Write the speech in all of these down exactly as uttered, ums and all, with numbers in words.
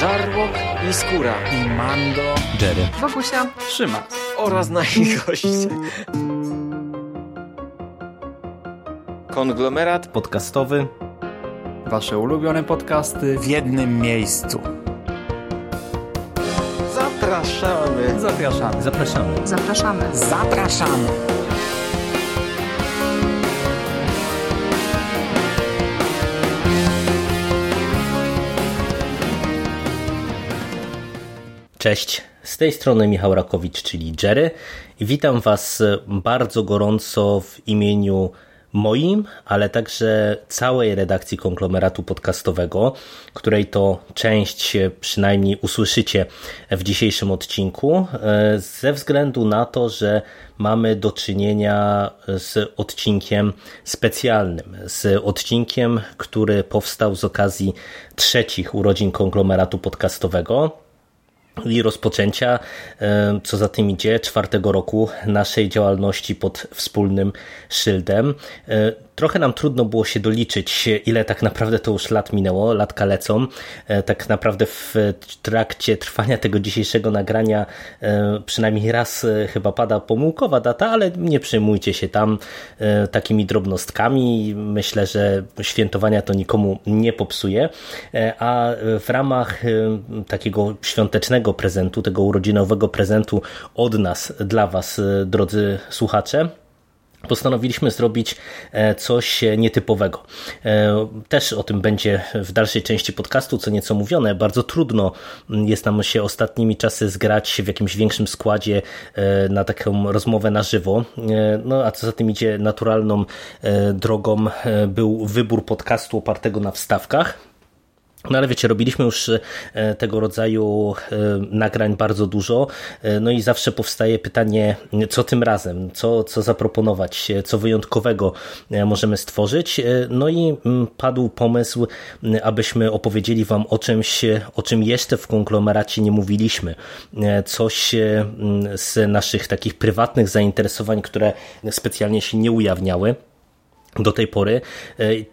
Żarłok i Skóra i Mando, Jerry, Bogusia, Szymas oraz nasi goście. Konglomerat podcastowy. Wasze ulubione podcasty w jednym miejscu. Zapraszamy. Zapraszamy. Zapraszamy. Zapraszamy. Zapraszamy. Cześć, z tej strony Michał Rakowicz, czyli Jerry. Witam Was bardzo gorąco w imieniu moim, ale także całej redakcji Konglomeratu Podcastowego, której to część przynajmniej usłyszycie w dzisiejszym odcinku, ze względu na to, że mamy do czynienia z odcinkiem specjalnym, z odcinkiem, który powstał z okazji trzecich urodzin Konglomeratu Podcastowego i rozpoczęcia, co za tym idzie, czwartego roku naszej działalności pod wspólnym szyldem. Trochę nam trudno było się doliczyć, ile tak naprawdę to już lat minęło, latka lecą. Tak naprawdę w trakcie trwania tego dzisiejszego nagrania przynajmniej raz chyba pada pomyłkowa data, ale nie przejmujcie się tam takimi drobnostkami. Myślę, że świętowania to nikomu nie popsuje. A w ramach takiego świątecznego prezentu, tego urodzinowego prezentu od nas dla Was, drodzy słuchacze, postanowiliśmy zrobić coś nietypowego. Też o tym będzie w dalszej części podcastu co nieco mówione. Bardzo trudno jest nam się ostatnimi czasy zgrać w jakimś większym składzie na taką rozmowę na żywo. No a co za tym idzie, naturalną drogą był wybór podcastu opartego na wstawkach. No ale wiecie, robiliśmy już tego rodzaju nagrań bardzo dużo, no i zawsze powstaje pytanie, co tym razem, co, co zaproponować, co wyjątkowego możemy stworzyć. No i padł pomysł, abyśmy opowiedzieli Wam o czymś, o czym jeszcze w konglomeracie nie mówiliśmy. Coś z naszych takich prywatnych zainteresowań, które specjalnie się nie ujawniały do tej pory,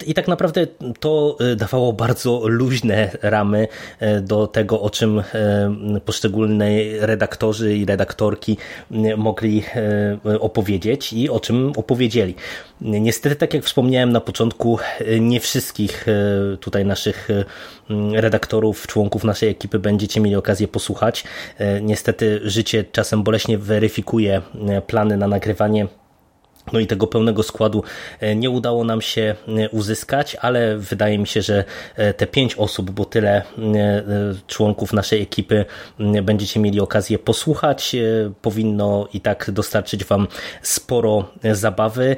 i tak naprawdę to dawało bardzo luźne ramy do tego, o czym poszczególne redaktorzy i redaktorki mogli opowiedzieć i o czym opowiedzieli. Niestety, tak jak wspomniałem na początku, nie wszystkich tutaj naszych redaktorów, członków naszej ekipy będziecie mieli okazję posłuchać. Niestety życie czasem boleśnie weryfikuje plany na nagrywanie, no i tego pełnego składu nie udało nam się uzyskać, ale wydaje mi się, że te pięć osób, bo tyle członków naszej ekipy będziecie mieli okazję posłuchać, powinno i tak dostarczyć Wam sporo zabawy.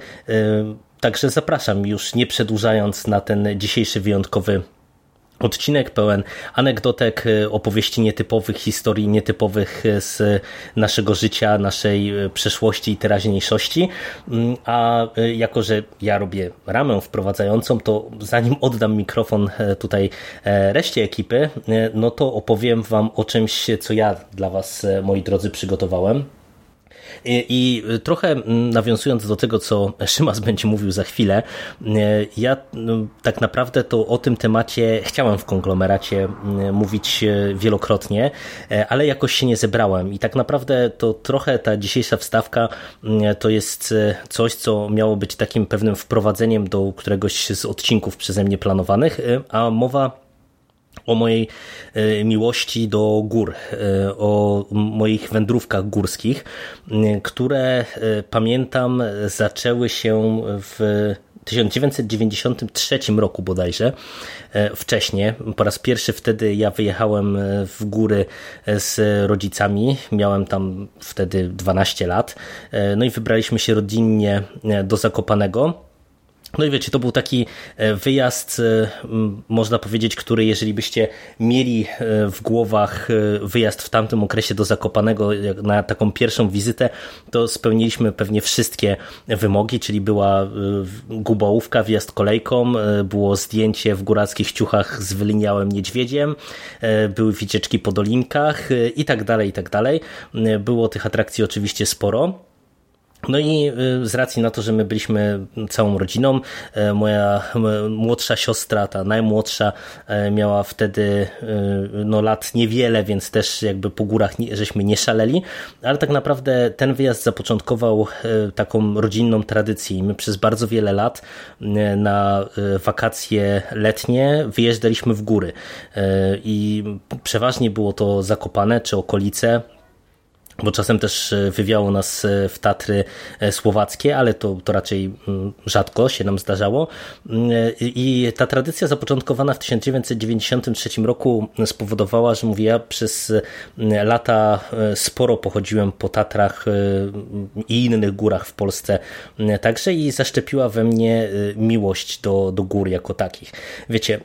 Także zapraszam, już nie przedłużając, na ten dzisiejszy wyjątkowy odcinek pełen anegdotek, opowieści nietypowych, historii nietypowych z naszego życia, naszej przeszłości i teraźniejszości. A jako że ja robię ramę wprowadzającą, to zanim oddam mikrofon tutaj reszcie ekipy, no to opowiem Wam o czymś, co ja dla Was, moi drodzy, przygotowałem. I trochę nawiązując do tego, co Szymas będzie mówił za chwilę, ja tak naprawdę to o tym temacie chciałem w konglomeracie mówić wielokrotnie, ale jakoś się nie zebrałem i tak naprawdę to trochę ta dzisiejsza wstawka to jest coś, co miało być takim pewnym wprowadzeniem do któregoś z odcinków przeze mnie planowanych, a mowa o mojej miłości do gór, o moich wędrówkach górskich, które pamiętam zaczęły się w tysiąc dziewięćset dziewięćdziesiątym trzecim roku bodajże, wcześniej. Po raz pierwszy wtedy ja wyjechałem w góry z rodzicami, miałem tam wtedy dwanaście lat, no i wybraliśmy się rodzinnie do Zakopanego. No i wiecie, to był taki wyjazd, można powiedzieć, który jeżeli byście mieli w głowach wyjazd w tamtym okresie do Zakopanego na taką pierwszą wizytę, to spełniliśmy pewnie wszystkie wymogi, czyli była Gubałówka, wjazd kolejką, było zdjęcie w górackich ciuchach z wyliniałym niedźwiedziem, były wycieczki po dolinkach i tak dalej, i tak dalej. Było tych atrakcji oczywiście sporo. No i z racji na to, że my byliśmy całą rodziną, moja młodsza siostra, ta najmłodsza, miała wtedy no lat niewiele, więc też jakby po górach żeśmy nie szaleli, ale tak naprawdę ten wyjazd zapoczątkował taką rodzinną tradycję. My przez bardzo wiele lat na wakacje letnie wyjeżdżaliśmy w góry i przeważnie było to Zakopane czy okolice, bo czasem też wywiało nas w Tatry słowackie, ale to, to raczej rzadko się nam zdarzało. I ta tradycja zapoczątkowana w tysiąc dziewięćset dziewięćdziesiątym trzecim roku spowodowała, że mówię, ja przez lata sporo pochodziłem po Tatrach i innych górach w Polsce także i zaszczepiła we mnie miłość do, do gór jako takich. Wiecie,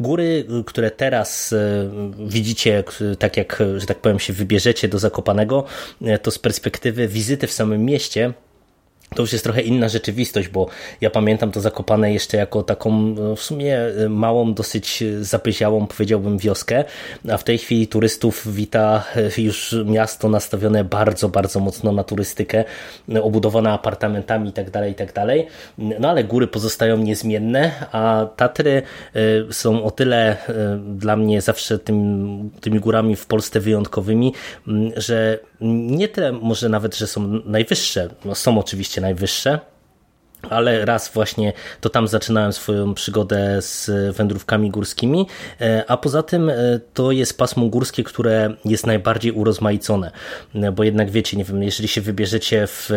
góry, które teraz widzicie, tak jak, że tak powiem, się wybierzecie do Zakopanego, to z perspektywy wizyty w samym mieście to już jest trochę inna rzeczywistość, bo ja pamiętam to Zakopane jeszcze jako taką w sumie małą, dosyć zapyziałą, powiedziałbym, wioskę, a w tej chwili turystów wita już miasto nastawione bardzo, bardzo mocno na turystykę, obudowane apartamentami itd., itd. No ale góry pozostają niezmienne, a Tatry są o tyle dla mnie zawsze tym, tymi górami w Polsce wyjątkowymi, że nie tyle może nawet, że są najwyższe, no są oczywiście najwyższe, ale raz właśnie to tam zaczynałem swoją przygodę z wędrówkami górskimi, a poza tym to jest pasmo górskie, które jest najbardziej urozmaicone, bo jednak wiecie, nie wiem, jeżeli się wybierzecie w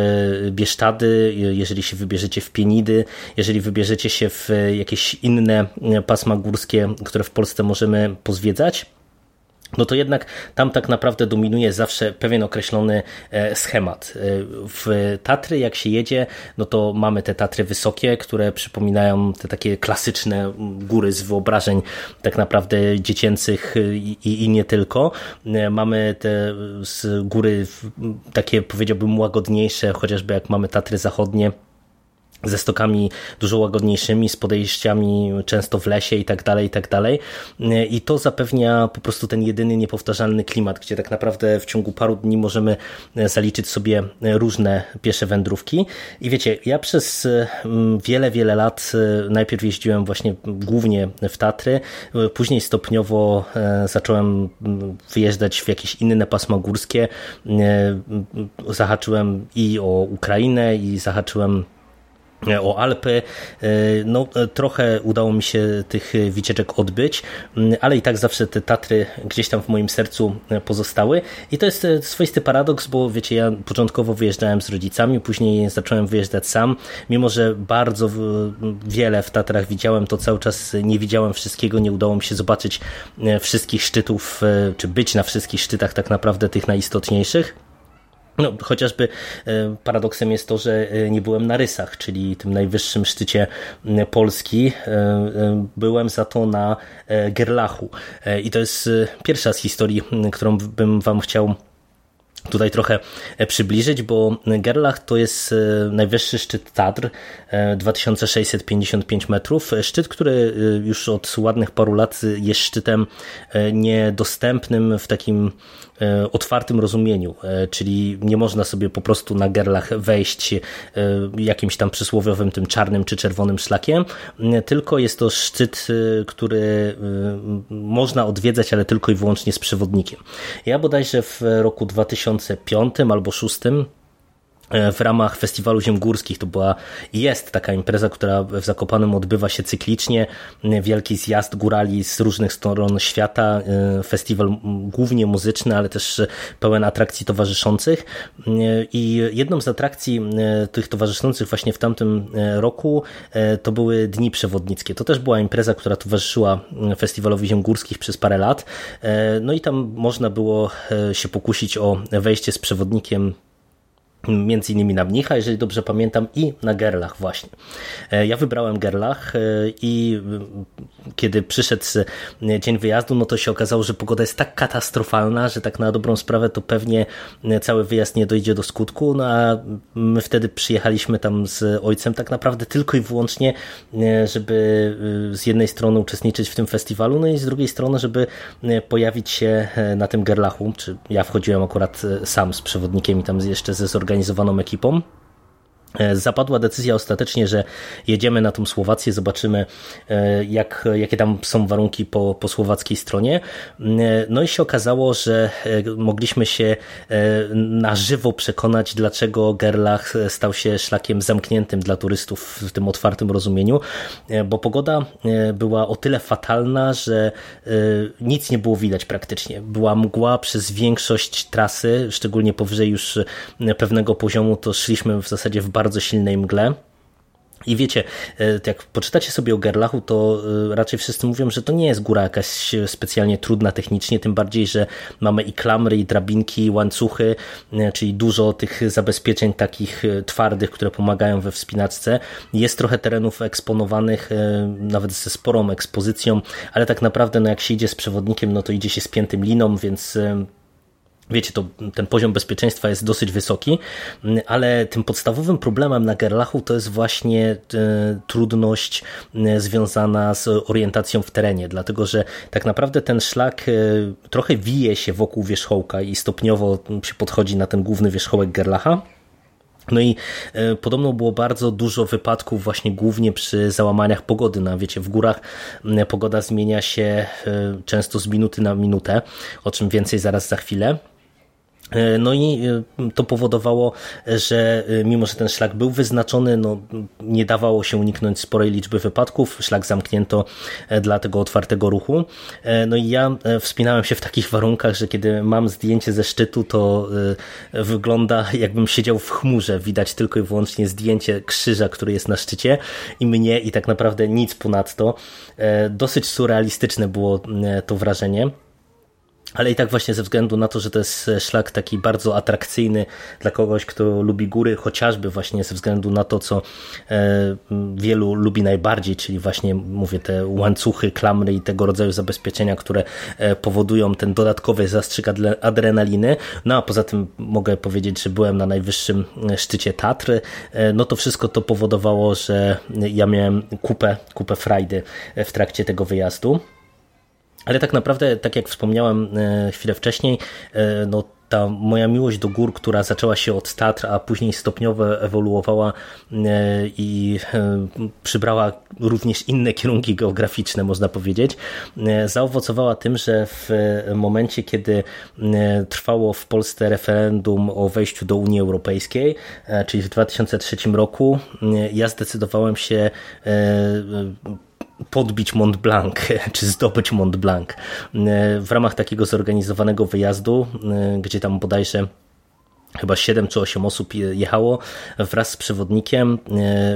Bieszczady, jeżeli się wybierzecie w Pienidy, jeżeli wybierzecie się w jakieś inne pasma górskie, które w Polsce możemy pozwiedzać, no to jednak tam tak naprawdę dominuje zawsze pewien określony schemat. W Tatry jak się jedzie, no to mamy te Tatry wysokie, które przypominają te takie klasyczne góry z wyobrażeń tak naprawdę dziecięcych i, i nie tylko. Mamy te góry takie, powiedziałbym, łagodniejsze, chociażby jak mamy Tatry zachodnie, ze stokami dużo łagodniejszymi, z podejściami często w lesie i tak dalej, i tak dalej. I to zapewnia po prostu ten jedyny niepowtarzalny klimat, gdzie tak naprawdę w ciągu paru dni możemy zaliczyć sobie różne piesze wędrówki. I wiecie, ja przez wiele, wiele lat najpierw jeździłem właśnie głównie w Tatry, później stopniowo zacząłem wyjeżdżać w jakieś inne pasma górskie. Zahaczyłem i o Ukrainę, i zahaczyłem o Alpy, no trochę udało mi się tych wycieczek odbyć, ale i tak zawsze te Tatry gdzieś tam w moim sercu pozostały i to jest swoisty paradoks, bo wiecie, ja początkowo wyjeżdżałem z rodzicami, później zacząłem wyjeżdżać sam, mimo że bardzo wiele w Tatrach widziałem, to cały czas nie widziałem wszystkiego, nie udało mi się zobaczyć wszystkich szczytów, czy być na wszystkich szczytach tak naprawdę tych najistotniejszych. No, chociażby paradoksem jest to, że nie byłem na Rysach, czyli tym najwyższym szczycie Polski. Byłem za to na Gerlachu. I to jest pierwsza z historii, którą bym wam chciał tutaj trochę przybliżyć, bo Gerlach to jest najwyższy szczyt Tatr, dwa tysiące sześćset pięćdziesiąt pięć metrów. Szczyt, który już od ładnych paru lat jest szczytem niedostępnym w takim otwartym rozumieniu, czyli nie można sobie po prostu na Gerlach wejść jakimś tam przysłowiowym tym czarnym czy czerwonym szlakiem, tylko jest to szczyt, który można odwiedzać, ale tylko i wyłącznie z przewodnikiem. Ja bodajże w roku dwa tysiące piątym albo dwa tysiące szóstym w ramach Festiwalu Ziem Górskich, to była jest taka impreza, która w Zakopanem odbywa się cyklicznie, wielki zjazd górali z różnych stron świata, festiwal głównie muzyczny, ale też pełen atrakcji towarzyszących i jedną z atrakcji tych towarzyszących właśnie w tamtym roku to były Dni Przewodnickie. To też była impreza, która towarzyszyła Festiwalowi Ziem Górskich przez parę lat, no i tam można było się pokusić o wejście z przewodnikiem między innymi na Mnicha, jeżeli dobrze pamiętam, i na Gerlach właśnie. Ja wybrałem Gerlach i kiedy przyszedł dzień wyjazdu, no to się okazało, że pogoda jest tak katastrofalna, że tak na dobrą sprawę to pewnie cały wyjazd nie dojdzie do skutku, no a my wtedy przyjechaliśmy tam z ojcem tak naprawdę tylko i wyłącznie, żeby z jednej strony uczestniczyć w tym festiwalu, no i z drugiej strony, żeby pojawić się na tym Gerlachu, czy ja wchodziłem akurat sam z przewodnikiem i tam jeszcze ze zorganizacją zorganizowaną ekipą. Zapadła decyzja ostatecznie, że jedziemy na tą Słowację, zobaczymy jak, jakie tam są warunki po, po słowackiej stronie. No i się okazało, że mogliśmy się na żywo przekonać, dlaczego Gerlach stał się szlakiem zamkniętym dla turystów w tym otwartym rozumieniu, bo pogoda była o tyle fatalna, że nic nie było widać praktycznie. Była mgła przez większość trasy, szczególnie powyżej już pewnego poziomu, to szliśmy w zasadzie w bardzo silnej mgle. I wiecie, jak poczytacie sobie o Gerlachu, to raczej wszyscy mówią, że to nie jest góra jakaś specjalnie trudna technicznie, tym bardziej, że mamy i klamry, i drabinki, i łańcuchy, czyli dużo tych zabezpieczeń takich twardych, które pomagają we wspinaczce. Jest trochę terenów eksponowanych, nawet ze sporą ekspozycją, ale tak naprawdę no jak się idzie z przewodnikiem, no to idzie się z piętym liną, więc wiecie, to ten poziom bezpieczeństwa jest dosyć wysoki, ale tym podstawowym problemem na Gerlachu to jest właśnie trudność związana z orientacją w terenie, dlatego że tak naprawdę ten szlak trochę wije się wokół wierzchołka i stopniowo się podchodzi na ten główny wierzchołek Gerlacha. No i y, podobno było bardzo dużo wypadków właśnie głównie przy załamaniach pogody. No, wiecie, w górach y, pogoda zmienia się y, często z minuty na minutę, o czym więcej zaraz za chwilę. No i to powodowało, że mimo, że ten szlak był wyznaczony, no nie dawało się uniknąć sporej liczby wypadków. Szlak zamknięto dla tego otwartego ruchu. No i ja wspinałem się w takich warunkach, że kiedy mam zdjęcie ze szczytu, to wygląda jakbym siedział w chmurze. Widać tylko i wyłącznie zdjęcie krzyża, który jest na szczycie i mnie i tak naprawdę nic ponadto. Dosyć surrealistyczne było to wrażenie. Ale i tak właśnie ze względu na to, że to jest szlak taki bardzo atrakcyjny dla kogoś, kto lubi góry, chociażby właśnie ze względu na to, co wielu lubi najbardziej, czyli właśnie mówię te łańcuchy, klamry i tego rodzaju zabezpieczenia, które powodują ten dodatkowy zastrzyk adrenaliny. No a poza tym mogę powiedzieć, że byłem na najwyższym szczycie Tatry. No to wszystko to powodowało, że ja miałem kupę, kupę frajdy w trakcie tego wyjazdu. Ale tak naprawdę, tak jak wspomniałem chwilę wcześniej, no ta moja miłość do gór, która zaczęła się od Tatr, a później stopniowo ewoluowała i przybrała również inne kierunki geograficzne, można powiedzieć, zaowocowała tym, że w momencie, kiedy trwało w Polsce referendum o wejściu do Unii Europejskiej, czyli w dwa tysiące trzecim roku, ja zdecydowałem się podbić Mont Blanc, czy zdobyć Mont Blanc w ramach takiego zorganizowanego wyjazdu, gdzie tam bodajże chyba siedem czy osiem osób jechało wraz z przewodnikiem.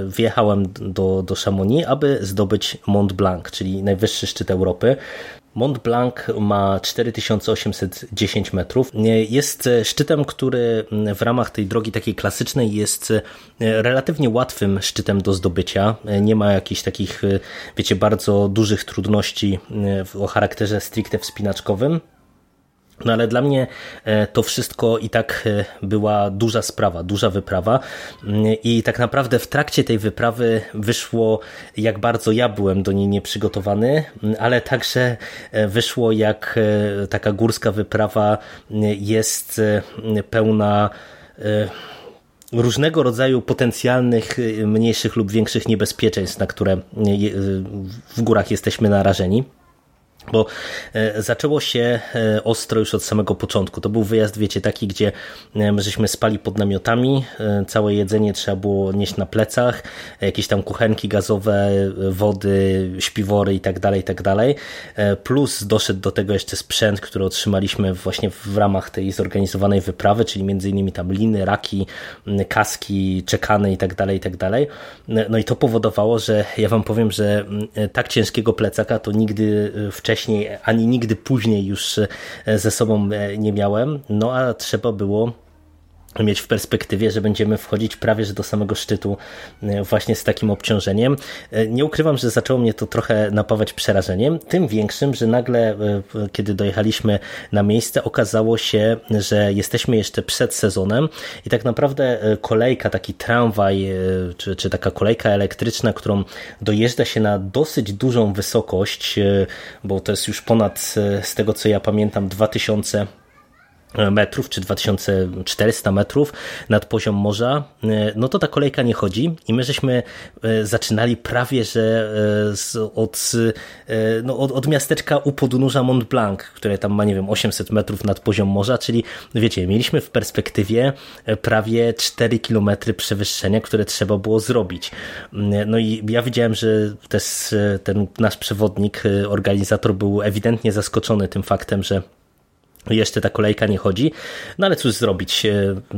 Wjechałem do, do Chamonix, aby zdobyć Mont Blanc, czyli najwyższy szczyt Europy. Mont Blanc ma cztery tysiące osiemset dziesięć metrów. Jest szczytem, który w ramach tej drogi takiej klasycznej jest relatywnie łatwym szczytem do zdobycia. Nie ma jakichś takich, wiecie, bardzo dużych trudności o charakterze stricte wspinaczkowym. No ale dla mnie to wszystko i tak była duża sprawa, duża wyprawa i tak naprawdę w trakcie tej wyprawy wyszło, jak bardzo ja byłem do niej nieprzygotowany, ale także wyszło, jak taka górska wyprawa jest pełna różnego rodzaju potencjalnych mniejszych lub większych niebezpieczeństw, na które w górach jesteśmy narażeni. Bo zaczęło się ostro już od samego początku. To był wyjazd, wiecie, taki, gdzie my żeśmy spali pod namiotami, całe jedzenie trzeba było nieść na plecach, jakieś tam kuchenki gazowe, wody, śpiwory i tak dalej, i tak dalej. Plus doszedł do tego jeszcze sprzęt, który otrzymaliśmy właśnie w ramach tej zorganizowanej wyprawy, czyli między innymi tam liny, raki, kaski, czekany i tak dalej, i tak dalej. No i to powodowało, że ja wam powiem, że tak ciężkiego plecaka to nigdy wcześniej ani nigdy później już ze sobą nie miałem, no a trzeba było mieć w perspektywie, że będziemy wchodzić prawie że do samego szczytu właśnie z takim obciążeniem. Nie ukrywam, że zaczęło mnie to trochę napawać przerażeniem, tym większym, że nagle, kiedy dojechaliśmy na miejsce, okazało się, że jesteśmy jeszcze przed sezonem i tak naprawdę kolejka, taki tramwaj, czy, czy taka kolejka elektryczna, którą dojeżdża się na dosyć dużą wysokość, bo to jest już ponad, z tego co ja pamiętam, dwa tysiące metrów czy dwa tysiące czterysta metrów nad poziom morza, no to ta kolejka nie chodzi i my żeśmy zaczynali prawie, że od, no od, od miasteczka u podnóża Mont Blanc, które tam ma, nie wiem, osiemset metrów nad poziom morza, czyli wiecie, mieliśmy w perspektywie prawie cztery kilometry przewyższenia, które trzeba było zrobić. No i ja widziałem, że też ten nasz przewodnik, organizator był ewidentnie zaskoczony tym faktem, że jeszcze ta kolejka nie chodzi, no ale cóż zrobić,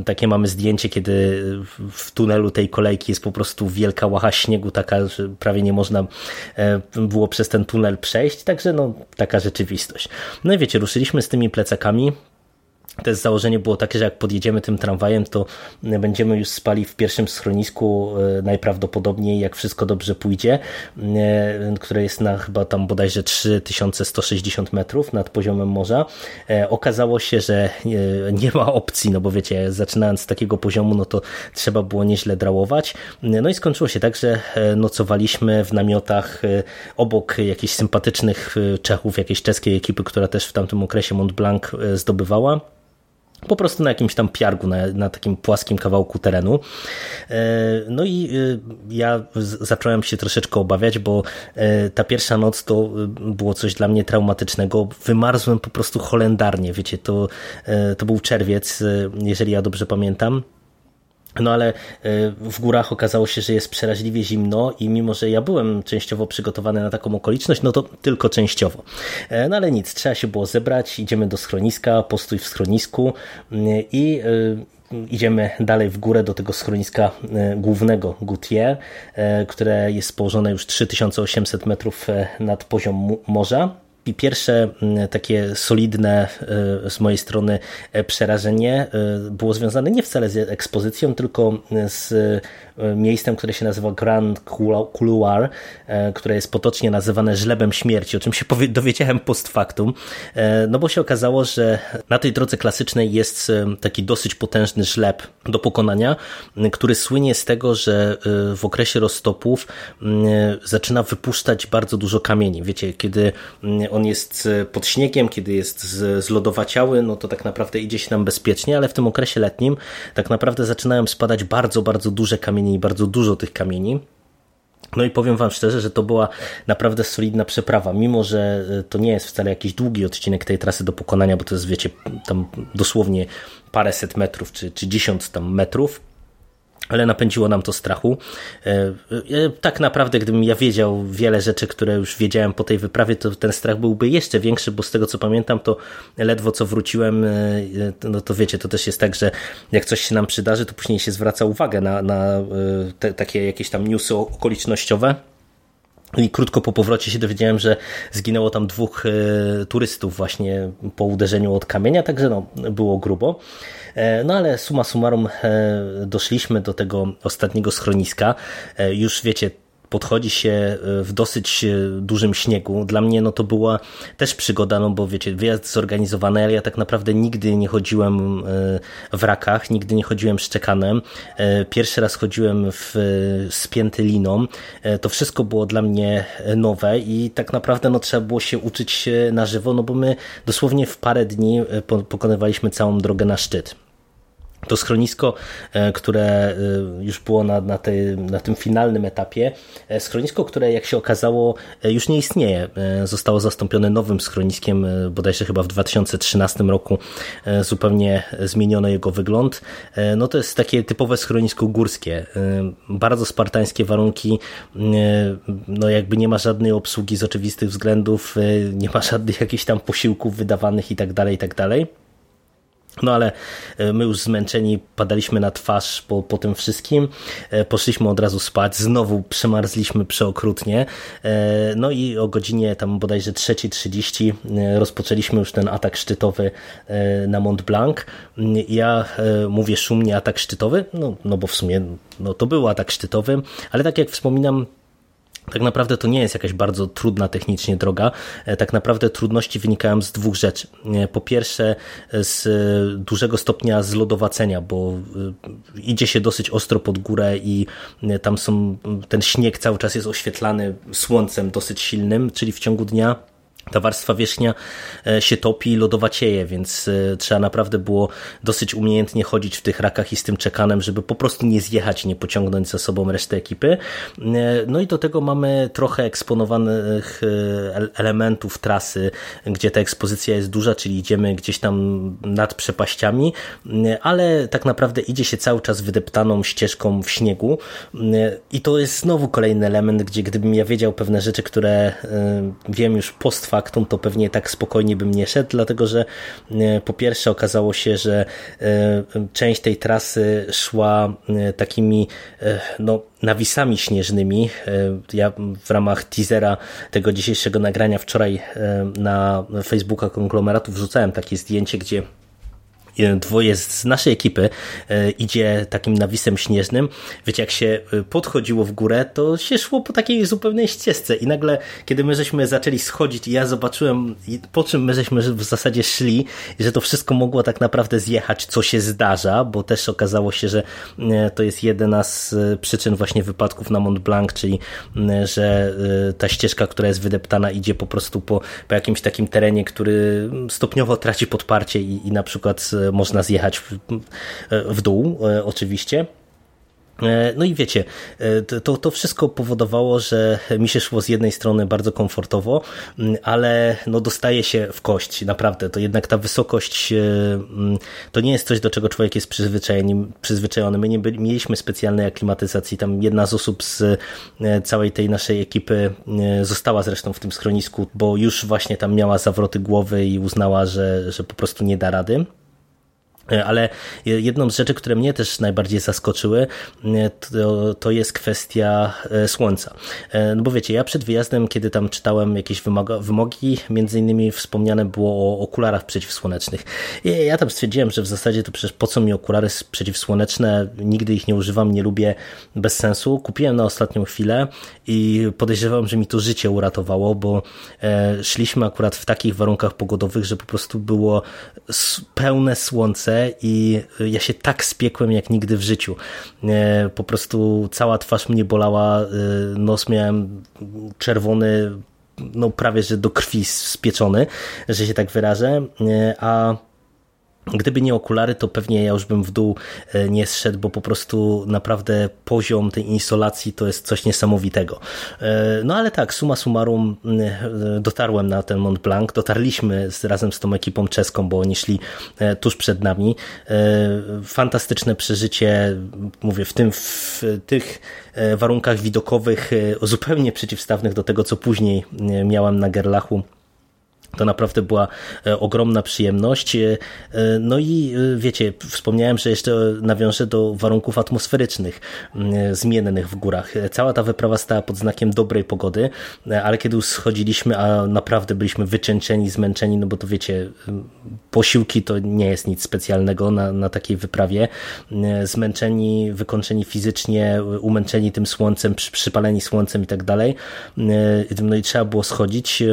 takie mamy zdjęcie, kiedy w tunelu tej kolejki jest po prostu wielka łacha śniegu, taka, że prawie nie można było przez ten tunel przejść, także no taka rzeczywistość. No i wiecie, ruszyliśmy z tymi plecakami. Też założenie było takie, że jak podjedziemy tym tramwajem, to będziemy już spali w pierwszym schronisku, najprawdopodobniej, jak wszystko dobrze pójdzie, które jest na chyba tam bodajże trzy tysiące sto sześćdziesiąt metrów nad poziomem morza. Okazało się, że nie ma opcji, no bo wiecie, zaczynając z takiego poziomu, no to trzeba było nieźle drałować. No i skończyło się tak, że nocowaliśmy w namiotach obok jakichś sympatycznych Czechów, jakiejś czeskiej ekipy, która też w tamtym okresie Mont Blanc zdobywała. Po prostu na jakimś tam piargu, na, na takim płaskim kawałku terenu. No i ja zacząłem się troszeczkę obawiać, bo ta pierwsza noc to było coś dla mnie traumatycznego. Wymarzłem po prostu holendarnie, wiecie, to, to był czerwiec, jeżeli ja dobrze pamiętam. No ale w górach okazało się, że jest przeraźliwie zimno i mimo, że ja byłem częściowo przygotowany na taką okoliczność, no to tylko częściowo. No ale nic, trzeba się było zebrać, idziemy do schroniska, postój w schronisku i idziemy dalej w górę do tego schroniska głównego Gouthier, które jest położone już trzy tysiące osiemset metrów nad poziom morza. I pierwsze takie solidne z mojej strony przerażenie było związane nie wcale z ekspozycją, tylko z miejscem, które się nazywa Grand Couloir, które jest potocznie nazywane żlebem śmierci, o czym się dowiedziałem post factum, no bo się okazało, że na tej drodze klasycznej jest taki dosyć potężny żleb do pokonania, który słynie z tego, że w okresie roztopów zaczyna wypuszczać bardzo dużo kamieni. Wiecie, kiedy on jest pod śniegiem, kiedy jest zlodowaciały, no to tak naprawdę idzie się nam bezpiecznie, ale w tym okresie letnim tak naprawdę zaczynają spadać bardzo, bardzo duże kamienie i bardzo dużo tych kamieni. No i powiem wam szczerze, że to była naprawdę solidna przeprawa, mimo że to nie jest wcale jakiś długi odcinek tej trasy do pokonania, bo to jest, wiecie, tam dosłownie paręset metrów czy, czy dziesiąt tam metrów. Ale napędziło nam to strachu. Tak naprawdę, gdybym ja wiedział wiele rzeczy, które już wiedziałem po tej wyprawie, to ten strach byłby jeszcze większy, bo z tego co pamiętam, to ledwo co wróciłem, no to wiecie, to też jest tak, że jak coś się nam przydarzy, to później się zwraca uwagę na, na te, takie jakieś tam newsy okolicznościowe. I krótko po powrocie się dowiedziałem, że zginęło tam dwóch e, turystów właśnie po uderzeniu od kamienia, także no, było grubo. E, no ale summa summarum e, doszliśmy do tego ostatniego schroniska. E, już wiecie, podchodzi się w dosyć dużym śniegu. Dla mnie no to była też przygoda, no bo wiecie, wyjazd zorganizowany, ale ja tak naprawdę nigdy nie chodziłem w rakach, nigdy nie chodziłem szczekanem. Pierwszy raz chodziłem w, spięty liną. To wszystko było dla mnie nowe i tak naprawdę no trzeba było się uczyć na żywo, no bo my dosłownie w parę dni pokonywaliśmy całą drogę na szczyt. To schronisko, które już było na, na, tej, na tym finalnym etapie, schronisko, które jak się okazało już nie istnieje, zostało zastąpione nowym schroniskiem, bodajże chyba w dwa tysiące trzynastym roku zupełnie zmieniono jego wygląd. No to jest takie typowe schronisko górskie, bardzo spartańskie warunki, no jakby nie ma żadnej obsługi z oczywistych względów, nie ma żadnych jakichś tam posiłków wydawanych i tak dalej, i tak dalej. No ale my już zmęczeni padaliśmy na twarz po, po tym wszystkim, poszliśmy od razu spać, znowu przemarzliśmy przeokrutnie, no i o godzinie tam bodajże trzecia trzydzieści rozpoczęliśmy już ten atak szczytowy na Mont Blanc. Ja mówię szumnie atak szczytowy, no, no bo w sumie no, to był atak szczytowy, ale tak jak wspominam, tak naprawdę to nie jest jakaś bardzo trudna technicznie droga. Tak naprawdę trudności wynikają z dwóch rzeczy. Po pierwsze z dużego stopnia zlodowacenia, bo idzie się dosyć ostro pod górę i tam są, ten śnieg cały czas jest oświetlany słońcem dosyć silnym, czyli w ciągu dnia ta warstwa wierzchnia się topi i lodowacieje, więc trzeba naprawdę było dosyć umiejętnie chodzić w tych rakach i z tym czekanem, żeby po prostu nie zjechać, nie pociągnąć za sobą resztę ekipy. No i do tego mamy trochę eksponowanych elementów trasy, gdzie ta ekspozycja jest duża, czyli idziemy gdzieś tam nad przepaściami, ale tak naprawdę idzie się cały czas wydeptaną ścieżką w śniegu i to jest znowu kolejny element, gdzie gdybym ja wiedział pewne rzeczy, które wiem już post faktum, to pewnie tak spokojnie bym nie szedł, dlatego że po pierwsze okazało się, że część tej trasy szła takimi no nawisami śnieżnymi. Ja w ramach teasera tego dzisiejszego nagrania wczoraj na Facebooka Konglomeratu wrzucałem takie zdjęcie, gdzie dwoje z naszej ekipy idzie takim nawisem śnieżnym. Wiecie, jak się podchodziło w górę, to się szło po takiej zupełnej ścieżce i nagle, kiedy my żeśmy zaczęli schodzić i ja zobaczyłem, po czym my żeśmy w zasadzie szli, że to wszystko mogło tak naprawdę zjechać, co się zdarza, bo też okazało się, że to jest jedna z przyczyn właśnie wypadków na Mont Blanc, czyli że ta ścieżka, która jest wydeptana, idzie po prostu po, po jakimś takim terenie, który stopniowo traci podparcie i, i na przykład można zjechać w dół, oczywiście. No i wiecie, to, to wszystko powodowało, że mi się szło z jednej strony bardzo komfortowo, ale no dostaje się w kość, naprawdę. To jednak ta wysokość to nie jest coś, do czego człowiek jest przyzwyczajony. przyzwyczajony. My nie byli, mieliśmy specjalnej aklimatyzacji. Tam jedna z osób z całej tej naszej ekipy została zresztą w tym schronisku, bo już właśnie tam miała zawroty głowy i uznała, że, że po prostu nie da rady. Ale jedną z rzeczy, które mnie też najbardziej zaskoczyły, to, to jest kwestia słońca. No bo wiecie, ja przed wyjazdem, kiedy tam czytałem jakieś wymaga, wymogi, między innymi wspomniane było o okularach przeciwsłonecznych. I ja tam stwierdziłem, że w zasadzie to przecież po co mi okulary przeciwsłoneczne, nigdy ich nie używam, nie lubię, bez sensu. Kupiłem na ostatnią chwilę i podejrzewam, że mi to życie uratowało, bo szliśmy akurat w takich warunkach pogodowych, że po prostu było pełne słońce i ja się tak spiekłem jak nigdy w życiu. Po prostu cała twarz mnie bolała, nos miałem czerwony, no prawie że do krwi spieczony, że się tak wyrażę, a gdyby nie okulary, to pewnie ja już bym w dół nie zszedł, bo po prostu naprawdę poziom tej insolacji to jest coś niesamowitego. No ale tak, summa summarum dotarłem na ten Mont Blanc, dotarliśmy z, razem z tą ekipą czeską, bo oni szli tuż przed nami. Fantastyczne przeżycie, mówię, w tym, w tych warunkach widokowych zupełnie przeciwstawnych do tego, co później miałem na Gerlachu. To naprawdę była ogromna przyjemność. No i wiecie, wspomniałem, że jeszcze nawiążę do warunków atmosferycznych zmiennych w górach. Cała ta wyprawa stała pod znakiem dobrej pogody, ale kiedy już schodziliśmy, a naprawdę byliśmy wycieńczeni, zmęczeni, no bo to wiecie, posiłki to nie jest nic specjalnego na, na takiej wyprawie. Zmęczeni, wykończeni fizycznie, umęczeni tym słońcem, przy, przypaleni słońcem i tak dalej. No i trzeba było schodzić.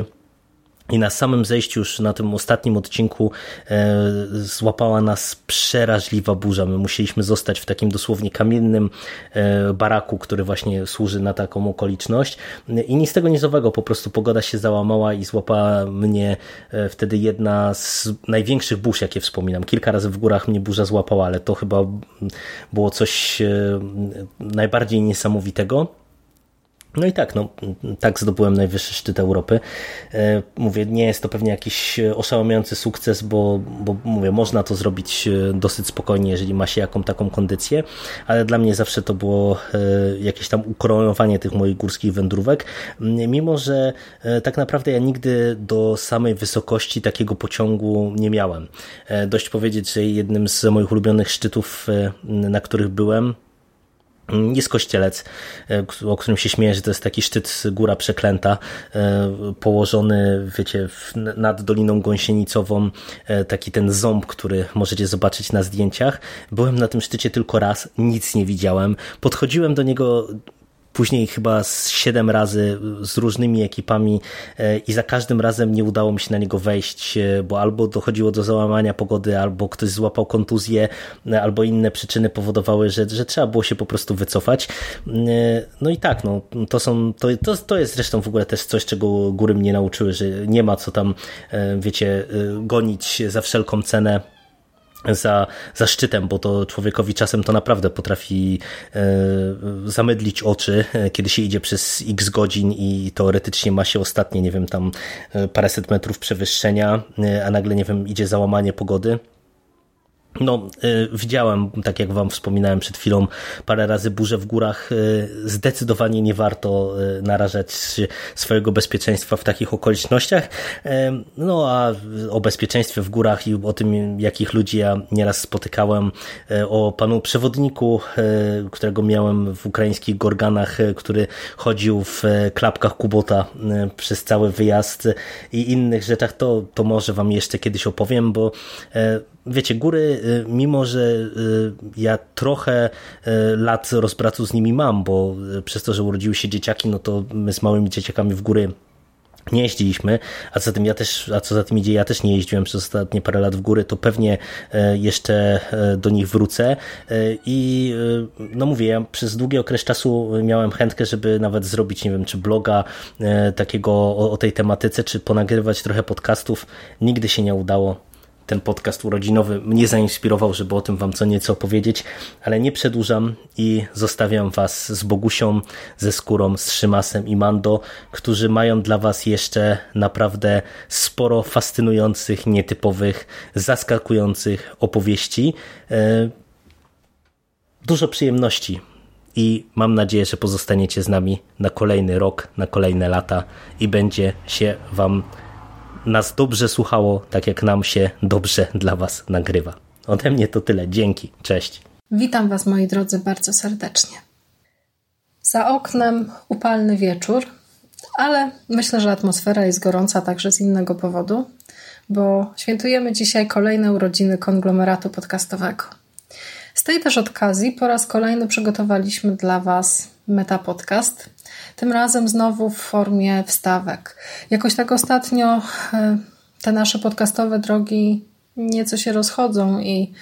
I na samym zejściu, już na tym ostatnim odcinku, e, złapała nas przeraźliwa burza. My musieliśmy zostać w takim dosłownie kamiennym e, baraku, który właśnie służy na taką okoliczność. I nic z tego nizowego, po prostu pogoda się załamała i złapała mnie e, wtedy jedna z największych burz, jakie wspominam. Kilka razy w górach mnie burza złapała, ale to chyba było coś e, najbardziej niesamowitego. No i tak, no, tak zdobyłem najwyższy szczyt Europy. Mówię, nie jest to pewnie jakiś oszałamiający sukces, bo, bo mówię, można to zrobić dosyć spokojnie, jeżeli ma się jaką taką kondycję, ale dla mnie zawsze to było jakieś tam ukoronowanie tych moich górskich wędrówek, mimo że tak naprawdę ja nigdy do samej wysokości takiego pociągu nie miałem. Dość powiedzieć, że jednym z moich ulubionych szczytów, na których byłem, jest Kościelec, o którym się śmieję, że to jest taki szczyt Góra Przeklęta, położony, wiecie, nad Doliną Gąsienicową, taki ten ząb, który możecie zobaczyć na zdjęciach. Byłem na tym szczycie tylko raz, nic nie widziałem. Podchodziłem do niego później chyba z siedem razy z różnymi ekipami i za każdym razem nie udało mi się na niego wejść, bo albo dochodziło do załamania pogody, albo ktoś złapał kontuzję, albo inne przyczyny powodowały, że, że trzeba było się po prostu wycofać. No i tak, no, to są, to, to, to jest zresztą w ogóle też coś, czego góry mnie nauczyły, że nie ma co tam, wiecie, gonić za wszelką cenę Za, za szczytem, bo to człowiekowi czasem to naprawdę potrafi e, zamydlić oczy, kiedy się idzie przez x godzin i teoretycznie ma się ostatnie, nie wiem, tam paręset metrów przewyższenia, a nagle, nie wiem, idzie załamanie pogody. No, widziałem, tak jak wam wspominałem przed chwilą, parę razy burze w górach. Zdecydowanie nie warto narażać swojego bezpieczeństwa w takich okolicznościach. No a o bezpieczeństwie w górach i o tym, jakich ludzi ja nieraz spotykałem, o panu przewodniku, którego miałem w ukraińskich Gorganach, który chodził w klapkach Kubota przez cały wyjazd i innych rzeczach, to, to może wam jeszcze kiedyś opowiem, bo wiecie, góry, mimo że ja trochę lat rozpracu z nimi mam, bo przez to, że urodziły się dzieciaki, no to my z małymi dzieciakami w góry nie jeździliśmy, a co za tym ja też, a co za tym idzie, ja też nie jeździłem przez ostatnie parę lat w góry, to pewnie jeszcze do nich wrócę i no mówię, ja przez długi okres czasu miałem chętkę, żeby nawet zrobić, nie wiem, czy bloga takiego o, o tej tematyce, czy ponagrywać trochę podcastów, nigdy się nie udało. Ten podcast urodzinowy mnie zainspirował, żeby o tym wam co nieco opowiedzieć, ale nie przedłużam i zostawiam was z Bogusią, ze Skórą, z Szymasem i Mando, którzy mają dla was jeszcze naprawdę sporo fascynujących, nietypowych, zaskakujących opowieści. Dużo przyjemności i mam nadzieję, że pozostaniecie z nami na kolejny rok, na kolejne lata i będzie się wam nas dobrze słuchało, tak jak nam się dobrze dla was nagrywa. Ode mnie to tyle. Dzięki. Cześć. Witam was, moi drodzy, bardzo serdecznie. Za oknem upalny wieczór, ale myślę, że atmosfera jest gorąca także z innego powodu, bo świętujemy dzisiaj kolejne urodziny konglomeratu podcastowego. Z tej też okazji po raz kolejny przygotowaliśmy dla was metapodcast. Tym razem znowu w formie wstawek. Jakoś tak ostatnio te nasze podcastowe drogi nieco się rozchodzą i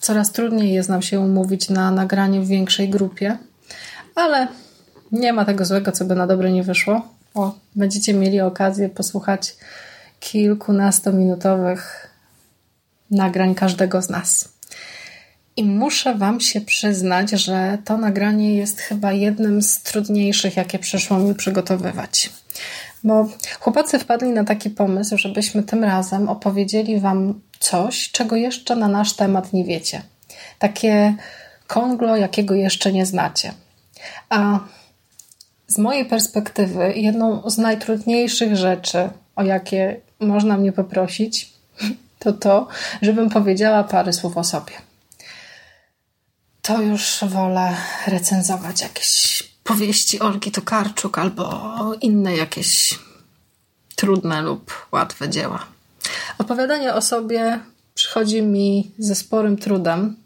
coraz trudniej jest nam się umówić na nagranie w większej grupie, ale nie ma tego złego, co by na dobre nie wyszło. O, będziecie mieli okazję posłuchać kilkunastominutowych nagrań każdego z nas. I muszę wam się przyznać, że to nagranie jest chyba jednym z trudniejszych, jakie przyszło mi przygotowywać. Bo chłopacy wpadli na taki pomysł, żebyśmy tym razem opowiedzieli wam coś, czego jeszcze na nasz temat nie wiecie. Takie konglo, jakiego jeszcze nie znacie. A z mojej perspektywy jedną z najtrudniejszych rzeczy, o jakie można mnie poprosić, to to, żebym powiedziała parę słów o sobie. To już wolę recenzować jakieś powieści Olgi Tokarczuk albo inne jakieś trudne lub łatwe dzieła. Opowiadanie o sobie przychodzi mi ze sporym trudem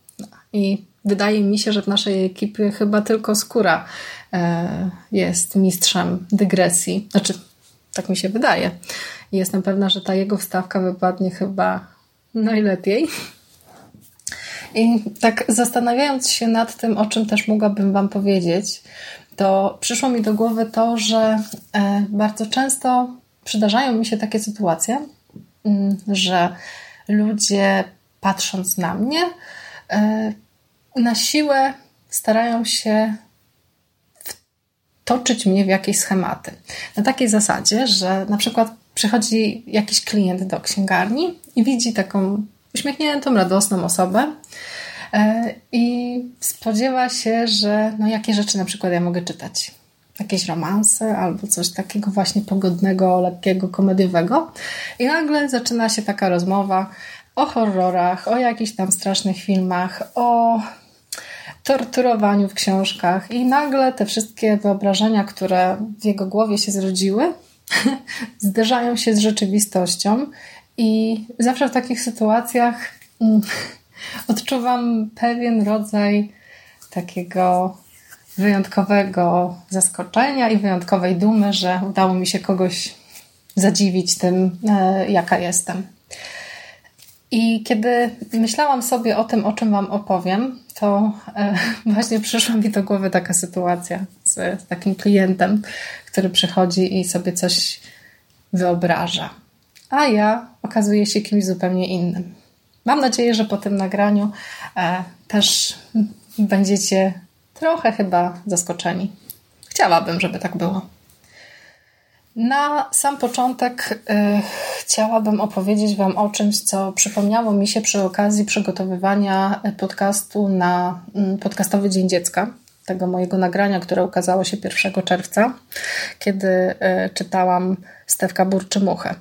i wydaje mi się, że w naszej ekipie chyba tylko Skóra jest mistrzem dygresji. Znaczy, tak mi się wydaje. Jestem pewna, że ta jego wstawka wypadnie chyba najlepiej. I tak zastanawiając się nad tym, o czym też mogłabym wam powiedzieć, to przyszło mi do głowy to, że bardzo często przydarzają mi się takie sytuacje, że ludzie patrząc na mnie na siłę starają się wtoczyć mnie w jakieś schematy. Na takiej zasadzie, że na przykład przychodzi jakiś klient do księgarni i widzi taką uśmiechniętą, radosną osobę i spodziewa się, że no jakie rzeczy na przykład ja mogę czytać. Jakieś romanse albo coś takiego właśnie pogodnego, lekkiego, komediowego. I nagle zaczyna się taka rozmowa o horrorach, o jakichś tam strasznych filmach, o torturowaniu w książkach i nagle te wszystkie wyobrażenia, które w jego głowie się zrodziły, zderzają się z rzeczywistością. I zawsze w takich sytuacjach mm, odczuwam pewien rodzaj takiego wyjątkowego zaskoczenia i wyjątkowej dumy, że udało mi się kogoś zadziwić tym, jaka jestem. I kiedy myślałam sobie o tym, o czym Wam opowiem, to właśnie przyszła mi do głowy taka sytuacja z takim klientem, który przychodzi i sobie coś wyobraża. A ja okazuję się kimś zupełnie innym. Mam nadzieję, że po tym nagraniu też będziecie trochę chyba zaskoczeni. Chciałabym, żeby tak było. Na sam początek y, chciałabym opowiedzieć Wam o czymś, co przypomniało mi się przy okazji przygotowywania podcastu na y, Podcastowy Dzień Dziecka, tego mojego nagrania, które ukazało się pierwszego czerwca, kiedy y, czytałam Stefka Burczy Muchę.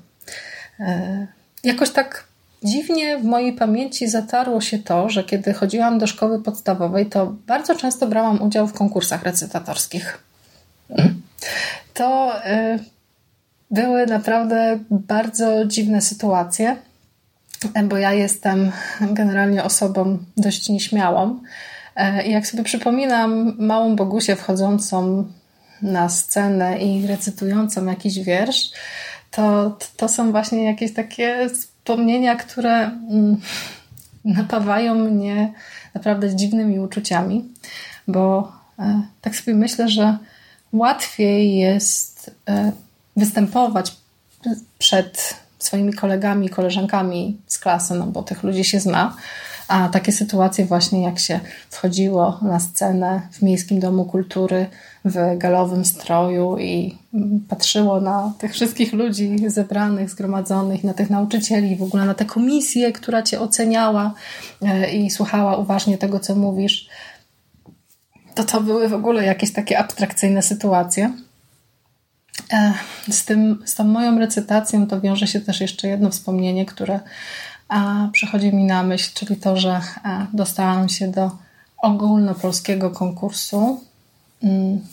Y, jakoś tak dziwnie w mojej pamięci zatarło się to, że kiedy chodziłam do szkoły podstawowej, to bardzo często brałam udział w konkursach recytatorskich. To y, były naprawdę bardzo dziwne sytuacje, bo ja jestem generalnie osobą dość nieśmiałą. I y, jak sobie przypominam małą Bogusię wchodzącą na scenę i recytującą jakiś wiersz, to, to są właśnie jakieś takie wspomnienia, które mm, napawają mnie naprawdę dziwnymi uczuciami, bo y, tak sobie myślę, że łatwiej jest występować przed swoimi kolegami, koleżankami z klasy, no bo tych ludzi się zna, a takie sytuacje właśnie jak się wchodziło na scenę w Miejskim Domu Kultury w galowym stroju i patrzyło na tych wszystkich ludzi zebranych, zgromadzonych, na tych nauczycieli, w ogóle na tę komisję, która cię oceniała i słuchała uważnie tego, co mówisz, to to były w ogóle jakieś takie abstrakcyjne sytuacje. Z tym, z tą moją recytacją to wiąże się też jeszcze jedno wspomnienie, które a, przychodzi mi na myśl, czyli to, że a, dostałam się do ogólnopolskiego konkursu.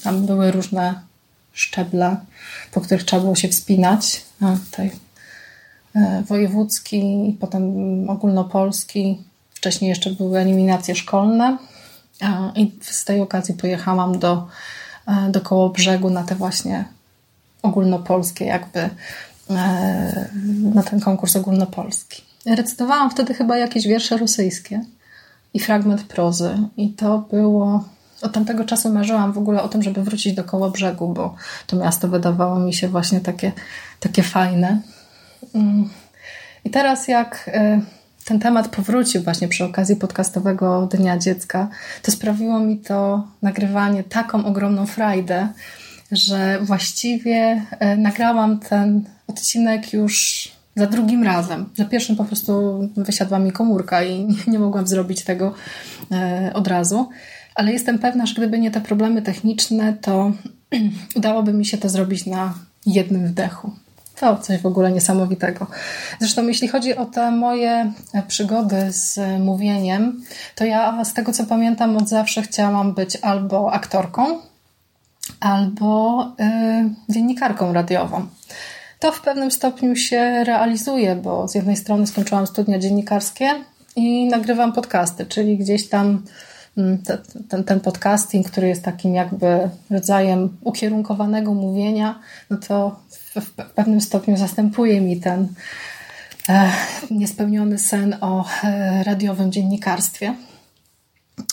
Tam były różne szczeble, po których trzeba było się wspinać. A, tutaj e, wojewódzki, potem ogólnopolski. Wcześniej jeszcze były eliminacje szkolne. I z tej okazji pojechałam do, do Kołobrzegu na te właśnie ogólnopolskie jakby, na ten konkurs ogólnopolski. Recytowałam wtedy chyba jakieś wiersze rosyjskie i fragment prozy i to było, od tamtego czasu marzyłam w ogóle o tym, żeby wrócić do Kołobrzegu, bo to miasto wydawało mi się właśnie takie, takie fajne. I teraz jak ten temat powrócił właśnie przy okazji Podcastowego Dnia Dziecka, to sprawiło mi to nagrywanie taką ogromną frajdę, że właściwie nagrałam ten odcinek już za drugim razem. Za pierwszym po prostu wysiadła mi komórka i nie mogłam zrobić tego od razu. Ale jestem pewna, że gdyby nie te problemy techniczne, to udałoby mi się to zrobić na jednym wdechu. To coś w ogóle niesamowitego. Zresztą jeśli chodzi o te moje przygody z mówieniem, to ja z tego co pamiętam od zawsze chciałam być albo aktorką, albo y, dziennikarką radiową. To w pewnym stopniu się realizuje, bo z jednej strony skończyłam studia dziennikarskie i nagrywam podcasty, czyli gdzieś tam Ten, ten, ten podcasting, który jest takim jakby rodzajem ukierunkowanego mówienia, no to w, w pewnym stopniu zastępuje mi ten e, niespełniony sen o e, radiowym dziennikarstwie.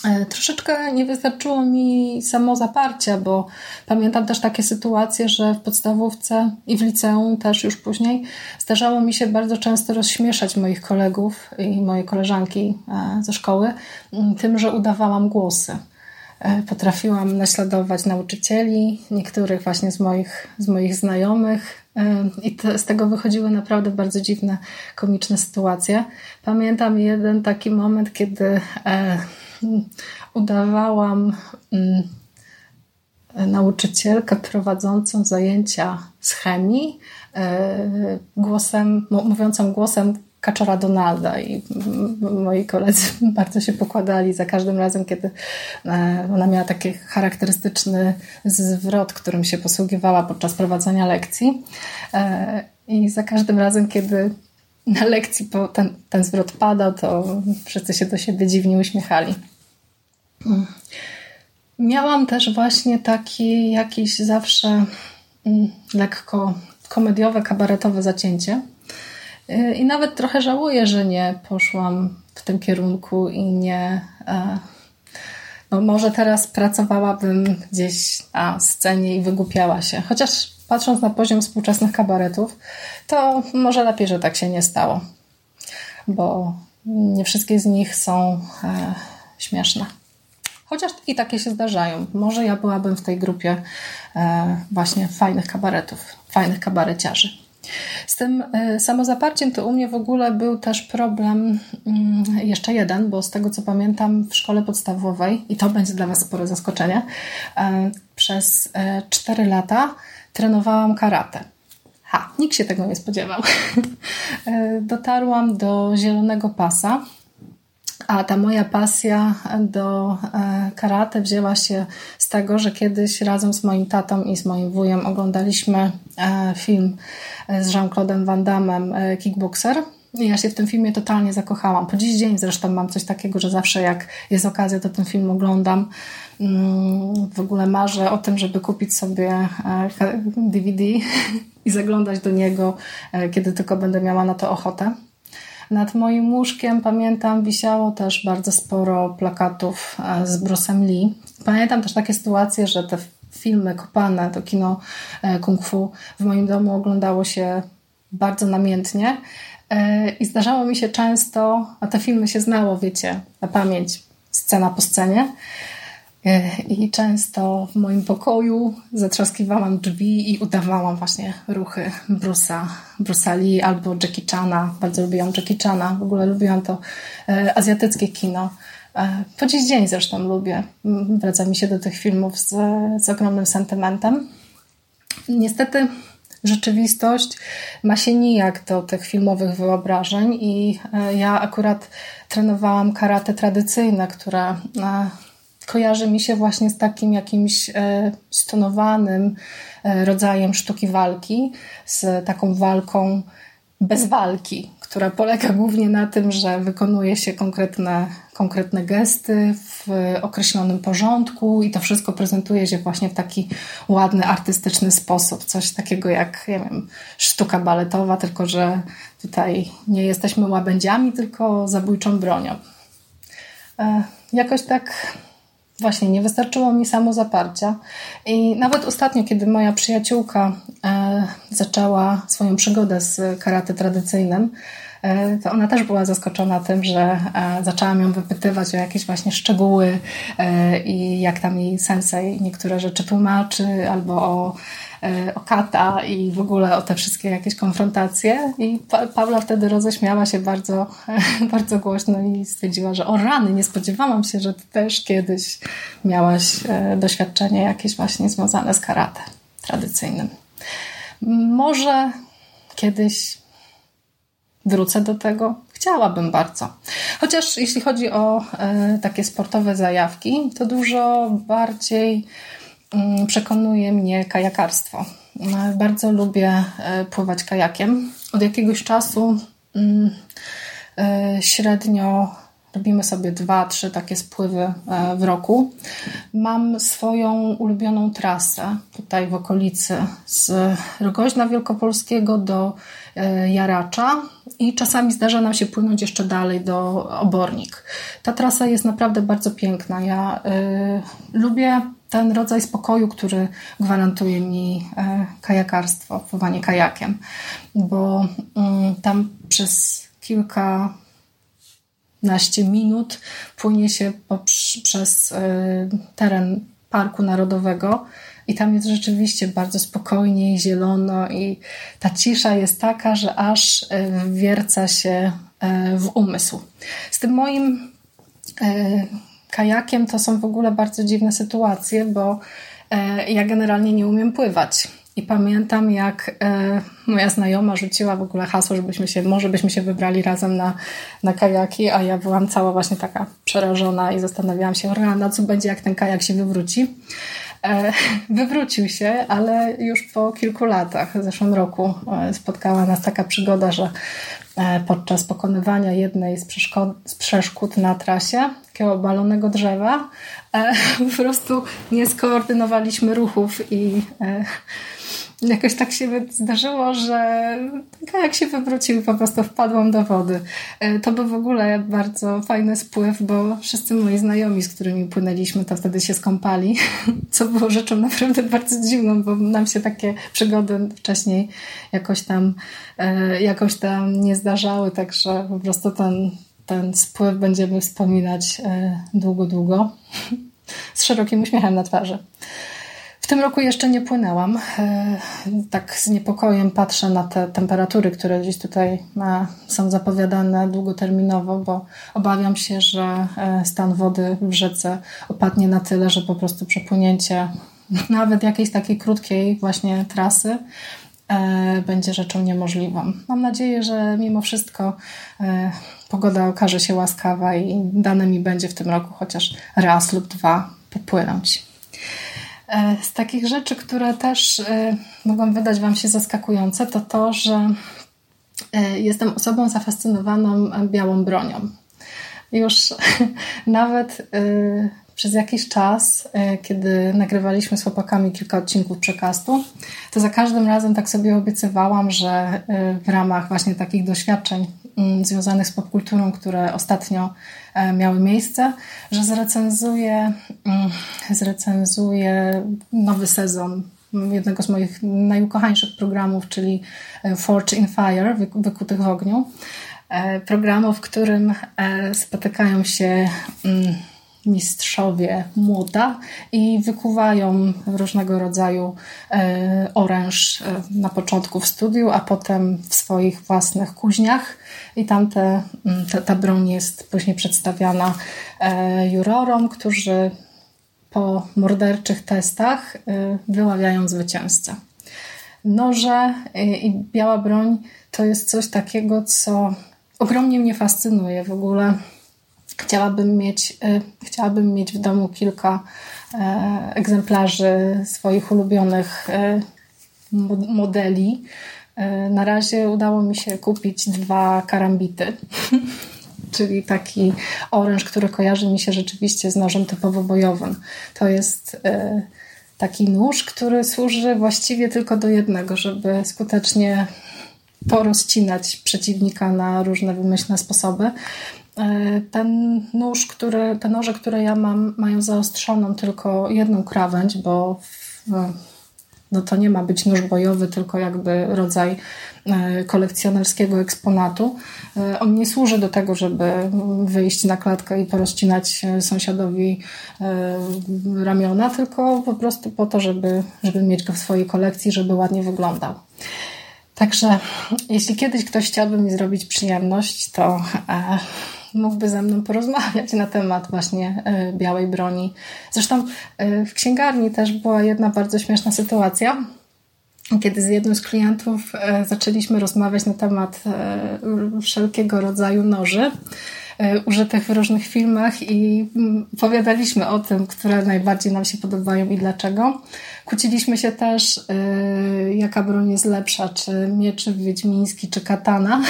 E, troszeczkę nie wystarczyło mi samozaparcia, bo pamiętam też takie sytuacje, że w podstawówce i w liceum też już później zdarzało mi się bardzo często rozśmieszać moich kolegów i moje koleżanki e, ze szkoły tym, że udawałam głosy. E, potrafiłam naśladować nauczycieli, niektórych właśnie z moich, z moich znajomych. I te, z tego wychodziły naprawdę bardzo dziwne, komiczne sytuacje. Pamiętam jeden taki moment, kiedy e, udawałam m, nauczycielkę prowadzącą zajęcia z chemii e, głosem, mówiącą głosem Kaczora Donalda i moi koledzy bardzo się pokładali za każdym razem, kiedy ona miała taki charakterystyczny zwrot, którym się posługiwała podczas prowadzenia lekcji i za każdym razem, kiedy na lekcji ten, ten zwrot padał, to wszyscy się do siebie dziwnie uśmiechali. Miałam też właśnie taki jakiś zawsze lekko komediowe, kabaretowe zacięcie. I nawet trochę żałuję, że nie poszłam w tym kierunku i nie... No może teraz pracowałabym gdzieś na scenie i wygłupiała się. Chociaż patrząc na poziom współczesnych kabaretów, to może lepiej, że tak się nie stało. Bo nie wszystkie z nich są e, śmieszne. Chociaż i takie się zdarzają. Może ja byłabym w tej grupie e, właśnie fajnych kabaretów, fajnych kabareciarzy. Z tym e, samozaparciem to u mnie w ogóle był też problem mm, jeszcze jeden, bo z tego co pamiętam w szkole podstawowej, i to będzie dla Was spore zaskoczenie, e, przez e, cztery lata trenowałam karate. Ha, nikt się tego nie spodziewał. Dotarłam do zielonego pasa, a ta moja pasja do karate wzięła się z tego, że kiedyś razem z moim tatą i z moim wujem oglądaliśmy film z Jean-Claude'em Van Damme Kickboxer. I ja się w tym filmie totalnie zakochałam. Po dziś dzień zresztą mam coś takiego, że zawsze jak jest okazja, to ten film oglądam. W ogóle marzę o tym, żeby kupić sobie D V D i zaglądać do niego, kiedy tylko będę miała na to ochotę. Nad moim łóżkiem, pamiętam, wisiało też bardzo sporo plakatów z Bruce'em Lee. Pamiętam też takie sytuacje, że te filmy kopane, to kino kung fu w moim domu oglądało się bardzo namiętnie. I zdarzało mi się często, a te filmy się znało, wiecie, na pamięć, scena po scenie. I często w moim pokoju zatrzaskiwałam drzwi i udawałam właśnie ruchy Bruce'a, Bruce'a Lee albo Jackie Chana. Bardzo lubiłam Jackie Chana, w ogóle lubiłam to azjatyckie kino. Po dziś dzień zresztą lubię. Wraca mi się do tych filmów z, z ogromnym sentymentem. Niestety rzeczywistość ma się nijak do tych filmowych wyobrażeń i ja akurat trenowałam karate tradycyjne, które kojarzy mi się właśnie z takim jakimś stonowanym rodzajem sztuki walki, z taką walką bez walki, która polega głównie na tym, że wykonuje się konkretne, konkretne gesty w określonym porządku i to wszystko prezentuje się właśnie w taki ładny, artystyczny sposób. Coś takiego jak, nie wiem, sztuka baletowa, tylko że tutaj nie jesteśmy łabędziami, tylko zabójczą bronią. E, jakoś tak właśnie nie wystarczyło mi samozaparcia i nawet ostatnio, kiedy moja przyjaciółka e, zaczęła swoją przygodę z karate tradycyjnym, e, to ona też była zaskoczona tym, że e, zaczęłam ją wypytywać o jakieś właśnie szczegóły e, i jak tam jej sensei niektóre rzeczy tłumaczy, albo o, e, o kata i w ogóle o te wszystkie jakieś konfrontacje. I pa- Paula wtedy roześmiała się bardzo, bardzo głośno i stwierdziła, że o rany, nie spodziewałam się, że ty też kiedyś miałaś e, doświadczenie jakieś właśnie związane z karate tradycyjnym. Może kiedyś wrócę do tego. Chciałabym bardzo. Chociaż jeśli chodzi o e, takie sportowe zajawki, to dużo bardziej mm, przekonuje mnie kajakarstwo. E, bardzo lubię e, pływać kajakiem. Od jakiegoś czasu mm, e, średnio robimy sobie dwa, trzy takie spływy w roku. Mam swoją ulubioną trasę tutaj w okolicy z Rogoźna Wielkopolskiego do Jaracza i czasami zdarza nam się płynąć jeszcze dalej do Obornik. Ta trasa jest naprawdę bardzo piękna. Ja y, lubię ten rodzaj spokoju, który gwarantuje mi kajakarstwo, pływanie kajakiem, bo y, tam przez kilka naście minut płynie się poprz- przez y, teren Parku Narodowego i tam jest rzeczywiście bardzo spokojnie i zielono i ta cisza jest taka, że aż y, wierca się y, w umysł. Z tym moim y, kajakiem to są w ogóle bardzo dziwne sytuacje, bo y, ja generalnie nie umiem pływać. I pamiętam, jak e, moja znajoma rzuciła w ogóle hasło, żebyśmy się, może byśmy się wybrali razem na, na kajaki, a ja byłam cała właśnie taka przerażona i zastanawiałam się, rana, co będzie, jak ten kajak się wywróci. E, wywrócił się, ale już po kilku latach, w zeszłym roku e, spotkała nas taka przygoda, że podczas pokonywania jednej z przeszkod, z przeszkód na trasie, takiego balonego drzewa, e, po prostu nie skoordynowaliśmy ruchów i e, jakoś tak się zdarzyło, że jak się wywrócił, po prostu wpadłam do wody. E, to był w ogóle bardzo fajny spływ, bo wszyscy moi znajomi, z którymi płynęliśmy, to wtedy się skąpali, co było rzeczą naprawdę bardzo dziwną, bo nam się takie przygody wcześniej jakoś tam, e, jakoś tam nie zdarzały, także po prostu ten Ten spływ będziemy wspominać długo, długo, z szerokim uśmiechem na twarzy. W tym roku jeszcze nie płynęłam. Tak z niepokojem patrzę na te temperatury, które gdzieś tutaj są zapowiadane długoterminowo, bo obawiam się, że stan wody w rzece opadnie na tyle, że po prostu przepłynięcie nawet jakiejś takiej krótkiej właśnie trasy będzie rzeczą niemożliwą. Mam nadzieję, że mimo wszystko pogoda okaże się łaskawa i dane mi będzie w tym roku chociaż raz lub dwa popłynąć. Z takich rzeczy, które też mogą wydać Wam się zaskakujące, to to, że jestem osobą zafascynowaną białą bronią. Już nawet przez jakiś czas, kiedy nagrywaliśmy z chłopakami kilka odcinków przekastu, to za każdym razem tak sobie obiecywałam, że w ramach właśnie takich doświadczeń związanych z popkulturą, które ostatnio miały miejsce, że zrecenzuję, zrecenzuję nowy sezon jednego z moich najukochańszych programów, czyli Forge in Fire, Wykutych w ogniu. Programu, w którym spotykają się mistrzowie młota i wykuwają różnego rodzaju oręż na początku w studiu, a potem w swoich własnych kuźniach i tam te, ta, ta broń jest później przedstawiana jurorom, którzy po morderczych testach wyławiają zwycięzcę. Noże i biała broń to jest coś takiego, co ogromnie mnie fascynuje. W ogóle Chciałabym mieć, chciałabym mieć w domu kilka egzemplarzy swoich ulubionych modeli. Na razie udało mi się kupić dwa karambity, czyli taki oręż, który kojarzy mi się rzeczywiście z nożem typowo bojowym. To jest taki nóż, który służy właściwie tylko do jednego, żeby skutecznie porozcinać przeciwnika na różne wymyślne sposoby. Ten nóż, który, te noże, które ja mam, mają zaostrzoną tylko jedną krawędź, bo w, no to nie ma być nóż bojowy, tylko jakby rodzaj kolekcjonerskiego eksponatu. On nie służy do tego, żeby wyjść na klatkę i porozcinać sąsiadowi ramiona, tylko po prostu po to, żeby, żeby mieć go w swojej kolekcji, żeby ładnie wyglądał. Także jeśli kiedyś ktoś chciałby mi zrobić przyjemność, to e, mógłby ze mną porozmawiać na temat właśnie e, białej broni. Zresztą e, w księgarni też była jedna bardzo śmieszna sytuacja, kiedy z jednym z klientów e, zaczęliśmy rozmawiać na temat e, wszelkiego rodzaju noży e, użytych w różnych filmach i m, opowiadaliśmy o tym, które najbardziej nam się podobają i dlaczego. Kłóciliśmy się też, yy, jaka broń jest lepsza, czy mieczyk wiedźmiński, czy katana.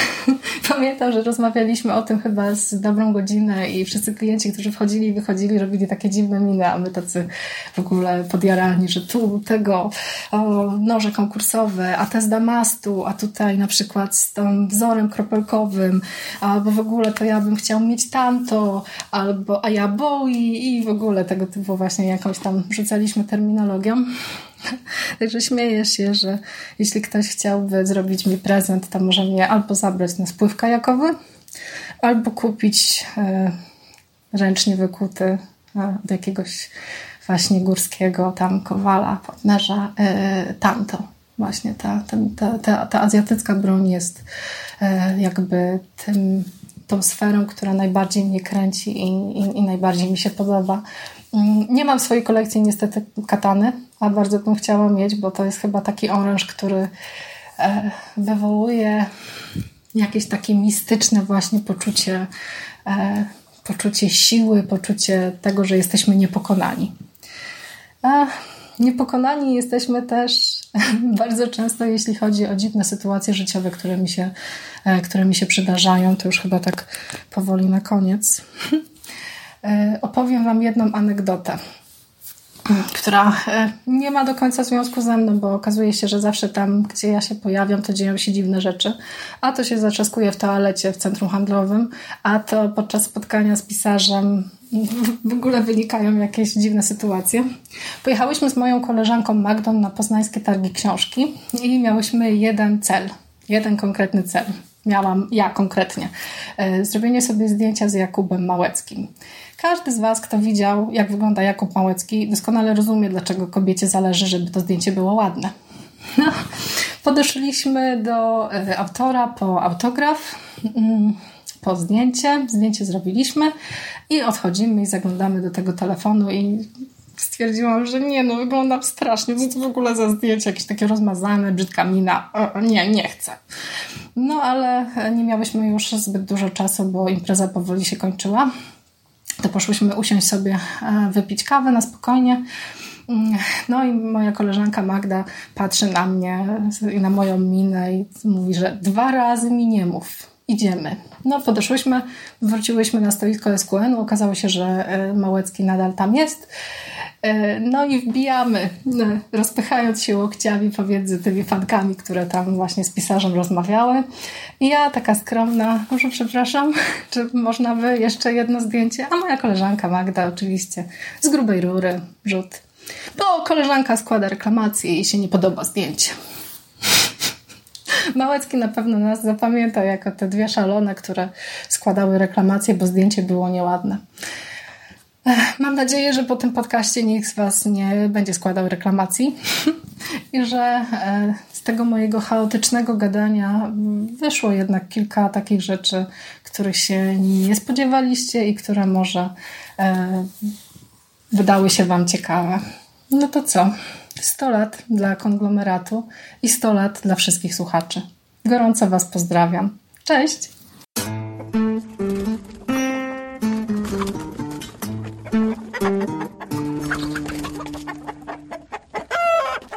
Pamiętam, że rozmawialiśmy o tym chyba z dobrą godzinę i wszyscy klienci, którzy wchodzili i wychodzili, robili takie dziwne miny, a my tacy w ogóle podjarani, że tu tego, o, noże konkursowe, a te z damastu, a tutaj na przykład z tą wzorem kropelkowym, albo w ogóle to ja bym chciał mieć tamto, albo a ja boi i w ogóle tego typu właśnie jakąś tam rzucaliśmy terminologią. Także śmieję się, że jeśli ktoś chciałby zrobić mi prezent, to może mnie albo zabrać na spływ kajakowy, albo kupić e, ręcznie wykuty od jakiegoś właśnie górskiego tam kowala, podnerza, e, tamto. Właśnie ta, ta, ta, ta azjatycka broń jest e, jakby tym, tą sferą, która najbardziej mnie kręci i, i, i najbardziej mi się podoba. Nie mam w swojej kolekcji niestety katany, a bardzo bym chciała mieć, bo to jest chyba taki oręż, który wywołuje jakieś takie mistyczne właśnie poczucie, poczucie siły, poczucie tego, że jesteśmy niepokonani. A niepokonani jesteśmy też bardzo często, jeśli chodzi o dziwne sytuacje życiowe, które mi się, które mi się przydarzają, to już chyba tak powoli na koniec. Opowiem Wam jedną anegdotę, która nie ma do końca związku ze mną, bo okazuje się, że zawsze tam, gdzie ja się pojawiam, to dzieją się dziwne rzeczy. A to się zaczaskuje w toalecie w centrum handlowym, a to podczas spotkania z pisarzem w ogóle wynikają jakieś dziwne sytuacje. Pojechałyśmy z moją koleżanką Magdą na poznańskie targi książki i miałyśmy jeden cel, jeden konkretny cel. Miałam ja konkretnie. Zrobienie sobie zdjęcia z Jakubem Małeckim. Każdy z Was, kto widział, jak wygląda Jakub Małecki, doskonale rozumie, dlaczego kobiecie zależy, żeby to zdjęcie było ładne. No. Podeszliśmy do autora po autograf, po zdjęcie. Zdjęcie zrobiliśmy i odchodzimy i zaglądamy do tego telefonu i stwierdziłam, że nie, no wyglądam strasznie. Co to w ogóle za zdjęcie? Jakieś takie rozmazane, brzydka mina. O, nie, nie chcę. No ale nie miałyśmy już zbyt dużo czasu, bo impreza powoli się kończyła. To poszłyśmy usiąść sobie, wypić kawę na spokojnie. No i moja koleżanka Magda patrzy na mnie i na moją minę i mówi, że dwa razy mi nie mów. Idziemy. No podeszłyśmy, wróciłyśmy na stoisko S Q N. Okazało się, że Małecki nadal tam jest. No i wbijamy, rozpychając się łokciami pomiędzy tymi fankami, które tam właśnie z pisarzem rozmawiały. I ja taka skromna, może przepraszam, czy można by jeszcze jedno zdjęcie? A moja koleżanka Magda oczywiście z grubej rury rzut. Bo koleżanka składa reklamację i jej się nie podoba zdjęcie. Małecki na pewno nas zapamiętał jako te dwie szalone, które składały reklamację, bo zdjęcie było nieładne. Mam nadzieję, że po tym podcaście nikt z Was nie będzie składał reklamacji i że z tego mojego chaotycznego gadania wyszło jednak kilka takich rzeczy, których się nie spodziewaliście i które może wydały się Wam ciekawe. No to co? sto lat dla konglomeratu i sto lat dla wszystkich słuchaczy. Gorąco Was pozdrawiam. Cześć!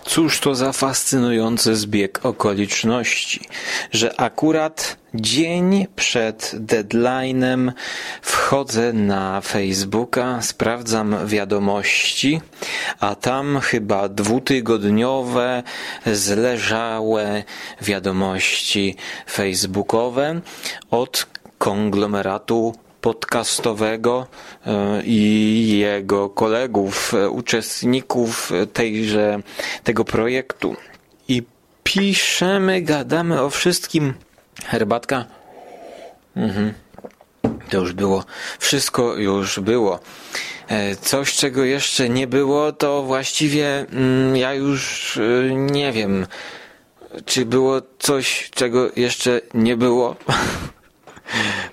Cóż to za fascynujący zbieg okoliczności, że akurat dzień przed deadline'em wchodzę na Facebooka, sprawdzam wiadomości, a tam chyba dwutygodniowe, zleżałe wiadomości facebookowe od konglomeratu podcastowego i jego kolegów, uczestników tejże, tego projektu. I piszemy, gadamy o wszystkim. Herbatka. Mhm. To już było. Wszystko już było. Coś, czego jeszcze nie było, to właściwie ja już nie wiem, czy było coś, czego jeszcze nie było.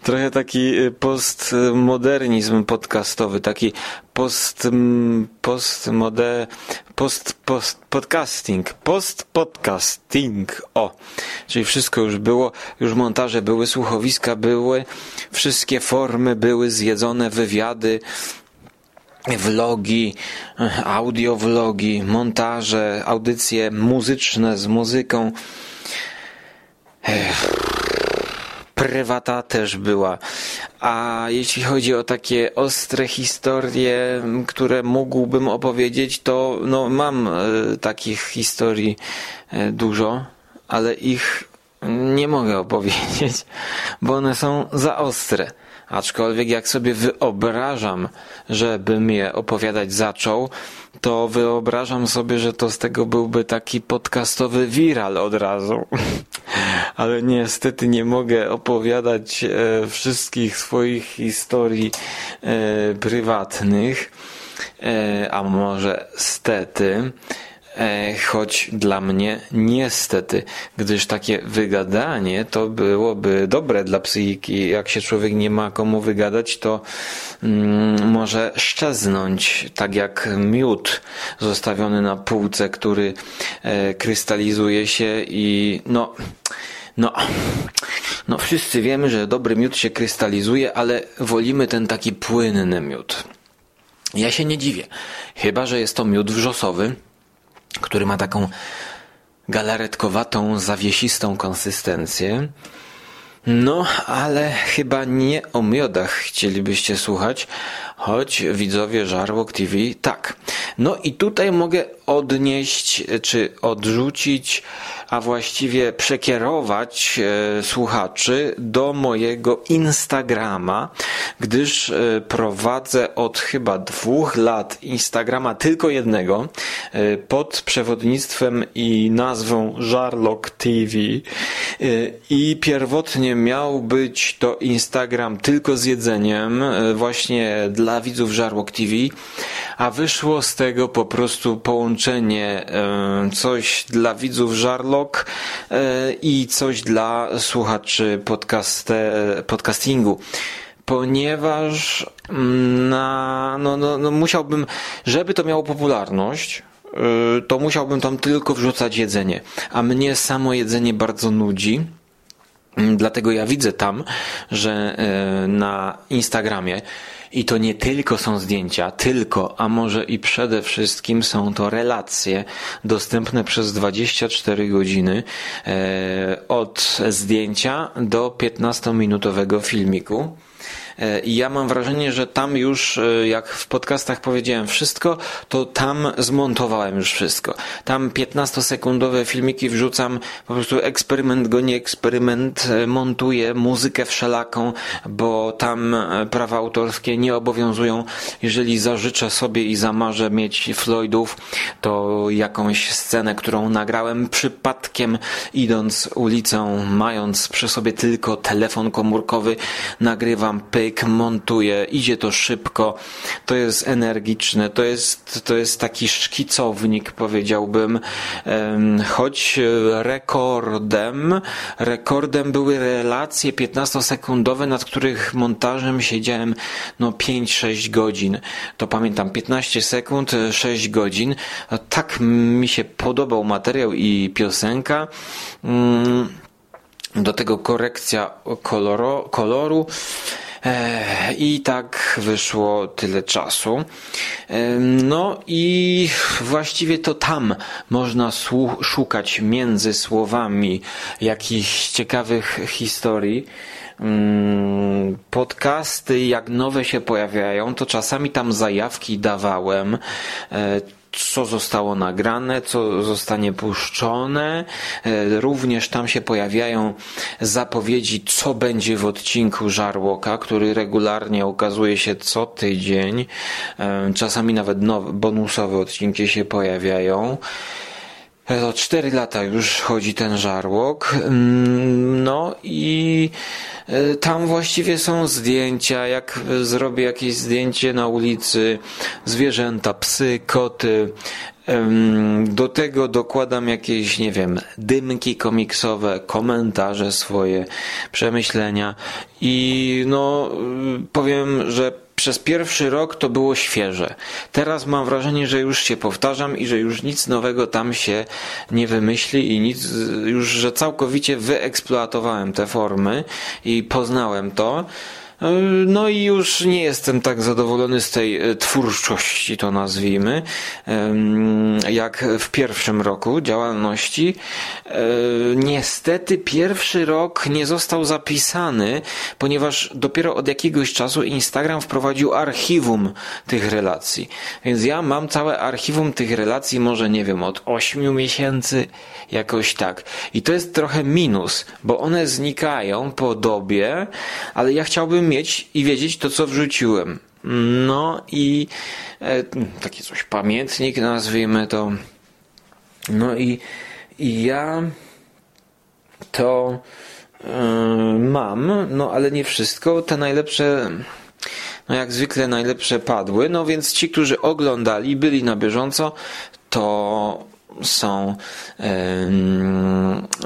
Trochę taki postmodernizm podcastowy, taki post, postmode, post, post, podcasting, postpodcasting, o, czyli wszystko już było, już montaże były, słuchowiska były, wszystkie formy były zjedzone, wywiady, vlogi, audiovlogi, montaże, audycje muzyczne z muzyką. Ech. Prywata też była. A jeśli chodzi o takie ostre historie, które mógłbym opowiedzieć, to no, mam y, takich historii y, dużo, ale ich nie mogę opowiedzieć, bo one są za ostre. Aczkolwiek jak sobie wyobrażam, żebym je opowiadać zaczął, to wyobrażam sobie, że to z tego byłby taki podcastowy wiral od razu. Ale niestety nie mogę opowiadać e, wszystkich swoich historii e, prywatnych, e, a może stety, e, choć dla mnie niestety, gdyż takie wygadanie to byłoby dobre dla psychiki. Jak się człowiek nie ma komu wygadać, to mm, może szczeznąć, tak jak miód zostawiony na półce, który e, krystalizuje się i no... No, no wszyscy wiemy, że dobry miód się krystalizuje, ale wolimy ten taki płynny miód. Ja się nie dziwię, chyba że jest to miód wrzosowy, który ma taką galaretkowatą, zawiesistą konsystencję. No, ale chyba nie o miodach chcielibyście słuchać, choć widzowie Żarłok T V tak. No i tutaj mogę odnieść, czy odrzucić, a właściwie przekierować e, słuchaczy do mojego Instagrama, gdyż e, prowadzę od chyba dwóch lat Instagrama, tylko jednego, e, pod przewodnictwem i nazwą Żarłok T V e, i pierwotnie miał być to Instagram tylko z jedzeniem, e, właśnie dla widzów Żarłok T V, a wyszło z tego po prostu połączenie e, coś dla widzów Żarłok i coś dla słuchaczy podcast, podcastingu, ponieważ na, no, no, no musiałbym, żeby to miało popularność, to musiałbym tam tylko wrzucać jedzenie, a mnie samo jedzenie bardzo nudzi. Dlatego ja widzę tam, że na Instagramie, i to nie tylko są zdjęcia, tylko, a może i przede wszystkim są to relacje dostępne przez dwadzieścia cztery godziny, od zdjęcia do piętnastominutowego filmiku. I ja mam wrażenie, że tam już, jak w podcastach powiedziałem wszystko, to tam zmontowałem już wszystko. Tam piętnastosekundowe filmiki wrzucam, po prostu eksperyment go nie eksperyment, montuję muzykę wszelaką, bo tam prawa autorskie nie obowiązują. Jeżeli zażyczę sobie i zamarzę mieć Floydów, to jakąś scenę, którą nagrałem przypadkiem, idąc ulicą, mając przy sobie tylko telefon komórkowy, nagrywam, pyk, montuję, idzie to szybko, to jest energiczne, to jest, to jest taki szkicownik, powiedziałbym, choć rekordem, rekordem były relacje piętnastosekundowe, nad których montażem siedziałem no pięć sześć godzin, to pamiętam piętnaście sekund, sześć godzin, tak mi się podobał materiał i piosenka. Do tego korekcja koloro, koloru e, i tak wyszło tyle czasu. E, no i właściwie to tam można słu- szukać między słowami jakichś ciekawych historii. Podcasty, jak nowe się pojawiają, to czasami tam zajawki dawałem, e, co zostało nagrane, co zostanie puszczone. Również tam się pojawiają zapowiedzi, co będzie w odcinku Żarłoka, który regularnie okazuje się co tydzień. Czasami nawet nowe, bonusowe odcinki się pojawiają. To cztery lata już chodzi ten Żarłok. No i tam właściwie są zdjęcia, jak zrobię jakieś zdjęcie na ulicy, zwierzęta, psy, koty. Do tego dokładam jakieś, nie wiem, dymki komiksowe, komentarze swoje, przemyślenia i no powiem, że przez pierwszy rok to było świeże. Teraz mam wrażenie, że już się powtarzam i że już nic nowego tam się nie wymyśli i nic, już że całkowicie wyeksploatowałem te formy i poznałem to. No i już nie jestem tak zadowolony z tej twórczości, to nazwijmy, jak w pierwszym roku działalności. Niestety pierwszy rok nie został zapisany, ponieważ dopiero od jakiegoś czasu Instagram wprowadził archiwum tych relacji. Więc ja mam całe archiwum tych relacji, może nie wiem, od ośmiu miesięcy, jakoś tak. I to jest trochę minus, bo one znikają po dobie, ale ja chciałbym mieć i wiedzieć to, co wrzuciłem. No i e, taki coś, pamiętnik nazwijmy to. No i, i ja to y, mam, no ale nie wszystko. Te najlepsze, no jak zwykle najlepsze padły. No więc ci, którzy oglądali, byli na bieżąco, to są yy,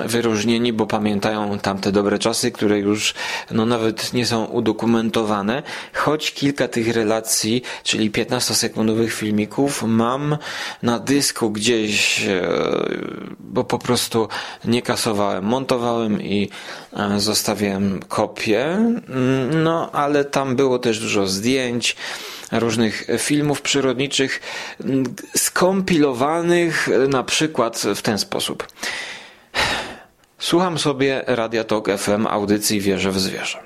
wyróżnieni, bo pamiętają tamte dobre czasy, które już no nawet nie są udokumentowane, choć kilka tych relacji, czyli piętnastosekundowych filmików mam na dysku gdzieś, yy, bo po prostu nie kasowałem, montowałem i yy, zostawiałem kopię, yy, no ale tam było też dużo zdjęć, różnych filmów przyrodniczych skompilowanych na przykład w ten sposób. Słucham sobie Radia Tok F M audycji Wierzę w zwierzę.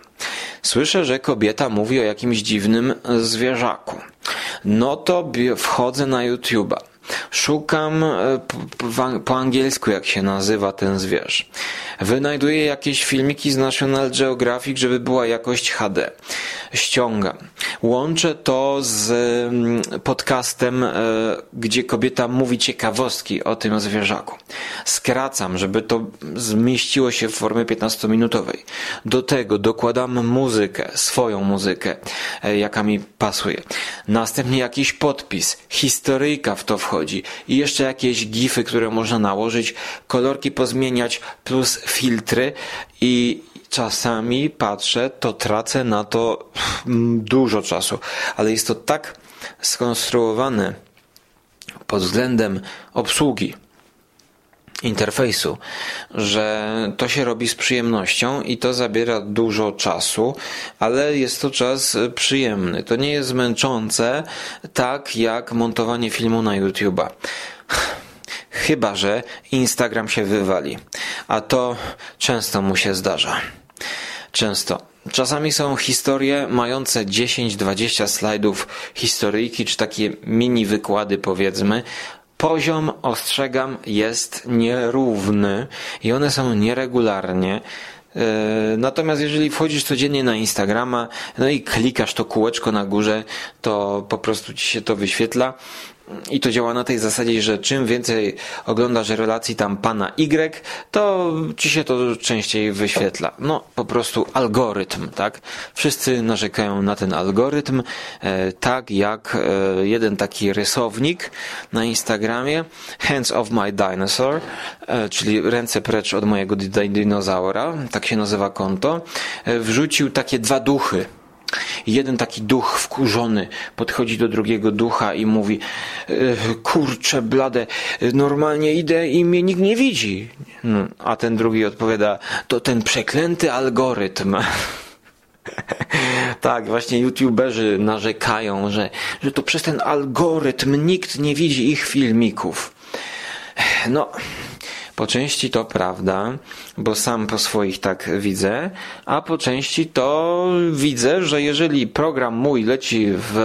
Słyszę, że kobieta mówi o jakimś dziwnym zwierzaku. No to wchodzę na YouTube'a. Szukam po angielsku, jak się nazywa ten zwierz. Wynajduję jakieś filmiki z National Geographic, żeby była jakość H D. Ściągam. Łączę to z podcastem, gdzie kobieta mówi ciekawostki o tym zwierzaku. Skracam, żeby to zmieściło się w formie piętnastominutowej. Do tego dokładam muzykę, swoją muzykę, jaka mi pasuje. Następnie jakiś podpis, historyjka w to wchodzi i jeszcze jakieś gify, które można nałożyć, kolorki pozmieniać, plus filtry i czasami patrzę, to tracę na to dużo czasu, ale jest to tak skonstruowane pod względem obsługi interfejsu, że to się robi z przyjemnością i to zabiera dużo czasu, ale jest to czas przyjemny. To nie jest męczące tak jak montowanie filmu na YouTube'a. Chyba że Instagram się wywali, a to często mu się zdarza. Często. Czasami są historie mające dziesięć dwadzieścia slajdów, historyjki czy takie mini wykłady, powiedzmy. Poziom, ostrzegam, jest nierówny i one są nieregularnie. Natomiast jeżeli wchodzisz codziennie na Instagrama, no i klikasz to kółeczko na górze, to po prostu ci się to wyświetla. I to działa na tej zasadzie, że czym więcej oglądasz relacji tam pana Y, to ci się to częściej wyświetla. No po prostu algorytm, tak? Wszyscy narzekają na ten algorytm, e, tak jak e, jeden taki rysownik na Instagramie, Hands off my dinosaur, e, czyli ręce precz od mojego dinozaura, tak się nazywa konto, e, wrzucił takie dwa duchy. Jeden taki duch wkurzony podchodzi do drugiego ducha i mówi: kurczę blade, normalnie idę i mnie nikt nie widzi. No, a ten drugi odpowiada: to ten przeklęty algorytm. Tak, właśnie youtuberzy narzekają, że, że to przez ten algorytm nikt nie widzi ich filmików. No... Po części to prawda, bo sam po swoich tak widzę, a po części to widzę, że jeżeli program mój leci w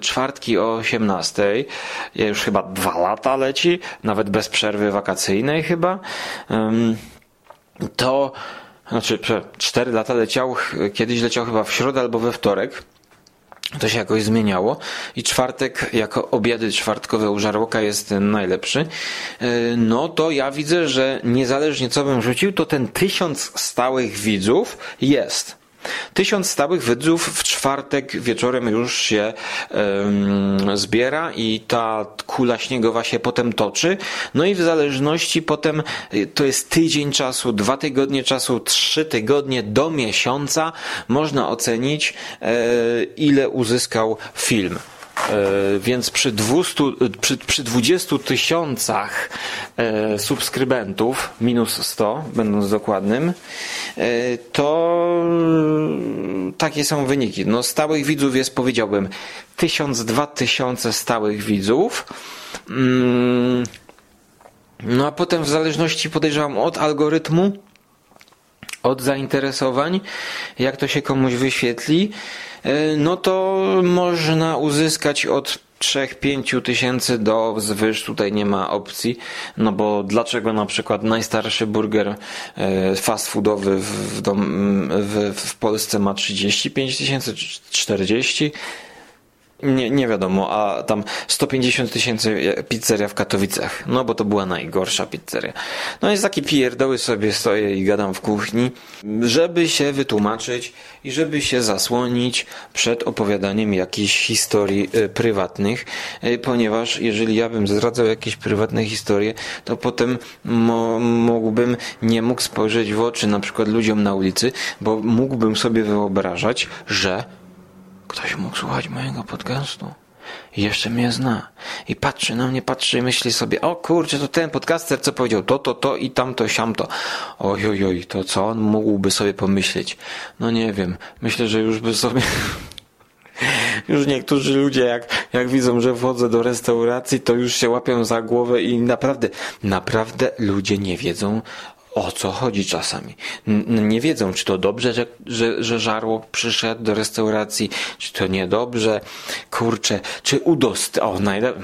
czwartki o osiemnastej, ja już chyba dwa lata leci, nawet bez przerwy wakacyjnej chyba, to, znaczy cztery lata leciał, kiedyś leciał chyba w środę albo we wtorek, to się jakoś zmieniało i czwartek jako obiady czwartkowe u Żarłoka jest najlepszy, no to ja widzę, że niezależnie co bym rzucił, to ten tysiąc stałych widzów jest. Tysiąc stałych widzów w czwartek wieczorem już się um, zbiera i ta kula śniegowa się potem toczy. No i w zależności potem to jest tydzień czasu, dwa tygodnie czasu, trzy tygodnie do miesiąca można ocenić, e, ile uzyskał film. Yy, więc przy, dwieście, przy, przy dwudziestu tysiącach yy, subskrybentów minus sto, będąc dokładnym, yy, to yy, takie są wyniki. No, stałych widzów jest, powiedziałbym, tysiąc do dwóch tysięcy stałych widzów. Yy, no a potem w zależności, podejrzewam, od algorytmu, od zainteresowań, jak to się komuś wyświetli, no to można uzyskać od trzech do pięciu tysięcy do wzwyż, tutaj nie ma opcji, no bo dlaczego na przykład najstarszy burger fast foodowy w, dom, w, w Polsce ma trzydzieści pięć tysięcy czy czterdzieści? Nie, nie wiadomo, a tam sto pięćdziesiąt tysięcy pizzeria w Katowicach, no bo to była najgorsza pizzeria. No jest taki pierdoły, sobie stoję i gadam w kuchni, żeby się wytłumaczyć i żeby się zasłonić przed opowiadaniem jakichś historii prywatnych, ponieważ jeżeli ja bym zdradzał jakieś prywatne historie, to potem mo- mógłbym, nie mógł spojrzeć w oczy na przykład ludziom na ulicy, bo mógłbym sobie wyobrażać, że ktoś mógł słuchać mojego podcastu i jeszcze mnie zna i patrzy na mnie, patrzy i myśli sobie: o kurczę, to ten podcaster co powiedział to, to, to i tamto, siamto, oj, oj, oj, to co on mógłby sobie pomyśleć? No nie wiem, myślę, że już by sobie już niektórzy ludzie jak, jak widzą, że wchodzę do restauracji, to już się łapią za głowę i naprawdę, naprawdę ludzie nie wiedzą, o co chodzi czasami. Nie wiedzą, czy to dobrze, że, że, że Żarłok przyszedł do restauracji, czy to niedobrze. Kurczę, czy udost... O, najlepiej...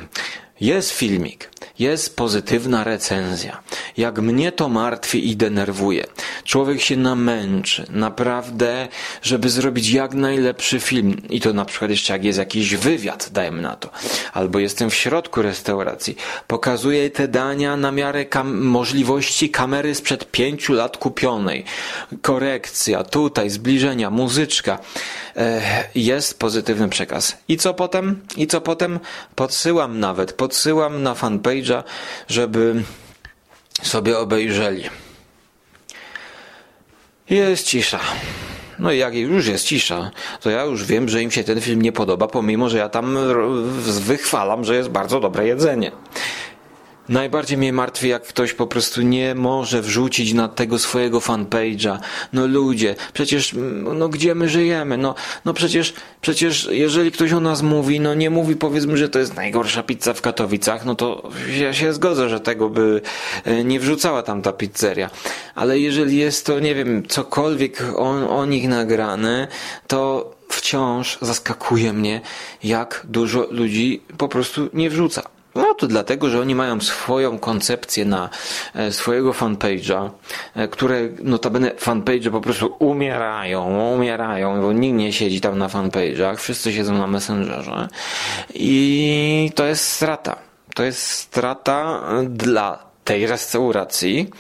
Jest filmik, jest pozytywna recenzja. Jak mnie to martwi i denerwuje. Człowiek się namęczy, naprawdę, żeby zrobić jak najlepszy film. I to na przykład jeszcze jak jest jakiś wywiad, dajmy na to. Albo jestem w środku restauracji. Pokazuję te dania na miarę kam- możliwości kamery sprzed pięciu lat kupionej. Korekcja, tutaj, zbliżenia, muzyczka. Ech, jest pozytywny przekaz. I co potem? I co potem? Podsyłam nawet, pod Odsyłam na fanpage'a, żeby sobie obejrzeli. Jest cisza. No i jak już jest cisza, to ja już wiem, że im się ten film nie podoba, pomimo że ja tam wychwalam, że jest bardzo dobre jedzenie. Najbardziej mnie martwi, jak ktoś po prostu nie może wrzucić na tego swojego fanpage'a. No ludzie, przecież, no gdzie my żyjemy? No, no przecież, przecież jeżeli ktoś o nas mówi, no nie mówi, powiedzmy, że to jest najgorsza pizza w Katowicach, no to ja się zgodzę, że tego by nie wrzucała tamta pizzeria. Ale jeżeli jest to, nie wiem, cokolwiek o, o nich nagrane, to wciąż zaskakuje mnie, jak dużo ludzi po prostu nie wrzuca. No to dlatego, że oni mają swoją koncepcję na e, swojego fanpage'a, e, które notabene fanpage'e po prostu umierają, umierają, bo nikt nie siedzi tam na fanpage'ach, wszyscy siedzą na Messengerze i to jest strata. To jest strata dla tej restauracji,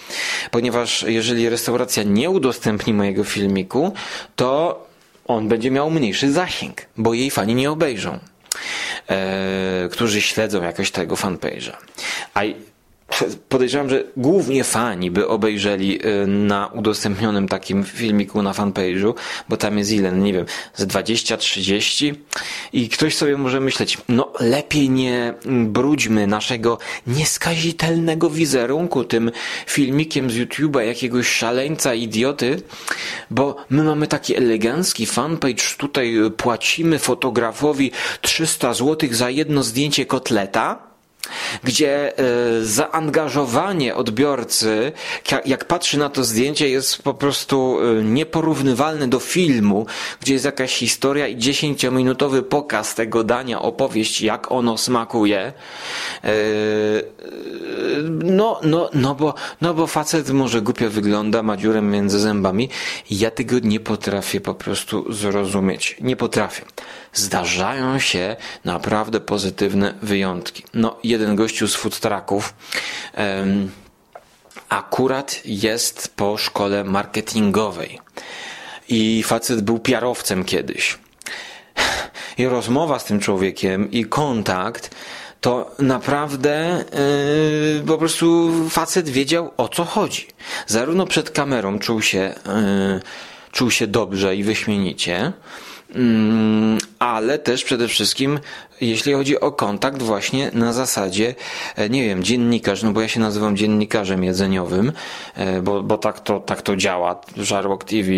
ponieważ jeżeli restauracja nie udostępni mojego filmiku, to on będzie miał mniejszy zasięg, bo jej fani nie obejrzą. Yy, którzy śledzą jakoś tego fanpage'a. A podejrzewam, że głównie fani by obejrzeli yy, na udostępnionym takim filmiku na fanpage'u, bo tam jest ile, nie wiem, z dwadzieścia trzydzieści i ktoś sobie może myśleć, no lepiej nie brudźmy naszego nieskazitelnego wizerunku tym filmikiem z YouTube'a jakiegoś szaleńca, idioty, bo my mamy taki elegancki fanpage, tutaj płacimy fotografowi trzysta złotych za jedno zdjęcie kotleta, gdzie y, zaangażowanie odbiorcy, jak, jak patrzy na to zdjęcie, jest po prostu y, nieporównywalne do filmu, gdzie jest jakaś historia i dziesięciominutowy pokaz tego dania, opowieść, jak ono smakuje. Y, no, no, no, bo, no bo facet może głupio wygląda, ma dziurę między zębami. Ja tego nie potrafię po prostu zrozumieć. Nie potrafię. Zdarzają się naprawdę pozytywne wyjątki. No, jeden gościu z food trucków um, akurat jest po szkole marketingowej i facet był piarowcem kiedyś i rozmowa z tym człowiekiem i kontakt to naprawdę yy, po prostu facet wiedział, o co chodzi. Zarówno przed kamerą czuł się yy, czuł się dobrze i wyśmienicie, Mm, ale też przede wszystkim jeśli chodzi o kontakt właśnie na zasadzie, nie wiem, dziennikarz, no bo ja się nazywam dziennikarzem jedzeniowym, bo, bo tak, to, tak to działa, Żarłok T V,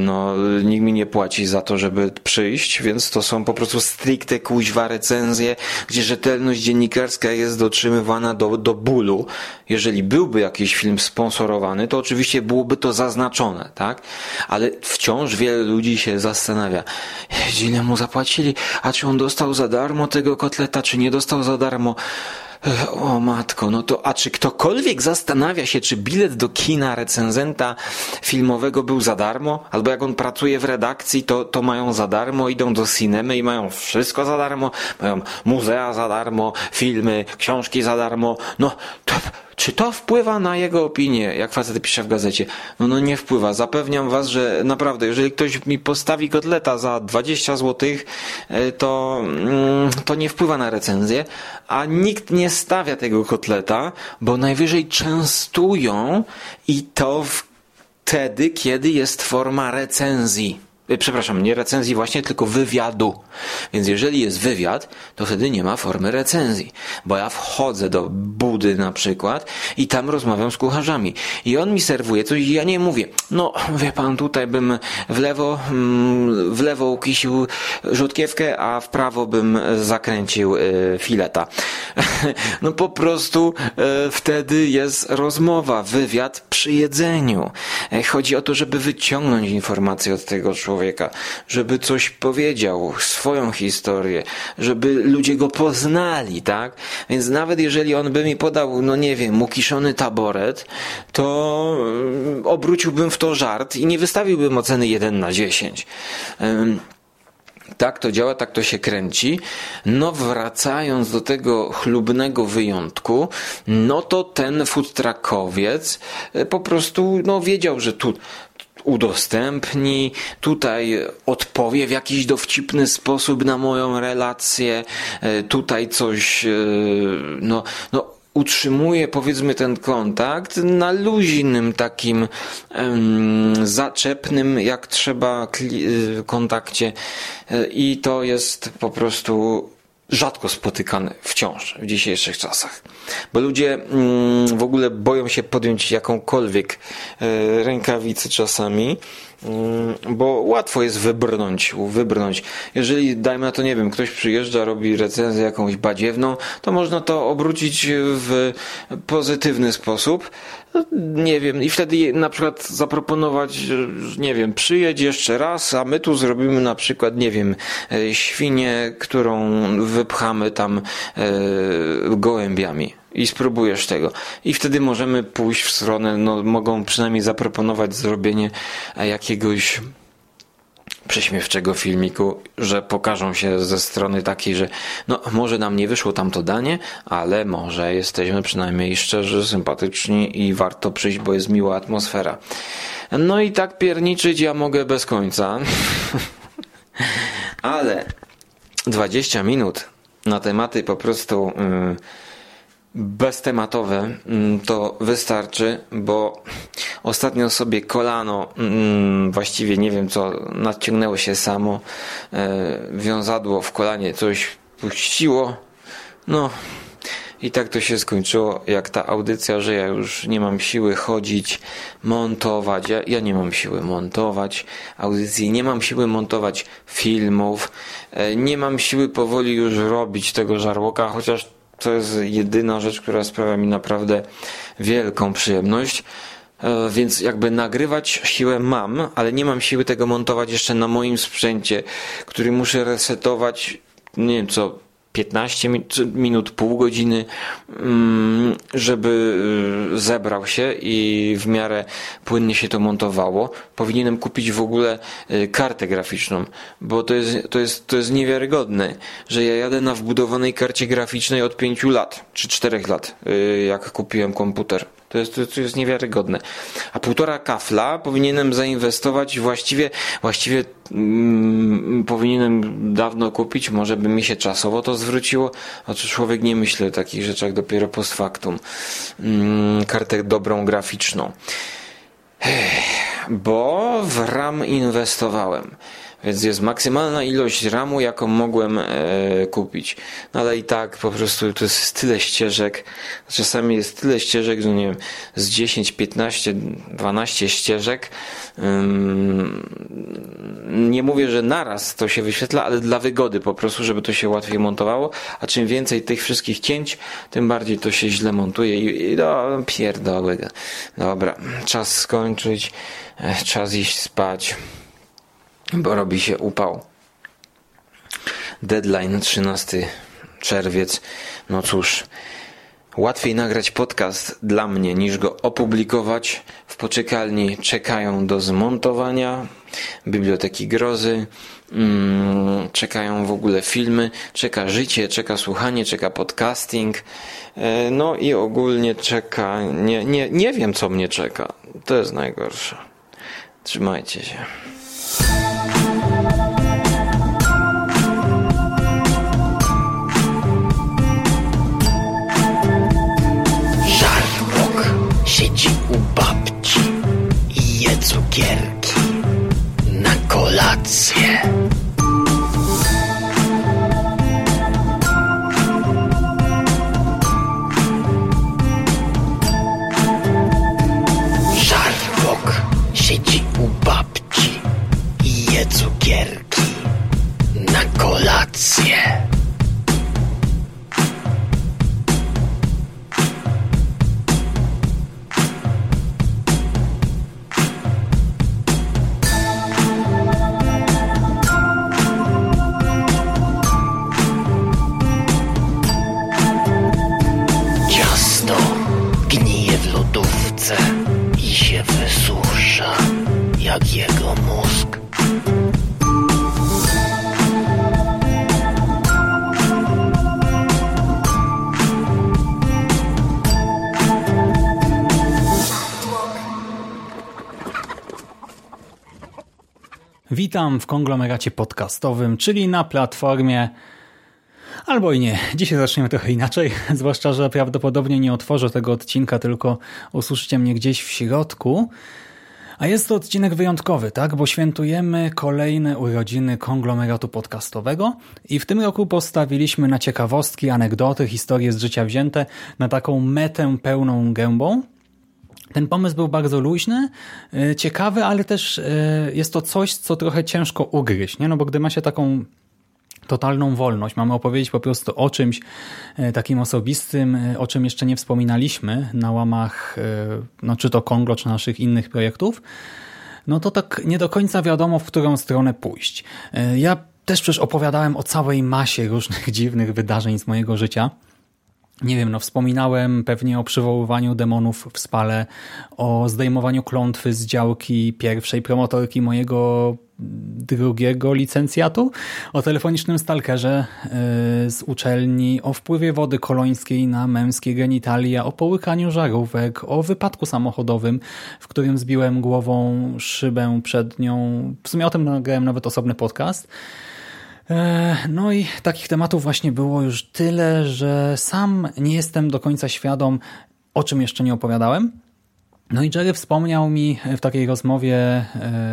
no nikt mi nie płaci za to, żeby przyjść, więc to są po prostu stricte kuźwa recenzje, gdzie rzetelność dziennikarska jest dotrzymywana do, do bólu. Jeżeli byłby jakiś film sponsorowany, to oczywiście byłoby to zaznaczone, tak? Ale wciąż wiele ludzi się zastanawia, ile mu zapłacili, a czy on dostał za darmo tego kotleta, czy nie dostał za darmo. O matko, no to a czy ktokolwiek zastanawia się, czy bilet do kina recenzenta filmowego był za darmo? Albo jak on pracuje w redakcji, to, to mają za darmo, idą do cinemy i mają wszystko za darmo, mają muzea za darmo, filmy, książki za darmo. No to, czy to wpływa na jego opinię, jak facet pisze w gazecie? No, no nie wpływa. Zapewniam was, że naprawdę, jeżeli ktoś mi postawi kotleta za dwadzieścia złotych, to, to nie wpływa na recenzję, a nikt nie stawia tego kotleta, bo najwyżej częstują i to wtedy, kiedy jest forma recenzji. przepraszam, nie recenzji właśnie, tylko wywiadu. Więc jeżeli jest wywiad, to wtedy nie ma formy recenzji, bo ja wchodzę do Budy na przykład i tam rozmawiam z kucharzami i on mi serwuje coś i ja nie mówię, no wie pan, tutaj bym w lewo w lewo ukisił rzutkiewkę, a w prawo bym zakręcił fileta. No po prostu wtedy jest rozmowa, wywiad przy jedzeniu. Chodzi o to, żeby wyciągnąć informacje od tego człowieka, żeby coś powiedział, swoją historię, żeby ludzie go poznali, tak? Więc nawet jeżeli on by mi podał, no nie wiem, mu kiszony taboret, to obróciłbym w to żart i nie wystawiłbym oceny jeden na dziesięć. Tak to działa, tak to się kręci. No wracając do tego chlubnego wyjątku, no to ten futrackowiec po prostu no wiedział, że tu udostępni, tutaj odpowie w jakiś dowcipny sposób na moją relację, tutaj coś, no, no utrzymuje powiedzmy ten kontakt na luźnym takim um, zaczepnym jak trzeba kontakcie i to jest po prostu rzadko spotykane wciąż w dzisiejszych czasach, bo ludzie w ogóle boją się podjąć jakąkolwiek rękawicę czasami, bo łatwo jest wybrnąć, wybrnąć. Jeżeli, dajmy na to, nie wiem, ktoś przyjeżdża, robi recenzję jakąś badziewną, to można to obrócić w pozytywny sposób, nie wiem, i wtedy na przykład zaproponować, nie wiem, przyjedź jeszcze raz, a my tu zrobimy na przykład, nie wiem, świnię, którą wypchamy tam gołębiami. I spróbujesz tego. I wtedy możemy pójść w stronę, no mogą przynajmniej zaproponować zrobienie jakiegoś prześmiewczego filmiku, że pokażą się ze strony takiej, że no może nam nie wyszło tamto danie, ale może jesteśmy przynajmniej szczerzy, sympatyczni i warto przyjść, bo jest miła atmosfera. No i tak pierniczyć ja mogę bez końca. Ale dwadzieścia minut na tematy po prostu Yy, beztematowe to wystarczy, bo ostatnio sobie kolano, właściwie nie wiem co, nadciągnęło się samo, wiązadło w kolanie coś puściło, no i tak to się skończyło jak ta audycja, że ja już nie mam siły chodzić, montować, ja, ja nie mam siły montować audycji, nie mam siły montować filmów, nie mam siły powoli już robić tego żarłoka, chociaż to jest jedyna rzecz, która sprawia mi naprawdę wielką przyjemność. Więc jakby nagrywać siłę mam, ale nie mam siły tego montować jeszcze na moim sprzęcie, który muszę resetować, nie wiem co, piętnaście minut, pół godziny, żeby zebrał się i w miarę płynnie się to montowało. Powinienem kupić w ogóle kartę graficzną, bo to jest, to jest, to jest niewiarygodne, że ja jadę na wbudowanej karcie graficznej od pięciu lat, czy czterech lat, jak kupiłem komputer. To jest, to jest niewiarygodne. A półtora kafla powinienem zainwestować właściwie, właściwie mm, powinienem dawno kupić, może by mi się czasowo to zwróciło, a czy człowiek nie myśli o takich rzeczach dopiero post factum. Mm, kartę dobrą graficzną. Bo w RAM inwestowałem. Więc jest maksymalna ilość ramu, jaką mogłem e, kupić. No ale i tak po prostu to jest tyle ścieżek. Czasami jest tyle ścieżek, że nie wiem, z dziesięć, piętnaście, dwanaście ścieżek. Ym, nie mówię, że naraz to się wyświetla, ale dla wygody po prostu, żeby to się łatwiej montowało. A czym więcej tych wszystkich cięć, tym bardziej to się źle montuje. I, i no, pierdoły. Dobra, czas skończyć. Czas iść spać. Bo robi się upał. Deadline trzynastego czerwca. No cóż, łatwiej nagrać podcast dla mnie niż go opublikować. W poczekalni czekają do zmontowania biblioteki grozy, mm, czekają w ogóle filmy, czeka życie, czeka słuchanie, czeka podcasting, e, no i ogólnie czeka, nie, nie, nie wiem co mnie czeka, to jest najgorsze. Trzymajcie się. Żarłok siedzi u babci i je cukierki na kolację. Kolację. Witam w konglomeracie podcastowym, czyli na platformie, albo i nie. Dzisiaj zaczniemy trochę inaczej, zwłaszcza że prawdopodobnie nie otworzę tego odcinka, tylko usłyszcie mnie gdzieś w środku. A jest to odcinek wyjątkowy, tak? Bo świętujemy kolejne urodziny konglomeratu podcastowego i w tym roku postawiliśmy na ciekawostki, anegdoty, historie z życia wzięte, na taką metę pełną gębą. Ten pomysł był bardzo luźny, ciekawy, ale też jest to coś, co trochę ciężko ugryźć, nie? No bo gdy ma się taką totalną wolność, mamy opowiedzieć po prostu o czymś takim osobistym, o czym jeszcze nie wspominaliśmy na łamach no, czy to Konglo, czy naszych innych projektów, no to tak nie do końca wiadomo, w którą stronę pójść. Ja też przecież opowiadałem o całej masie różnych dziwnych wydarzeń z mojego życia. Nie wiem, no wspominałem pewnie o przywoływaniu demonów w Spale, o zdejmowaniu klątwy z działki pierwszej promotorki mojego drugiego licencjatu, o telefonicznym stalkerze z uczelni, o wpływie wody kolońskiej na męskie genitalia, o połykaniu żarówek, o wypadku samochodowym, w którym zbiłem głową szybę przednią. W sumie o tym nagrałem nawet osobny podcast. No i takich tematów właśnie było już tyle, że sam nie jestem do końca świadom, o czym jeszcze nie opowiadałem. No i Jerry wspomniał mi w takiej rozmowie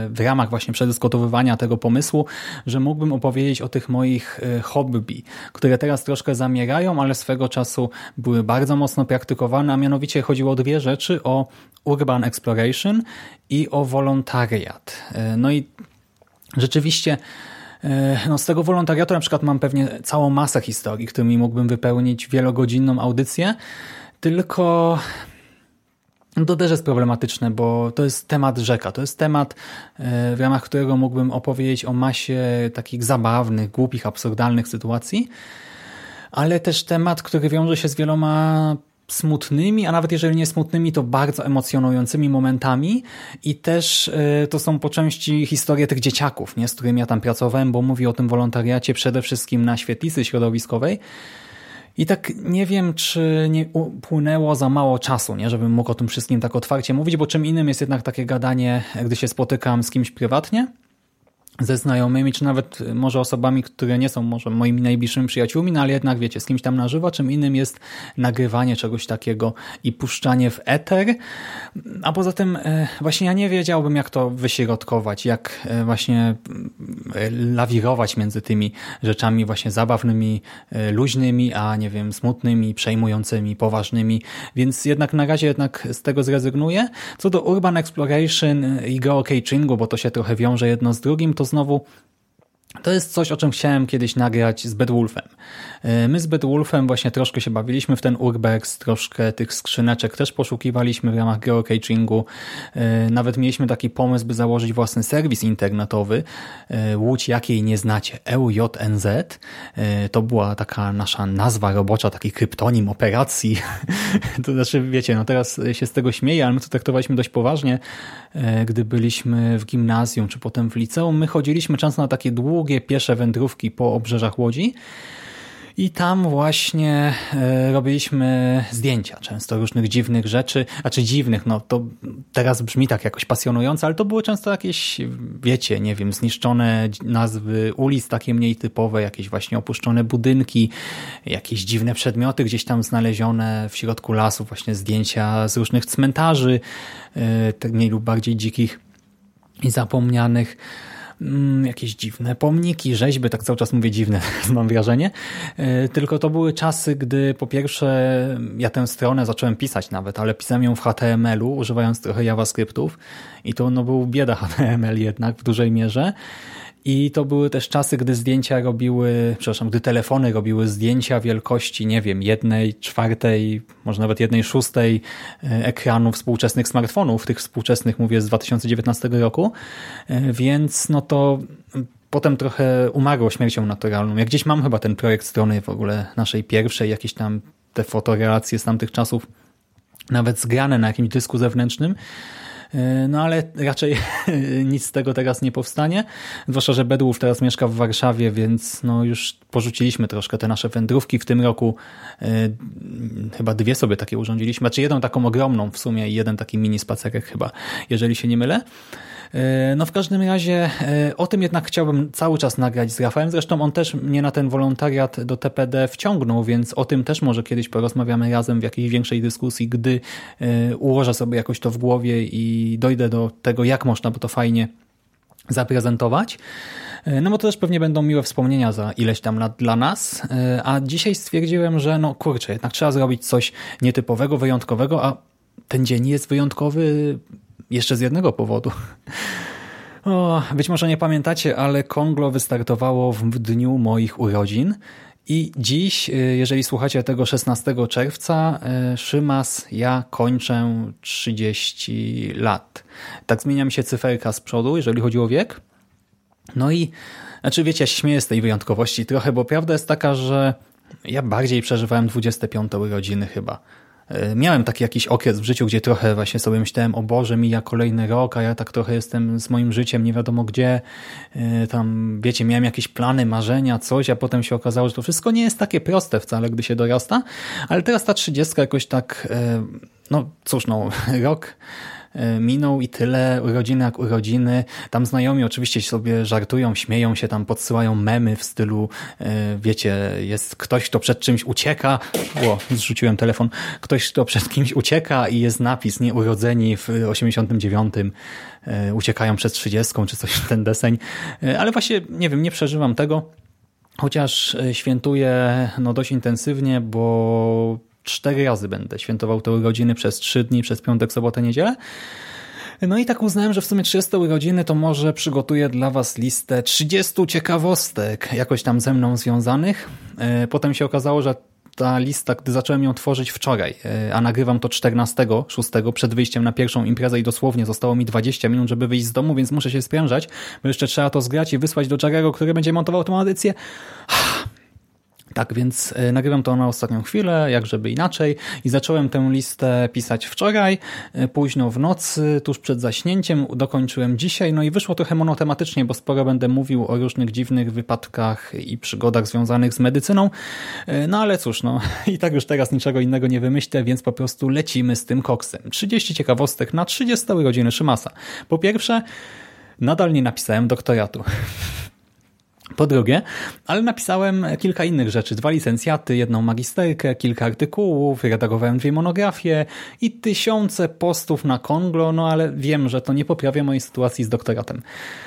w ramach właśnie przedyskutowywania tego pomysłu, że mógłbym opowiedzieć o tych moich hobby, które teraz troszkę zamierają, ale swego czasu były bardzo mocno praktykowane, a mianowicie chodziło o dwie rzeczy, o urban exploration i o wolontariat. No i rzeczywiście No z tego wolontariatu na przykład mam pewnie całą masę historii, którymi mógłbym wypełnić wielogodzinną audycję, tylko to też jest problematyczne, bo to jest temat rzeka, to jest temat, w ramach którego mógłbym opowiedzieć o masie takich zabawnych, głupich, absurdalnych sytuacji, ale też temat, który wiąże się z wieloma smutnymi, a nawet jeżeli nie smutnymi, to bardzo emocjonującymi momentami i też y, to są po części historie tych dzieciaków, nie, z którymi ja tam pracowałem, bo mówię o tym wolontariacie przede wszystkim na świetlicy środowiskowej i tak nie wiem, czy nie upłynęło za mało czasu, nie, żebym mógł o tym wszystkim tak otwarcie mówić, bo czym innym jest jednak takie gadanie, gdy się spotykam z kimś prywatnie, ze znajomymi, czy nawet może osobami, które nie są może moimi najbliższymi przyjaciółmi, no ale jednak wiecie, z kimś tam na żywo, czym innym jest nagrywanie czegoś takiego i puszczanie w eter. A poza tym właśnie ja nie wiedziałbym, jak to wyśrodkować, jak właśnie lawirować między tymi rzeczami właśnie zabawnymi, luźnymi, a nie wiem, smutnymi, przejmującymi, poważnymi, więc jednak na razie jednak z tego zrezygnuję. Co do urban exploration i geocachingu, bo to się trochę wiąże jedno z drugim, to To znowu to jest coś, o czym chciałem kiedyś nagrać z Bedwulfem. My z Bedwulfem właśnie troszkę się bawiliśmy w ten urbex, troszkę tych skrzyneczek też poszukiwaliśmy w ramach geocachingu. Nawet mieliśmy taki pomysł, by założyć własny serwis internetowy. Łódź, jakiej nie znacie, E U J N Z. To była taka nasza nazwa robocza, taki kryptonim operacji. To znaczy, wiecie, no teraz się z tego śmieję, ale my to traktowaliśmy dość poważnie. Gdy byliśmy w gimnazjum, czy potem w liceum, my chodziliśmy często na takie długie długie piesze wędrówki po obrzeżach Łodzi i tam właśnie robiliśmy zdjęcia często różnych dziwnych rzeczy, a czy dziwnych, no to teraz brzmi tak jakoś pasjonująco, ale to były często jakieś, wiecie, nie wiem, zniszczone nazwy ulic, takie mniej typowe, jakieś właśnie opuszczone budynki, jakieś dziwne przedmioty gdzieś tam znalezione w środku lasu, właśnie zdjęcia z różnych cmentarzy, mniej lub bardziej dzikich i zapomnianych. Jakieś dziwne pomniki, rzeźby, tak cały czas mówię dziwne, mam wrażenie. Tylko to były czasy, gdy po pierwsze ja tę stronę zacząłem pisać nawet, ale pisałem ją w H T M L u, używając trochę JavaScriptów i to no, był bieda H T M L jednak w dużej mierze. I to były też czasy, gdy zdjęcia robiły, przepraszam, gdy telefony robiły zdjęcia wielkości, nie wiem, jednej, czwartej, może nawet jednej, szóstej ekranu współczesnych smartfonów, tych współczesnych, mówię, z dwa tysiące dziewiętnastego roku, więc no to potem trochę umarło śmiercią naturalną. Ja gdzieś mam chyba ten projekt strony w ogóle naszej pierwszej, jakieś tam te fotorelacje z tamtych czasów, nawet zgrane na jakimś dysku zewnętrznym. No ale raczej nic z tego teraz nie powstanie. Zwłaszcza, że Bedwulf teraz mieszka w Warszawie, więc no już porzuciliśmy troszkę te nasze wędrówki. W tym roku y, chyba dwie sobie takie urządziliśmy. Znaczy jedną taką ogromną w sumie i jeden taki mini spacerek chyba, jeżeli się nie mylę. Y, no w każdym razie y, o tym jednak chciałbym cały czas nagrać z Rafałem. Zresztą on też mnie na ten wolontariat do T P D wciągnął, więc o tym też może kiedyś porozmawiamy razem w jakiejś większej dyskusji, gdy y, ułożę sobie jakoś to w głowie i i dojdę do tego, jak można by to fajnie zaprezentować. No bo to też pewnie będą miłe wspomnienia za ileś tam lat dla nas. A dzisiaj stwierdziłem, że no kurczę, jednak trzeba zrobić coś nietypowego, wyjątkowego, a ten dzień jest wyjątkowy jeszcze z jednego powodu. O, być może nie pamiętacie, ale Konglo wystartowało w dniu moich urodzin. I dziś, jeżeli słuchacie tego szesnastego czerwca, Szymas, ja kończę trzydzieści lat. Tak zmienia mi się cyferka z przodu, jeżeli chodzi o wiek. No i, znaczy wiecie, ja się śmieję z tej wyjątkowości trochę, bo prawda jest taka, że ja bardziej przeżywałem dwudzieste piąte urodziny chyba. Miałem taki jakiś okres w życiu, gdzie trochę właśnie sobie myślałem, o Boże, mija kolejny rok, a ja tak trochę jestem z moim życiem, nie wiadomo gdzie. Tam, wiecie, miałem jakieś plany, marzenia, coś, a potem się okazało, że to wszystko nie jest takie proste wcale, gdy się dorasta. Ale teraz ta trzydziestka jakoś tak, no cóż, no rok minął i tyle, urodziny jak urodziny. Tam znajomi oczywiście sobie żartują, śmieją się, tam podsyłają memy w stylu, wiecie, jest ktoś, kto przed czymś ucieka. O, zrzuciłem telefon. Ktoś, kto przed kimś ucieka i jest napis, nie, urodzeni w osiemdziesiątym dziewiątym uciekają przed trzydziestką, czy coś w ten deseń. Ale właśnie, nie wiem, nie przeżywam tego. Chociaż świętuję no dość intensywnie, bo cztery razy będę świętował te urodziny przez trzy dni, przez piątek, sobotę, niedzielę. No i tak uznałem, że w sumie trzydzieste urodziny to może przygotuję dla was listę trzydziestu ciekawostek jakoś tam ze mną związanych. Potem się okazało, że ta lista, gdy zacząłem ją tworzyć wczoraj, a nagrywam to czternastego szóstego przed wyjściem na pierwszą imprezę i dosłownie zostało mi dwadzieścia minut, żeby wyjść z domu, więc muszę się sprężać, bo jeszcze trzeba to zgrać i wysłać do Jerry'ego, który będzie montował tę audycję. Tak, więc nagrywam to na ostatnią chwilę, jak żeby inaczej. I zacząłem tę listę pisać wczoraj, późno w nocy, tuż przed zaśnięciem, dokończyłem dzisiaj. No i wyszło trochę monotematycznie, bo sporo będę mówił o różnych dziwnych wypadkach i przygodach związanych z medycyną. No ale cóż, no i tak już teraz niczego innego nie wymyślę, więc po prostu lecimy z tym koksem. trzydzieści ciekawostek na trzydzieste urodziny Szymasa. Po pierwsze, nadal nie napisałem doktoratu. Po drugie, ale napisałem kilka innych rzeczy. Dwa licencjaty, jedną magisterkę, kilka artykułów, redagowałem dwie monografie i tysiące postów na Konglo, no ale wiem, że to nie poprawia mojej sytuacji z doktoratem.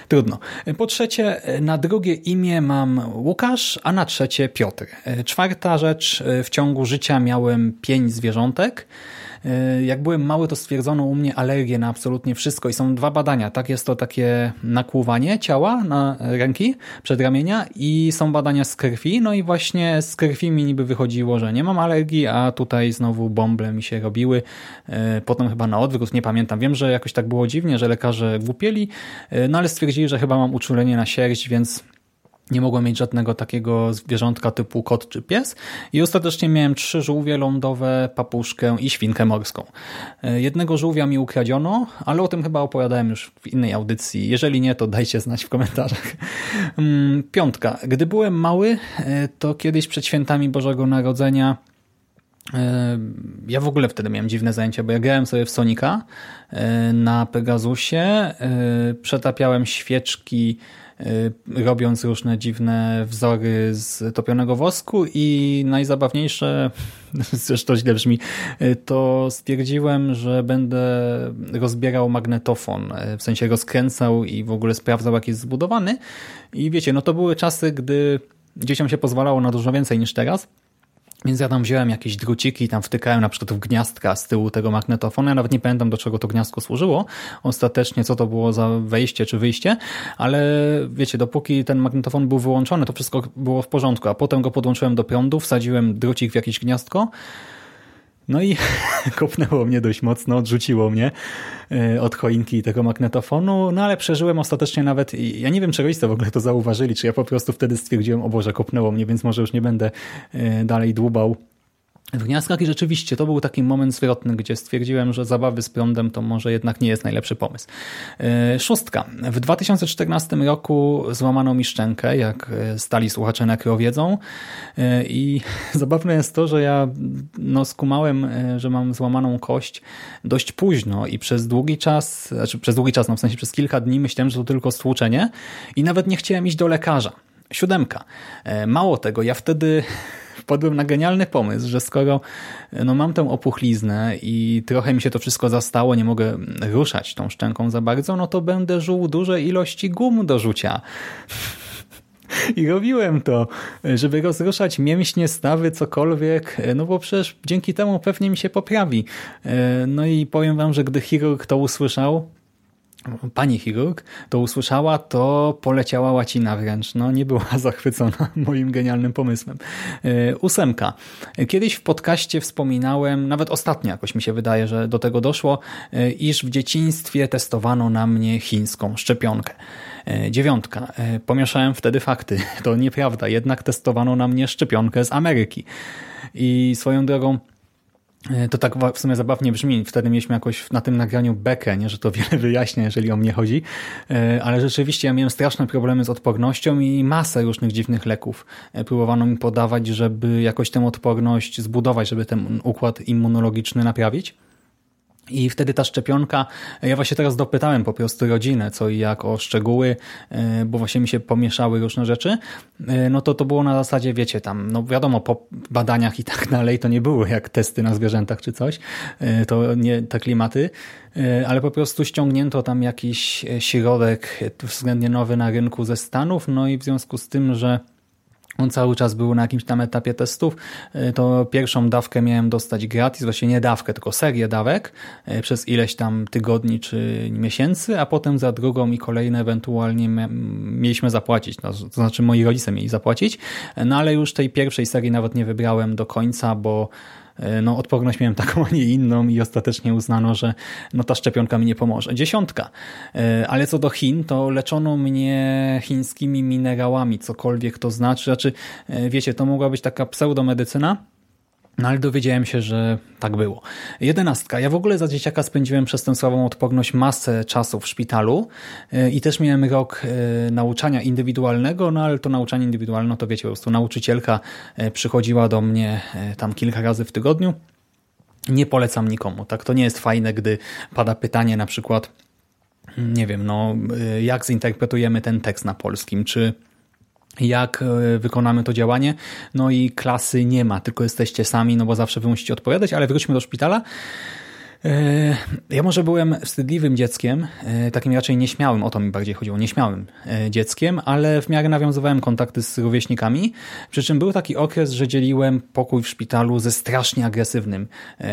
Trudno. Po trzecie, na drugie imię mam Łukasz, a na trzecie Piotr. Czwarta rzecz, w ciągu życia miałem pięć zwierzątek. Jak byłem mały, to stwierdzono u mnie alergię na absolutnie wszystko i są dwa badania. Tak, jest to takie nakłuwanie ciała na ręki, przedramienia i są badania z krwi. No i właśnie z krwi mi niby wychodziło, że nie mam alergii, a tutaj znowu bąble mi się robiły. Potem chyba na odwrót, nie pamiętam. Wiem, że jakoś tak było dziwnie, że lekarze głupieli, no ale stwierdzili, że chyba mam uczulenie na sierść, więc nie mogłem mieć żadnego takiego zwierzątka typu kot czy pies i ostatecznie miałem trzy żółwie lądowe, papuszkę i świnkę morską. Jednego żółwia mi ukradziono, ale o tym chyba opowiadałem już w innej audycji. Jeżeli nie, to dajcie znać w komentarzach. Piątka. Gdy byłem mały, to kiedyś przed świętami Bożego Narodzenia ja w ogóle wtedy miałem dziwne zajęcia, bo ja grałem sobie w Sonika na Pegasusie, przetapiałem świeczki robiąc różne dziwne wzory z topionego wosku i najzabawniejsze, zresztą źle brzmi, to stwierdziłem, że będę rozbierał magnetofon, w sensie rozkręcał i w ogóle sprawdzał, jak jest zbudowany i wiecie, no to były czasy, gdy dzieciom się pozwalało na dużo więcej niż teraz. Więc ja tam wziąłem jakieś druciki, tam wtykałem na przykład w gniazdka z tyłu tego magnetofonu. Ja nawet nie pamiętam, do czego to gniazdko służyło ostatecznie, co to było za wejście czy wyjście, ale wiecie, dopóki ten magnetofon był wyłączony, to wszystko było w porządku, a potem go podłączyłem do prądu, wsadziłem drucik w jakieś gniazdko, no i kopnęło mnie dość mocno, odrzuciło mnie od choinki tego magnetofonu, no ale przeżyłem ostatecznie nawet, ja nie wiem, czy rodzice w ogóle to zauważyli, czy ja po prostu wtedy stwierdziłem, o Boże, kopnęło mnie, więc może już nie będę dalej dłubał w gniazdkach. I rzeczywiście to był taki moment zwrotny, gdzie stwierdziłem, że zabawy z prądem to może jednak nie jest najlepszy pomysł. Szóstka. W dwa tysiące czternastym roku złamano mi szczękę, jak stali słuchacze na Kro wiedzą, i zabawne jest to, że ja no, skumałem, że mam złamaną kość dość późno i przez długi czas, znaczy przez długi czas, no w sensie przez kilka dni myślałem, że to tylko stłuczenie i nawet nie chciałem iść do lekarza. Siódemka. Mało tego, ja wtedy wpadłem na genialny pomysł, że skoro no, mam tę opuchliznę i trochę mi się to wszystko zastało, nie mogę ruszać tą szczęką za bardzo, no to będę żuł duże ilości gum do rzucia. I robiłem to, żeby rozruszać mięśnie, stawy, cokolwiek, no bo przecież dzięki temu pewnie mi się poprawi. No i powiem wam, że gdy chirurg to usłyszał, pani chirurg to usłyszała, to poleciała łacina wręcz. No, nie była zachwycona moim genialnym pomysłem. Ósemka. Kiedyś w podcaście wspominałem, nawet ostatnio jakoś mi się wydaje, że do tego doszło, iż w dzieciństwie testowano na mnie chińską szczepionkę. Dziewiątka. Pomieszałem wtedy fakty. To nieprawda. Jednak testowano na mnie szczepionkę z Ameryki. I swoją drogą, to tak w sumie zabawnie brzmi. Wtedy mieliśmy jakoś na tym nagraniu bekę, nie, że to wiele wyjaśnia, jeżeli o mnie chodzi. Ale rzeczywiście ja miałem straszne problemy z odpornością i masę różnych dziwnych leków próbowano mi podawać, żeby jakoś tę odporność zbudować, żeby ten układ immunologiczny naprawić. I wtedy ta szczepionka, ja właśnie teraz dopytałem po prostu rodzinę, co i jak, o szczegóły, bo właśnie mi się pomieszały różne rzeczy, no to to było na zasadzie, wiecie, tam, no wiadomo, po badaniach i tak dalej, to nie były jak testy na zwierzętach czy coś, to nie te klimaty, ale po prostu ściągnięto tam jakiś środek względnie nowy na rynku ze Stanów, no i w związku z tym, że on cały czas był na jakimś tam etapie testów, to pierwszą dawkę miałem dostać gratis, właśnie nie dawkę, tylko serię dawek przez ileś tam tygodni czy miesięcy, a potem za drugą i kolejne ewentualnie mieliśmy zapłacić, no, to znaczy moi rodzice mieli zapłacić, no ale już tej pierwszej serii nawet nie wybrałem do końca, bo no, odporność miałem taką, a nie inną i ostatecznie uznano, że no, ta szczepionka mi nie pomoże. Dziesiątka. Ale co do Chin, to leczono mnie chińskimi minerałami, cokolwiek to znaczy. Znaczy, wiecie, to mogła być taka pseudomedycyna, no ale dowiedziałem się, że tak było. Jedenastka. Ja w ogóle za dzieciaka spędziłem przez tę słabą odporność masę czasu w szpitalu i też miałem rok nauczania indywidualnego, no ale to nauczanie indywidualne, to wiecie, po prostu nauczycielka przychodziła do mnie tam kilka razy w tygodniu. Nie polecam nikomu, tak? To nie jest fajne, gdy pada pytanie na przykład, nie wiem, no jak zinterpretujemy ten tekst na polskim, czy jak wykonamy to działanie, no i klasy nie ma, tylko jesteście sami, no bo zawsze wy musicie odpowiadać, ale wróćmy do szpitala. Ja może byłem wstydliwym dzieckiem, takim raczej nieśmiałym, o to mi bardziej chodziło, nieśmiałym dzieckiem, ale w miarę nawiązywałem kontakty z rówieśnikami, przy czym był taki okres, że dzieliłem pokój w szpitalu ze strasznie agresywnym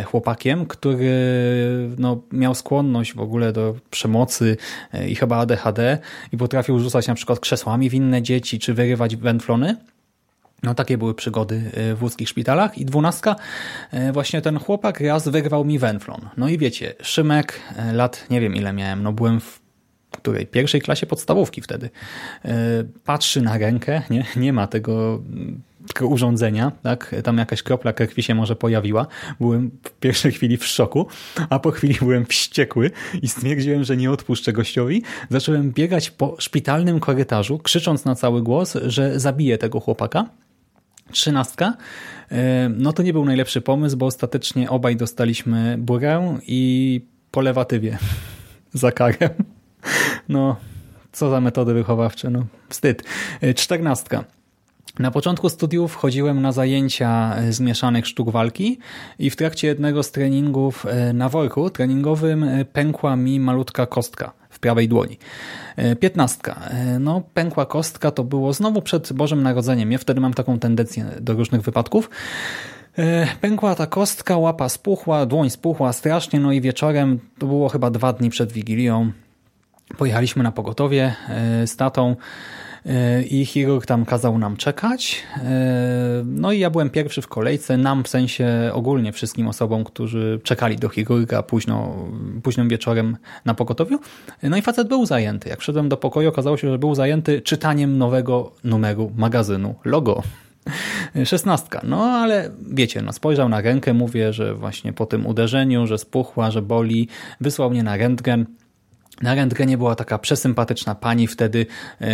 chłopakiem, który no, miał skłonność w ogóle do przemocy i chyba A D H D i potrafił rzucać na przykład krzesłami w inne dzieci czy wyrywać wędflony. No takie były przygody w łódzkich szpitalach. I dwunastka, właśnie ten chłopak raz wyrwał mi węflon. No i wiecie, Szymek, lat nie wiem ile miałem, no byłem w której pierwszej klasie podstawówki wtedy. Patrzy na rękę, nie, nie ma tego urządzenia, tak? Tam jakaś kropla krwi się może pojawiła. Byłem w pierwszej chwili w szoku, a po chwili byłem wściekły i stwierdziłem, że nie odpuszczę gościowi. Zacząłem biegać po szpitalnym korytarzu, krzycząc na cały głos, że zabiję tego chłopaka. Trzynastka. No to nie był najlepszy pomysł, bo ostatecznie obaj dostaliśmy burę i po lewatywie za karę. No, co za metody wychowawcze, no wstyd. Czternastka. Na początku studiów chodziłem na zajęcia z mieszanych sztuk walki i w trakcie jednego z treningów na worku treningowym pękła mi malutka kostka w prawej dłoni. Piętnastka. No, pękła kostka to było znowu przed Bożym Narodzeniem. Ja wtedy mam taką tendencję do różnych wypadków. Pękła ta kostka, łapa spuchła, dłoń spuchła strasznie, no i wieczorem, to było chyba dwa dni przed Wigilią, pojechaliśmy na pogotowie z tatą i chirurg tam kazał nam czekać. No i ja byłem pierwszy w kolejce, nam w sensie ogólnie wszystkim osobom, którzy czekali do chirurga późno, późnym wieczorem na pogotowiu. No i facet był zajęty. Jak wszedłem do pokoju, okazało się, że był zajęty czytaniem nowego numeru magazynu Logo. Szesnastka. No ale wiecie, no spojrzał na rękę, mówię, że właśnie po tym uderzeniu, że spuchła, że boli. Wysłał mnie na rentgen. Na rentgenie była taka przesympatyczna pani wtedy,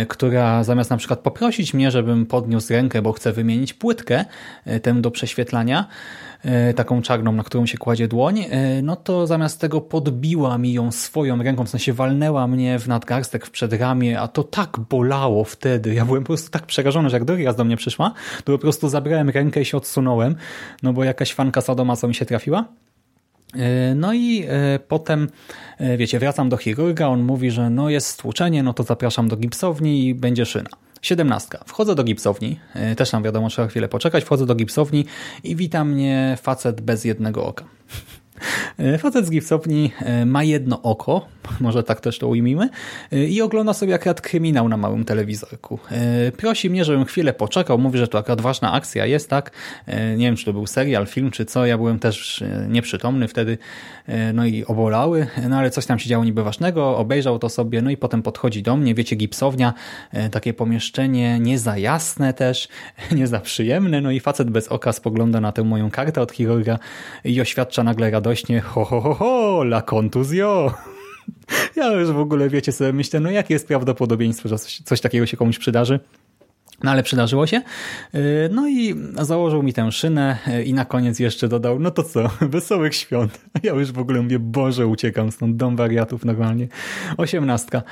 która zamiast na przykład poprosić mnie, żebym podniósł rękę, bo chce wymienić płytkę, tę do prześwietlania, taką czarną, na którą się kładzie dłoń, no to zamiast tego podbiła mi ją swoją ręką, w sensie walnęła mnie w nadgarstek, w przedramię, a to tak bolało wtedy. Ja byłem po prostu tak przerażony, że jak drugi raz do mnie przyszła, to po prostu zabrałem rękę i się odsunąłem, no bo jakaś fanka sadomaso mi się trafiła. No i potem, wiecie, wracam do chirurga, on mówi, że no jest stłuczenie, no to zapraszam do gipsowni i będzie szyna. Siedemnastka. Wchodzę do gipsowni, też tam wiadomo, trzeba chwilę poczekać, wchodzę do gipsowni i wita mnie facet bez jednego oka. Facet z gipsowni ma jedno oko, może tak też to ujmijmy, i ogląda sobie akurat kryminał na małym telewizorku. Prosi mnie, żebym chwilę poczekał, mówi, że to akurat ważna akcja jest, tak? Nie wiem, czy to był serial, film, czy co, ja byłem też nieprzytomny wtedy, no i obolały, no ale coś tam się działo niby ważnego, obejrzał to sobie, no i potem podchodzi do mnie, wiecie, gipsownia, takie pomieszczenie nie za jasne też, nie za przyjemne, no i facet bez oka spogląda na tę moją kartę od chirurga i oświadcza nagle radość, właśnie ho, ho, ho, ho, la kontuzjo. Ja już w ogóle, wiecie, sobie myślę, no jakie jest prawdopodobieństwo, że coś, coś takiego się komuś przydarzy. No ale przydarzyło się. No i założył mi tę szynę i na koniec jeszcze dodał, no to co, wesołych świąt. Ja już w ogóle mówię, Boże, uciekam stąd, dom wariatów normalnie. Osiemnastka.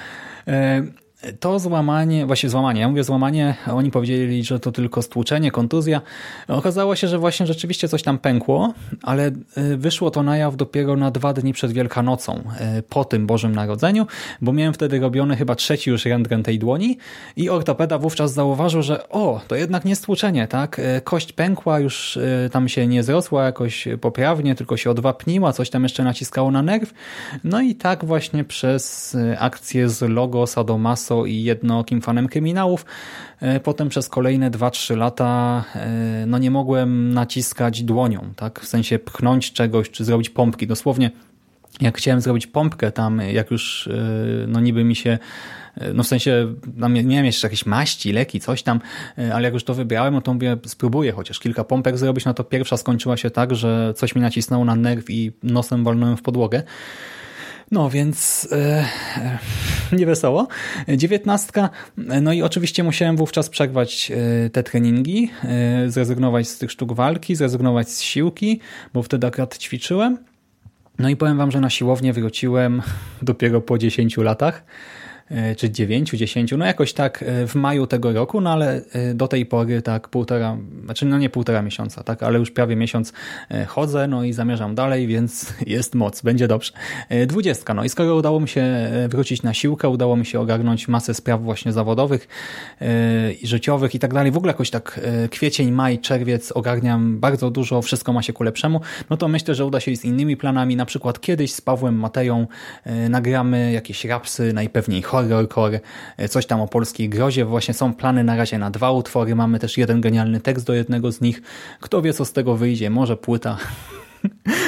To złamanie, właśnie złamanie, ja mówię złamanie, oni powiedzieli, że to tylko stłuczenie, kontuzja. Okazało się, że właśnie rzeczywiście coś tam pękło, ale wyszło to na jaw dopiero na dwa dni przed Wielkanocą, po tym Bożym Narodzeniu, bo miałem wtedy robiony chyba trzeci już rentgen tej dłoni i ortopeda wówczas zauważył, że o, to jednak nie stłuczenie, tak? Kość pękła, już tam się nie zrosła jakoś poprawnie, tylko się odwapniła, coś tam jeszcze naciskało na nerw. No i tak właśnie przez akcję z Logo, sadomaso i jednookim fanem kryminałów. Potem przez kolejne dwa trzy lata no nie mogłem naciskać dłonią, tak? W sensie pchnąć czegoś czy zrobić pompki. Dosłownie jak chciałem zrobić pompkę tam, jak już no niby mi się, no w sensie tam nie miałem jeszcze jakieś maści, leki, coś tam, ale jak już to wybrałem, no to mówię, spróbuję chociaż kilka pompek zrobić, no to pierwsza skończyła się tak, że coś mi nacisnęło na nerw i nosem walnąłem w podłogę. No więc e, niewesoło. Dziewiętnastka. No i oczywiście musiałem wówczas przerwać te treningi, zrezygnować z tych sztuk walki, zrezygnować z siłki, bo wtedy akurat ćwiczyłem. No i powiem wam, że na siłownię wróciłem dopiero po dziesięciu latach, czy dziewięciu, dziesięciu, no jakoś tak w maju tego roku, no ale do tej pory tak półtora, znaczy no nie półtora miesiąca, tak, ale już prawie miesiąc chodzę, no i zamierzam dalej, więc jest moc, będzie dobrze. Dwudziestka, no i skoro udało mi się wrócić na siłkę, udało mi się ogarnąć masę spraw właśnie zawodowych i życiowych i tak dalej, w ogóle jakoś tak kwiecień, maj, czerwiec ogarniam bardzo dużo, wszystko ma się ku lepszemu, no to myślę, że uda się i z innymi planami, na przykład kiedyś z Pawłem Mateją nagramy jakieś rapsy, najpewniej horrorcore, coś tam o polskiej grozie. Właśnie są plany na razie na dwa utwory. Mamy też jeden genialny tekst do jednego z nich. Kto wie, co z tego wyjdzie? Może płyta.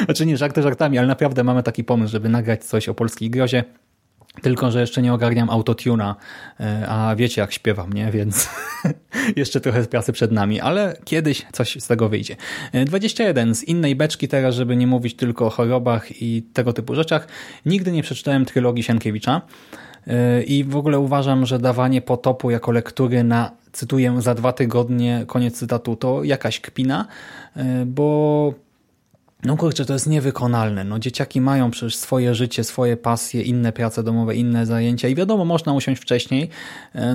Znaczy nie żarty żartami, ale naprawdę mamy taki pomysł, żeby nagrać coś o polskiej grozie. Tylko że jeszcze nie ogarniam autotuna, a wiecie jak śpiewam, nie? Więc jeszcze trochę pracy przed nami, ale kiedyś coś z tego wyjdzie. dwudziesty pierwszy. Z innej beczki teraz, żeby nie mówić tylko o chorobach i tego typu rzeczach. Nigdy nie przeczytałem trylogii Sienkiewicza. I w ogóle uważam, że dawanie Potopu jako lektury na, cytuję, za dwa tygodnie, koniec cytatu, to jakaś kpina, bo No kurczę, to jest niewykonalne. No dzieciaki mają przecież swoje życie, swoje pasje, inne prace domowe, inne zajęcia i wiadomo, można usiąść wcześniej,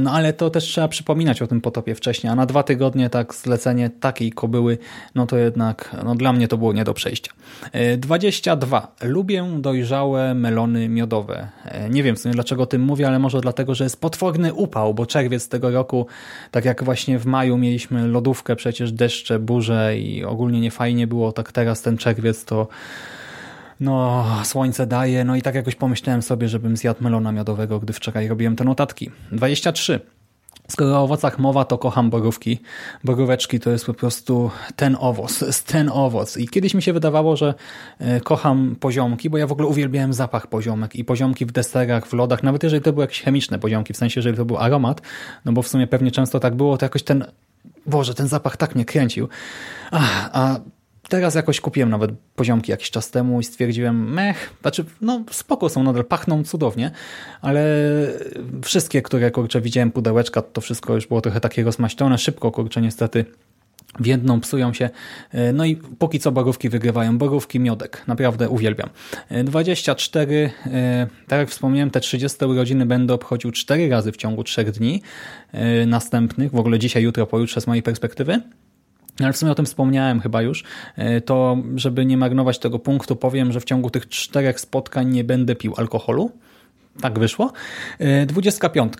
no ale to też trzeba przypominać o tym potopie wcześniej, a na dwa tygodnie tak zlecenie takiej kobyły, no to jednak no dla mnie to było nie do przejścia. dwadzieścia dwa. Lubię dojrzałe melony miodowe. Nie wiem w sumie dlaczego o tym mówię, ale może dlatego, że jest potworny upał, bo czerwiec tego roku, tak jak właśnie w maju mieliśmy lodówkę, przecież deszcze, burze i ogólnie niefajnie było, tak teraz ten czerwiec więc to no słońce daje, no i tak jakoś pomyślałem sobie, żebym zjadł melona miodowego, gdy wczoraj robiłem te notatki. dwadzieścia trzy. Skoro o owocach mowa, to kocham borówki. Boróweczki to jest po prostu ten owoc, ten owoc. I kiedyś mi się wydawało, że kocham poziomki, bo ja w ogóle uwielbiałem zapach poziomek i poziomki w deserach, w lodach, nawet jeżeli to były jakieś chemiczne poziomki, w sensie, jeżeli to był aromat, no bo w sumie pewnie często tak było, to jakoś ten, Boże, ten zapach tak mnie kręcił. Ach, a teraz jakoś kupiłem nawet poziomki jakiś czas temu i stwierdziłem, mech, znaczy no spoko są nadal, pachną cudownie, ale wszystkie, które kurczę widziałem pudełeczka, to wszystko już było trochę takie rozmaślone, szybko kurczę niestety w jedną psują się, no i póki co borówki wygrywają, borówki, miodek, naprawdę uwielbiam. dwadzieścia cztery, tak jak wspomniałem, te trzydzieste urodziny będę obchodził cztery razy w ciągu trzech dni następnych, w ogóle dzisiaj, jutro, pojutrze z mojej perspektywy. Ale w sumie o tym wspomniałem chyba już, to żeby nie marnować tego punktu powiem, że w ciągu tych czterech spotkań nie będę pił alkoholu. Tak wyszło. dwadzieścia pięć.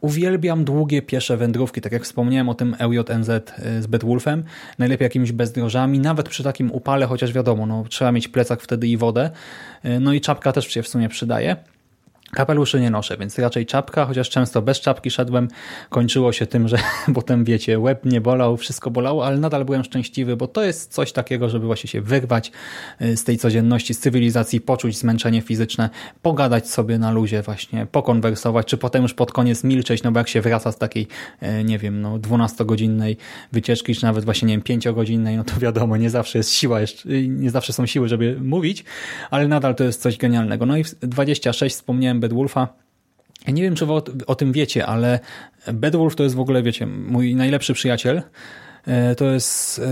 Uwielbiam długie piesze wędrówki, tak jak wspomniałem o tym L J N Z z Bedwulfem, najlepiej jakimiś bezdrożami, nawet przy takim upale, chociaż wiadomo, no, trzeba mieć plecak wtedy i wodę, no i czapka też się w sumie przydaje. Kapeluszy nie noszę, więc raczej czapka, chociaż często bez czapki szedłem. Kończyło się tym, że potem wiecie, łeb nie bolał, wszystko bolało, ale nadal byłem szczęśliwy, bo to jest coś takiego, żeby właśnie się wyrwać z tej codzienności, z cywilizacji, poczuć zmęczenie fizyczne, pogadać sobie na luzie właśnie, pokonwersować, czy potem już pod koniec milczeć, no bo jak się wraca z takiej, nie wiem, no dwunastogodzinnej wycieczki, czy nawet właśnie, nie wiem, pięciogodzinnej, no to wiadomo, nie zawsze jest siła, jeszcze, nie zawsze są siły, żeby mówić, ale nadal to jest coś genialnego. No i dwadzieścia sześć wspomniałem Bedwulfa. Ja nie wiem, czy wy o, o tym wiecie, ale Bedwulf to jest w ogóle, wiecie, mój najlepszy przyjaciel. To jest yy,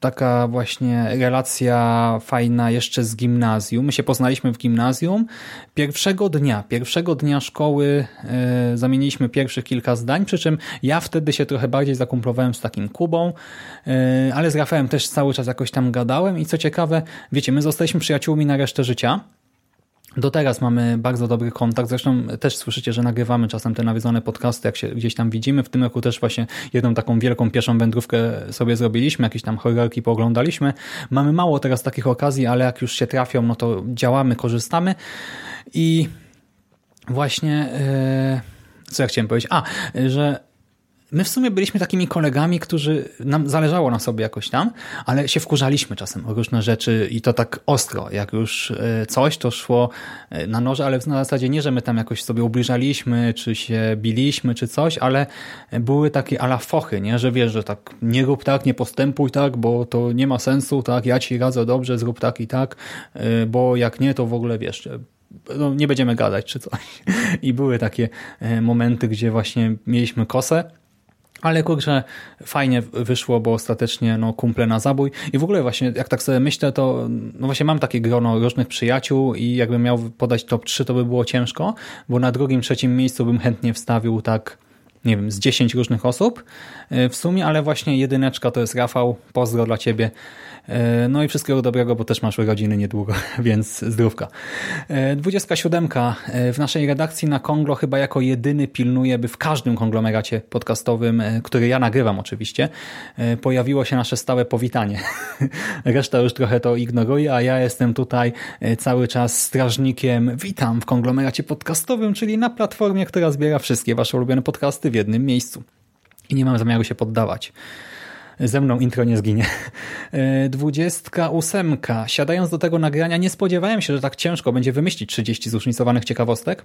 taka właśnie relacja fajna jeszcze z gimnazjum. My się poznaliśmy w gimnazjum. Pierwszego dnia, pierwszego dnia szkoły yy, zamieniliśmy pierwszych kilka zdań, przy czym ja wtedy się trochę bardziej zakumplowałem z takim Kubą, yy, ale z Rafałem też cały czas jakoś tam gadałem i co ciekawe, wiecie, my zostaliśmy przyjaciółmi na resztę życia. Do teraz mamy bardzo dobry kontakt, zresztą też słyszycie, że nagrywamy czasem te nawiedzone podcasty, jak się gdzieś tam widzimy. W tym roku też właśnie jedną taką wielką pieszą wędrówkę sobie zrobiliśmy, jakieś tam horrorki pooglądaliśmy. Mamy mało teraz takich okazji, ale jak już się trafią, no to działamy, korzystamy i właśnie, yy, co ja chciałem powiedzieć? A, że my w sumie byliśmy takimi kolegami, którzy nam zależało na sobie jakoś tam, ale się wkurzaliśmy czasem o różne rzeczy i to tak ostro. Jak już coś, to szło na noże, ale w zasadzie nie, że my tam jakoś sobie ubliżaliśmy, czy się biliśmy, czy coś, ale były takie a la fochy, nie? Że wiesz, że tak nie rób tak, nie postępuj tak, bo to nie ma sensu, tak, ja ci radzę dobrze, zrób tak i tak, bo jak nie, to w ogóle wiesz... No, nie będziemy gadać, czy coś. I były takie momenty, gdzie właśnie mieliśmy kosę, ale kurczę, fajnie wyszło, bo ostatecznie no, kumple na zabój. I w ogóle właśnie, jak tak sobie myślę, to no właśnie mam takie grono różnych przyjaciół i jakbym miał podać top trzy, to by było ciężko, bo na drugim, trzecim miejscu bym chętnie wstawił tak, nie wiem, z dziesięć różnych osób w sumie, ale właśnie jedyneczka to jest Rafał, pozdro dla ciebie. No i wszystkiego dobrego, bo też masz urodziny niedługo, więc zdrówka. dwadzieścia siedem. W naszej redakcji na Konglo chyba jako jedyny pilnuje, by w każdym konglomeracie podcastowym, który ja nagrywam oczywiście, pojawiło się nasze stałe powitanie. Reszta już trochę to ignoruje, a ja jestem tutaj cały czas strażnikiem. Witam w konglomeracie podcastowym, czyli na platformie, która zbiera wszystkie wasze ulubione podcasty w jednym miejscu. I nie mam zamiaru się poddawać. Ze mną intro nie zginie. Dwudziestka ósemka. Siadając do tego nagrania, nie spodziewałem się, że tak ciężko będzie wymyślić trzydzieści zróżnicowanych ciekawostek.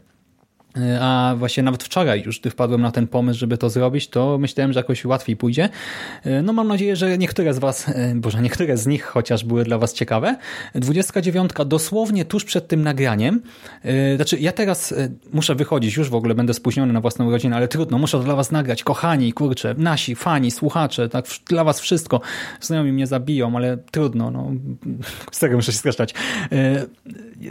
A właśnie nawet wczoraj już gdy wpadłem na ten pomysł, żeby to zrobić, to myślałem, że jakoś łatwiej pójdzie. No mam nadzieję, że niektóre z Was, boże, niektóre z nich chociaż były dla Was ciekawe. dwudziesta dziewiątka dosłownie tuż przed tym nagraniem. Znaczy ja teraz muszę wychodzić, już w ogóle będę spóźniony na własną rodzinę, ale trudno, muszę to dla Was nagrać. Kochani, kurczę, nasi, fani, słuchacze, tak dla Was wszystko. Znajomi mnie zabiją, ale trudno, no z tego muszę się streszczać.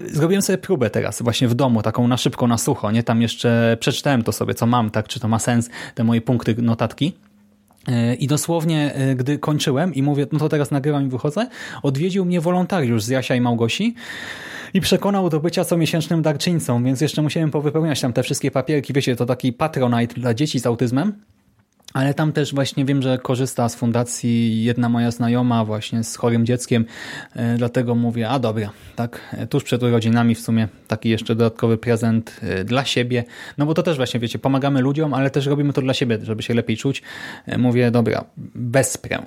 Zrobiłem sobie próbę teraz właśnie w domu, taką na szybko, na sucho, nie? Tam jeszcze przeczytałem to sobie, co mam, tak, czy to ma sens, te moje punkty, notatki. I dosłownie, gdy kończyłem i mówię, no to teraz nagrywam i wychodzę, odwiedził mnie wolontariusz z Jasia i Małgosi i przekonał do bycia comiesięcznym darczyńcą, więc jeszcze musiałem powypełniać tam te wszystkie papierki. Wiecie, to taki patronite dla dzieci z autyzmem. Ale tam też właśnie wiem, że korzysta z fundacji jedna moja znajoma właśnie z chorym dzieckiem, dlatego mówię, a dobra, tak tuż przed urodzinami w sumie taki jeszcze dodatkowy prezent dla siebie, no bo to też właśnie, wiecie, pomagamy ludziom, ale też robimy to dla siebie, żeby się lepiej czuć. Mówię, dobra, wesprę.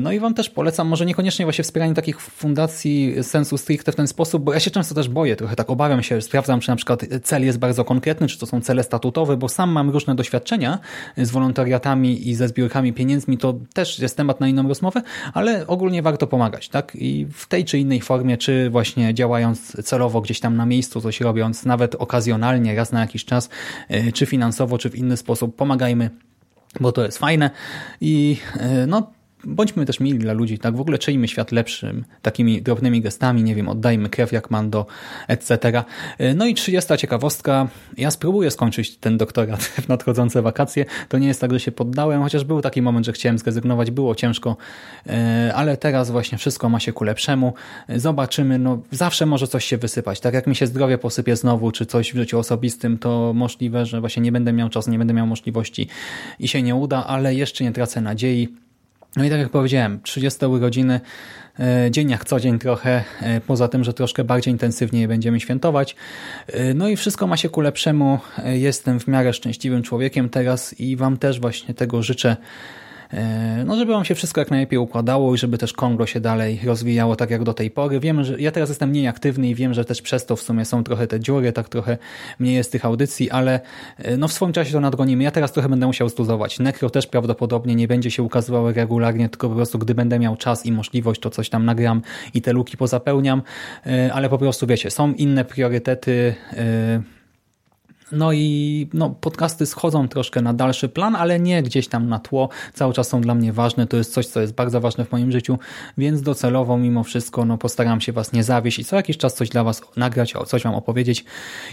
No i Wam też polecam, może niekoniecznie właśnie wspieranie takich fundacji sensu stricte w ten sposób, bo ja się często też boję, trochę tak obawiam się, sprawdzam, czy na przykład cel jest bardzo konkretny, czy to są cele statutowe, bo sam mam różne doświadczenia z wolontariuszami, wolontariatami i ze zbiórkami pieniędzmi, to też jest temat na inną rozmowę, ale ogólnie warto pomagać, tak? I w tej czy innej formie, czy właśnie działając celowo gdzieś tam na miejscu, coś robiąc, nawet okazjonalnie, raz na jakiś czas, czy finansowo, czy w inny sposób, pomagajmy, bo to jest fajne i no bądźmy też mili dla ludzi, tak? W ogóle czyjmy świat lepszym, takimi drobnymi gestami, nie wiem, oddajmy krew jak Mando, et cetera. No i trzydziesta ciekawostka. Ja spróbuję skończyć ten doktorat w nadchodzące wakacje. To nie jest tak, że się poddałem, chociaż był taki moment, że chciałem zrezygnować, było ciężko, ale teraz właśnie wszystko ma się ku lepszemu. Zobaczymy, no zawsze może coś się wysypać, tak? Jak mi się zdrowie posypie znowu, czy coś w życiu osobistym, to możliwe, że właśnie nie będę miał czasu, nie będę miał możliwości i się nie uda, ale jeszcze nie tracę nadziei. No i tak jak powiedziałem, trzydzieste urodziny, dzień jak co dzień trochę, poza tym, że troszkę bardziej intensywnie będziemy świętować. No i wszystko ma się ku lepszemu. Jestem w miarę szczęśliwym człowiekiem teraz i Wam też właśnie tego życzę. No, żeby Wam się wszystko jak najlepiej układało i żeby też Konglo się dalej rozwijało tak jak do tej pory. Wiem, że ja teraz jestem mniej aktywny i wiem, że też przez to w sumie są trochę te dziury, tak trochę mniej jest tych audycji, ale no w swoim czasie to nadgonimy. Ja teraz trochę będę musiał stuzować. Nekro też prawdopodobnie nie będzie się ukazywało regularnie, tylko po prostu gdy będę miał czas i możliwość, to coś tam nagram i te luki pozapełniam, ale po prostu wiecie, są inne priorytety. No i no, podcasty schodzą troszkę na dalszy plan, ale nie gdzieś tam na tło. Cały czas są dla mnie ważne. To jest coś, co jest bardzo ważne w moim życiu, więc docelowo mimo wszystko no, postaram się Was nie zawieść i co jakiś czas coś dla Was nagrać, coś Wam opowiedzieć.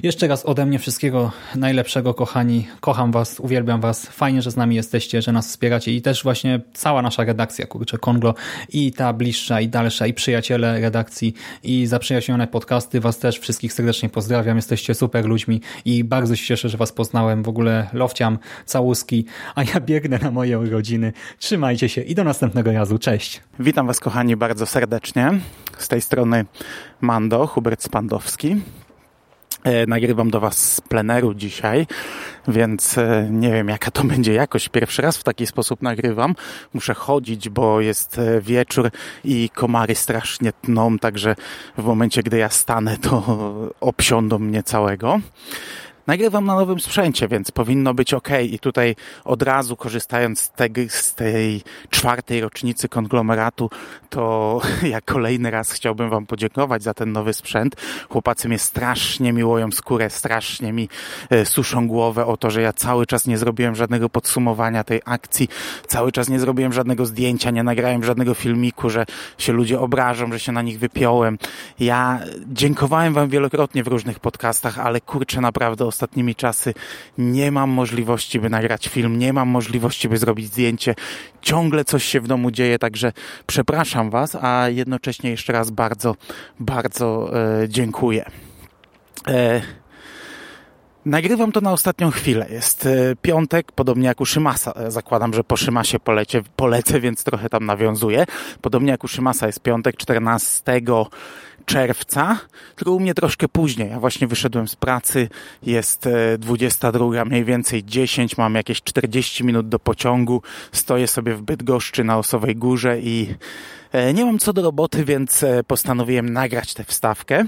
Jeszcze raz ode mnie wszystkiego najlepszego, kochani. Kocham Was, uwielbiam Was. Fajnie, że z nami jesteście, że nas wspieracie i też właśnie cała nasza redakcja, kurczę, Konglo i ta bliższa i dalsza i przyjaciele redakcji i zaprzyjaźnione podcasty. Was też wszystkich serdecznie pozdrawiam. Jesteście super ludźmi i bardzo Bardzo się cieszę, że Was poznałem. W ogóle lofciam, całuski, a ja biegnę na moje urodziny. Trzymajcie się i do następnego razu. Cześć. Witam Was, kochani, bardzo serdecznie. Z tej strony Mando, Hubert Spandowski. Nagrywam do Was z pleneru dzisiaj, więc nie wiem, jaka to będzie jakość. Pierwszy raz w taki sposób nagrywam. Muszę chodzić, bo jest wieczór i komary strasznie tną, także w momencie, gdy ja stanę, to obsiądą mnie całego. Nagrywam na nowym sprzęcie, więc powinno być ok. I tutaj od razu, korzystając z tej, z tej czwartej rocznicy konglomeratu, to ja kolejny raz chciałbym Wam podziękować za ten nowy sprzęt. Chłopacy mnie strasznie miłują skórę, strasznie mi suszą głowę o to, że ja cały czas nie zrobiłem żadnego podsumowania tej akcji, cały czas nie zrobiłem żadnego zdjęcia, nie nagrałem żadnego filmiku, że się ludzie obrażą, że się na nich wypiąłem. Ja dziękowałem Wam wielokrotnie w różnych podcastach, ale kurczę, naprawdę ostatnimi czasy nie mam możliwości, by nagrać film, nie mam możliwości, by zrobić zdjęcie. Ciągle coś się w domu dzieje, także przepraszam Was, a jednocześnie jeszcze raz bardzo, bardzo e, dziękuję. E, nagrywam to na ostatnią chwilę. Jest e, piątek, podobnie jak u Szymasa. E, zakładam, że po Szymasie polecie, polecę, więc trochę tam nawiązuję. Podobnie jak u Szymasa jest piątek, czternastego czerwca, tylko u mnie troszkę później. Ja właśnie wyszedłem z pracy, jest dwudziesta druga, mniej więcej dziesięć, mam jakieś czterdzieści minut do pociągu, stoję sobie w Bydgoszczy na Osowej Górze i nie mam co do roboty, więc postanowiłem nagrać tę wstawkę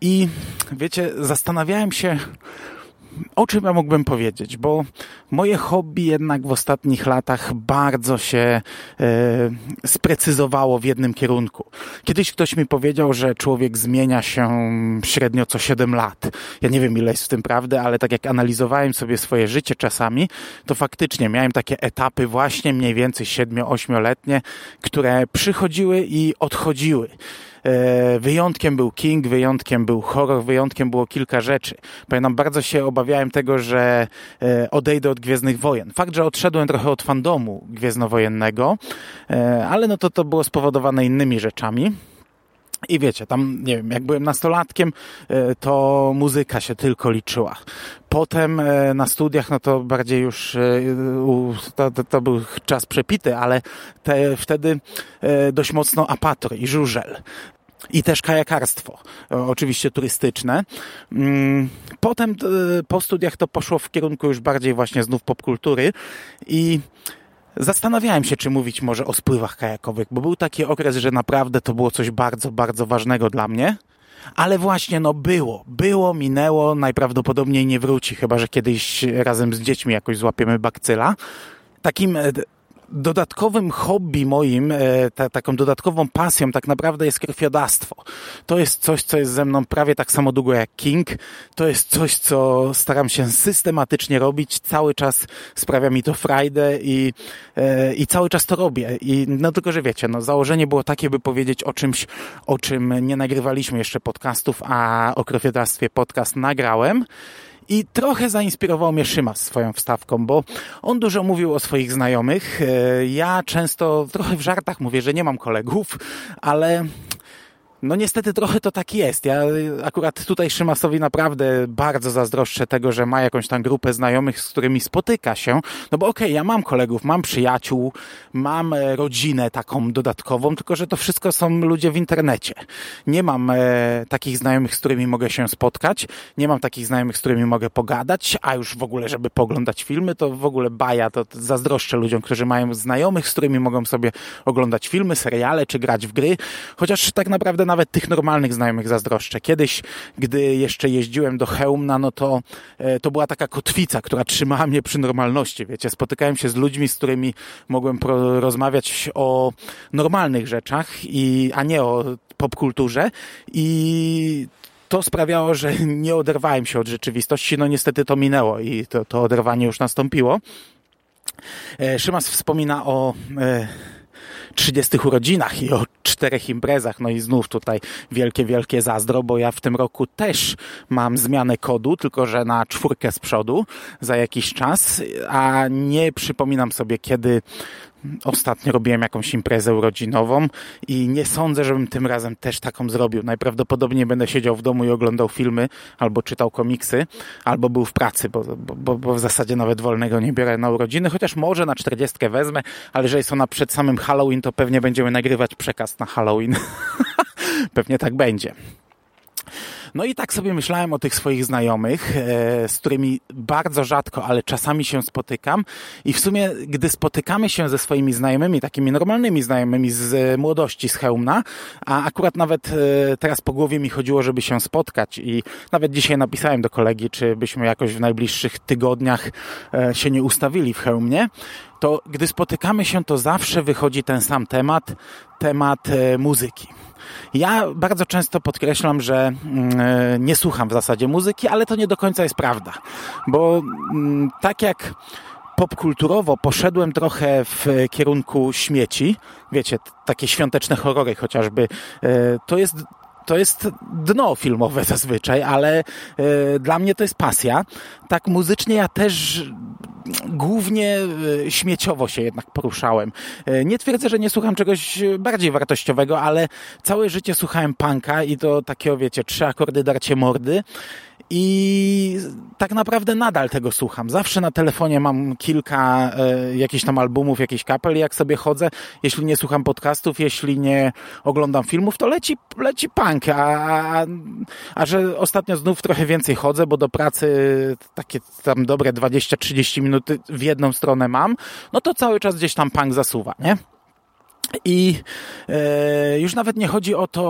i wiecie, zastanawiałem się, o czym ja mógłbym powiedzieć, bo moje hobby jednak w ostatnich latach bardzo się y, sprecyzowało w jednym kierunku. Kiedyś ktoś mi powiedział, że człowiek zmienia się średnio co siedem lat. Ja nie wiem, ile jest w tym prawdy, ale tak jak analizowałem sobie swoje życie czasami, to faktycznie miałem takie etapy właśnie mniej więcej siedmiu-ośmioletnie, które przychodziły i odchodziły. Wyjątkiem był King, wyjątkiem był horror, wyjątkiem było kilka rzeczy. Pamiętam, bardzo się obawiałem tego, że odejdę od Gwiezdnych Wojen. Fakt, że odszedłem trochę od fandomu gwiezdnowojennego, ale no to to było spowodowane innymi rzeczami. I wiecie, tam, nie wiem, jak byłem nastolatkiem, to muzyka się tylko liczyła. Potem na studiach, no to bardziej już to, to był czas przepity, ale te, wtedy dość mocno apator i żużel. I też kajakarstwo, oczywiście turystyczne. Potem po studiach to poszło w kierunku już bardziej właśnie znów popkultury i zastanawiałem się, czy mówić może o spływach kajakowych, bo był taki okres, że naprawdę to było coś bardzo, bardzo ważnego dla mnie. Ale właśnie, no było, było, minęło, najprawdopodobniej nie wróci, chyba że kiedyś razem z dziećmi jakoś złapiemy bakcyla. Takim dodatkowym hobby moim, ta, taką dodatkową pasją tak naprawdę jest krwiodawstwo. To jest coś, co jest ze mną prawie tak samo długo jak King. To jest coś, co staram się systematycznie robić. Cały czas sprawia mi to frajdę i, i cały czas to robię. I no tylko, że wiecie, no założenie było takie, by powiedzieć o czymś, o czym nie nagrywaliśmy jeszcze podcastów, a o krwiodawstwie podcast nagrałem. I trochę zainspirował mnie Szymas swoją wstawką, bo on dużo mówił o swoich znajomych. Ja często trochę w żartach mówię, że nie mam kolegów, ale no niestety trochę to tak jest. Ja akurat tutaj Szymasowi naprawdę bardzo zazdroszczę tego, że ma jakąś tam grupę znajomych, z którymi spotyka się. No bo okej, okay, ja mam kolegów, mam przyjaciół, mam rodzinę taką dodatkową, tylko że to wszystko są ludzie w internecie. Nie mam e, takich znajomych, z którymi mogę się spotkać, nie mam takich znajomych, z którymi mogę pogadać, a już w ogóle, żeby pooglądać filmy, to w ogóle baja, to zazdroszczę ludziom, którzy mają znajomych, z którymi mogą sobie oglądać filmy, seriale czy grać w gry, chociaż tak naprawdę na Nawet tych normalnych znajomych zazdroszczę. Kiedyś, gdy jeszcze jeździłem do Chełmna, no to, to była taka kotwica, która trzymała mnie przy normalności, wiecie. Spotykałem się z ludźmi, z którymi mogłem rozmawiać o normalnych rzeczach, i, a nie o popkulturze. I to sprawiało, że nie oderwałem się od rzeczywistości. No niestety to minęło i to, to oderwanie już nastąpiło. Szymas wspomina o trzydziestych urodzinach i o czterech imprezach, no i znów tutaj wielkie, wielkie zazdro, bo ja w tym roku też mam zmianę kodu, tylko że na czwórkę z przodu za jakiś czas, a nie przypominam sobie, kiedy ostatnio robiłem jakąś imprezę urodzinową i nie sądzę, żebym tym razem też taką zrobił. Najprawdopodobniej będę siedział w domu i oglądał filmy, albo czytał komiksy, albo był w pracy, bo, bo, bo w zasadzie nawet wolnego nie biorę na urodziny, chociaż może na czterdziestkę wezmę, ale jeżeli są na przed samym Halloween, to pewnie będziemy nagrywać przekaz na Halloween. Pewnie tak będzie. No i tak sobie myślałem o tych swoich znajomych, z którymi bardzo rzadko, ale czasami się spotykam, i w sumie, gdy spotykamy się ze swoimi znajomymi, takimi normalnymi znajomymi z młodości, z Chełmna, a akurat nawet teraz po głowie mi chodziło, żeby się spotkać, i nawet dzisiaj napisałem do kolegi, czy byśmy jakoś w najbliższych tygodniach się nie ustawili w Chełmnie, to gdy spotykamy się, to zawsze wychodzi ten sam temat, temat muzyki. Ja bardzo często podkreślam, że nie słucham w zasadzie muzyki, ale to nie do końca jest prawda, bo tak jak popkulturowo poszedłem trochę w kierunku śmieci, wiecie, takie świąteczne horrory chociażby, to jest... To jest dno filmowe zazwyczaj, ale y, dla mnie to jest pasja. Tak muzycznie ja też głównie y, śmieciowo się jednak poruszałem. Y, nie twierdzę, że nie słucham czegoś bardziej wartościowego, ale całe życie słuchałem punka i to takiego, wiecie, trzy akordy, darcie mordy. I tak naprawdę nadal tego słucham. Zawsze na telefonie mam kilka y, jakichś tam albumów, jakichś kapel, jak sobie chodzę. Jeśli nie słucham podcastów, jeśli nie oglądam filmów, to leci, leci punk. A, a, a że ostatnio znów trochę więcej chodzę, bo do pracy takie tam dobre dwadzieścia-trzydzieści minut w jedną stronę mam, no to cały czas gdzieś tam punk zasuwa, nie? I e, już nawet nie chodzi o to,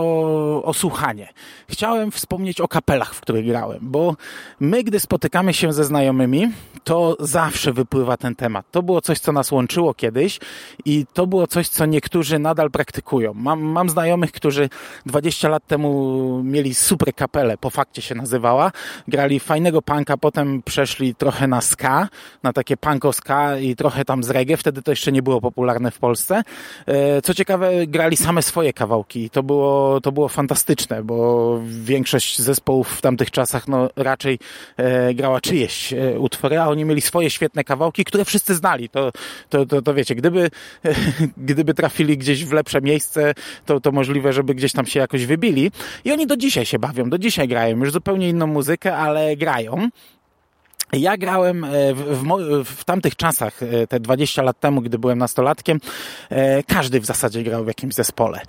o słuchanie. Chciałem wspomnieć o kapelach, w których grałem, bo my, gdy spotykamy się ze znajomymi, to zawsze wypływa ten temat. To było coś, co nas łączyło kiedyś i to było coś, co niektórzy nadal praktykują. Mam, mam znajomych, którzy dwadzieścia lat temu mieli super kapelę, po fakcie się nazywała, grali fajnego punka, potem przeszli trochę na ska, na takie punko ska i trochę tam z reggae, wtedy to jeszcze nie było popularne w Polsce. E, Co ciekawe, grali same swoje kawałki i to było, to było fantastyczne, bo większość zespołów w tamtych czasach no, raczej e, grała czyjeś e, utwory, a oni mieli swoje świetne kawałki, które wszyscy znali. To, to, to, to wiecie, gdyby, e, gdyby trafili gdzieś w lepsze miejsce, to, to możliwe, żeby gdzieś tam się jakoś wybili. I oni do dzisiaj się bawią, do dzisiaj grają. Już zupełnie inną muzykę, ale grają. Ja grałem w, w, w tamtych czasach, te dwadzieścia lat temu, gdy byłem nastolatkiem, każdy w zasadzie grał w jakimś zespole,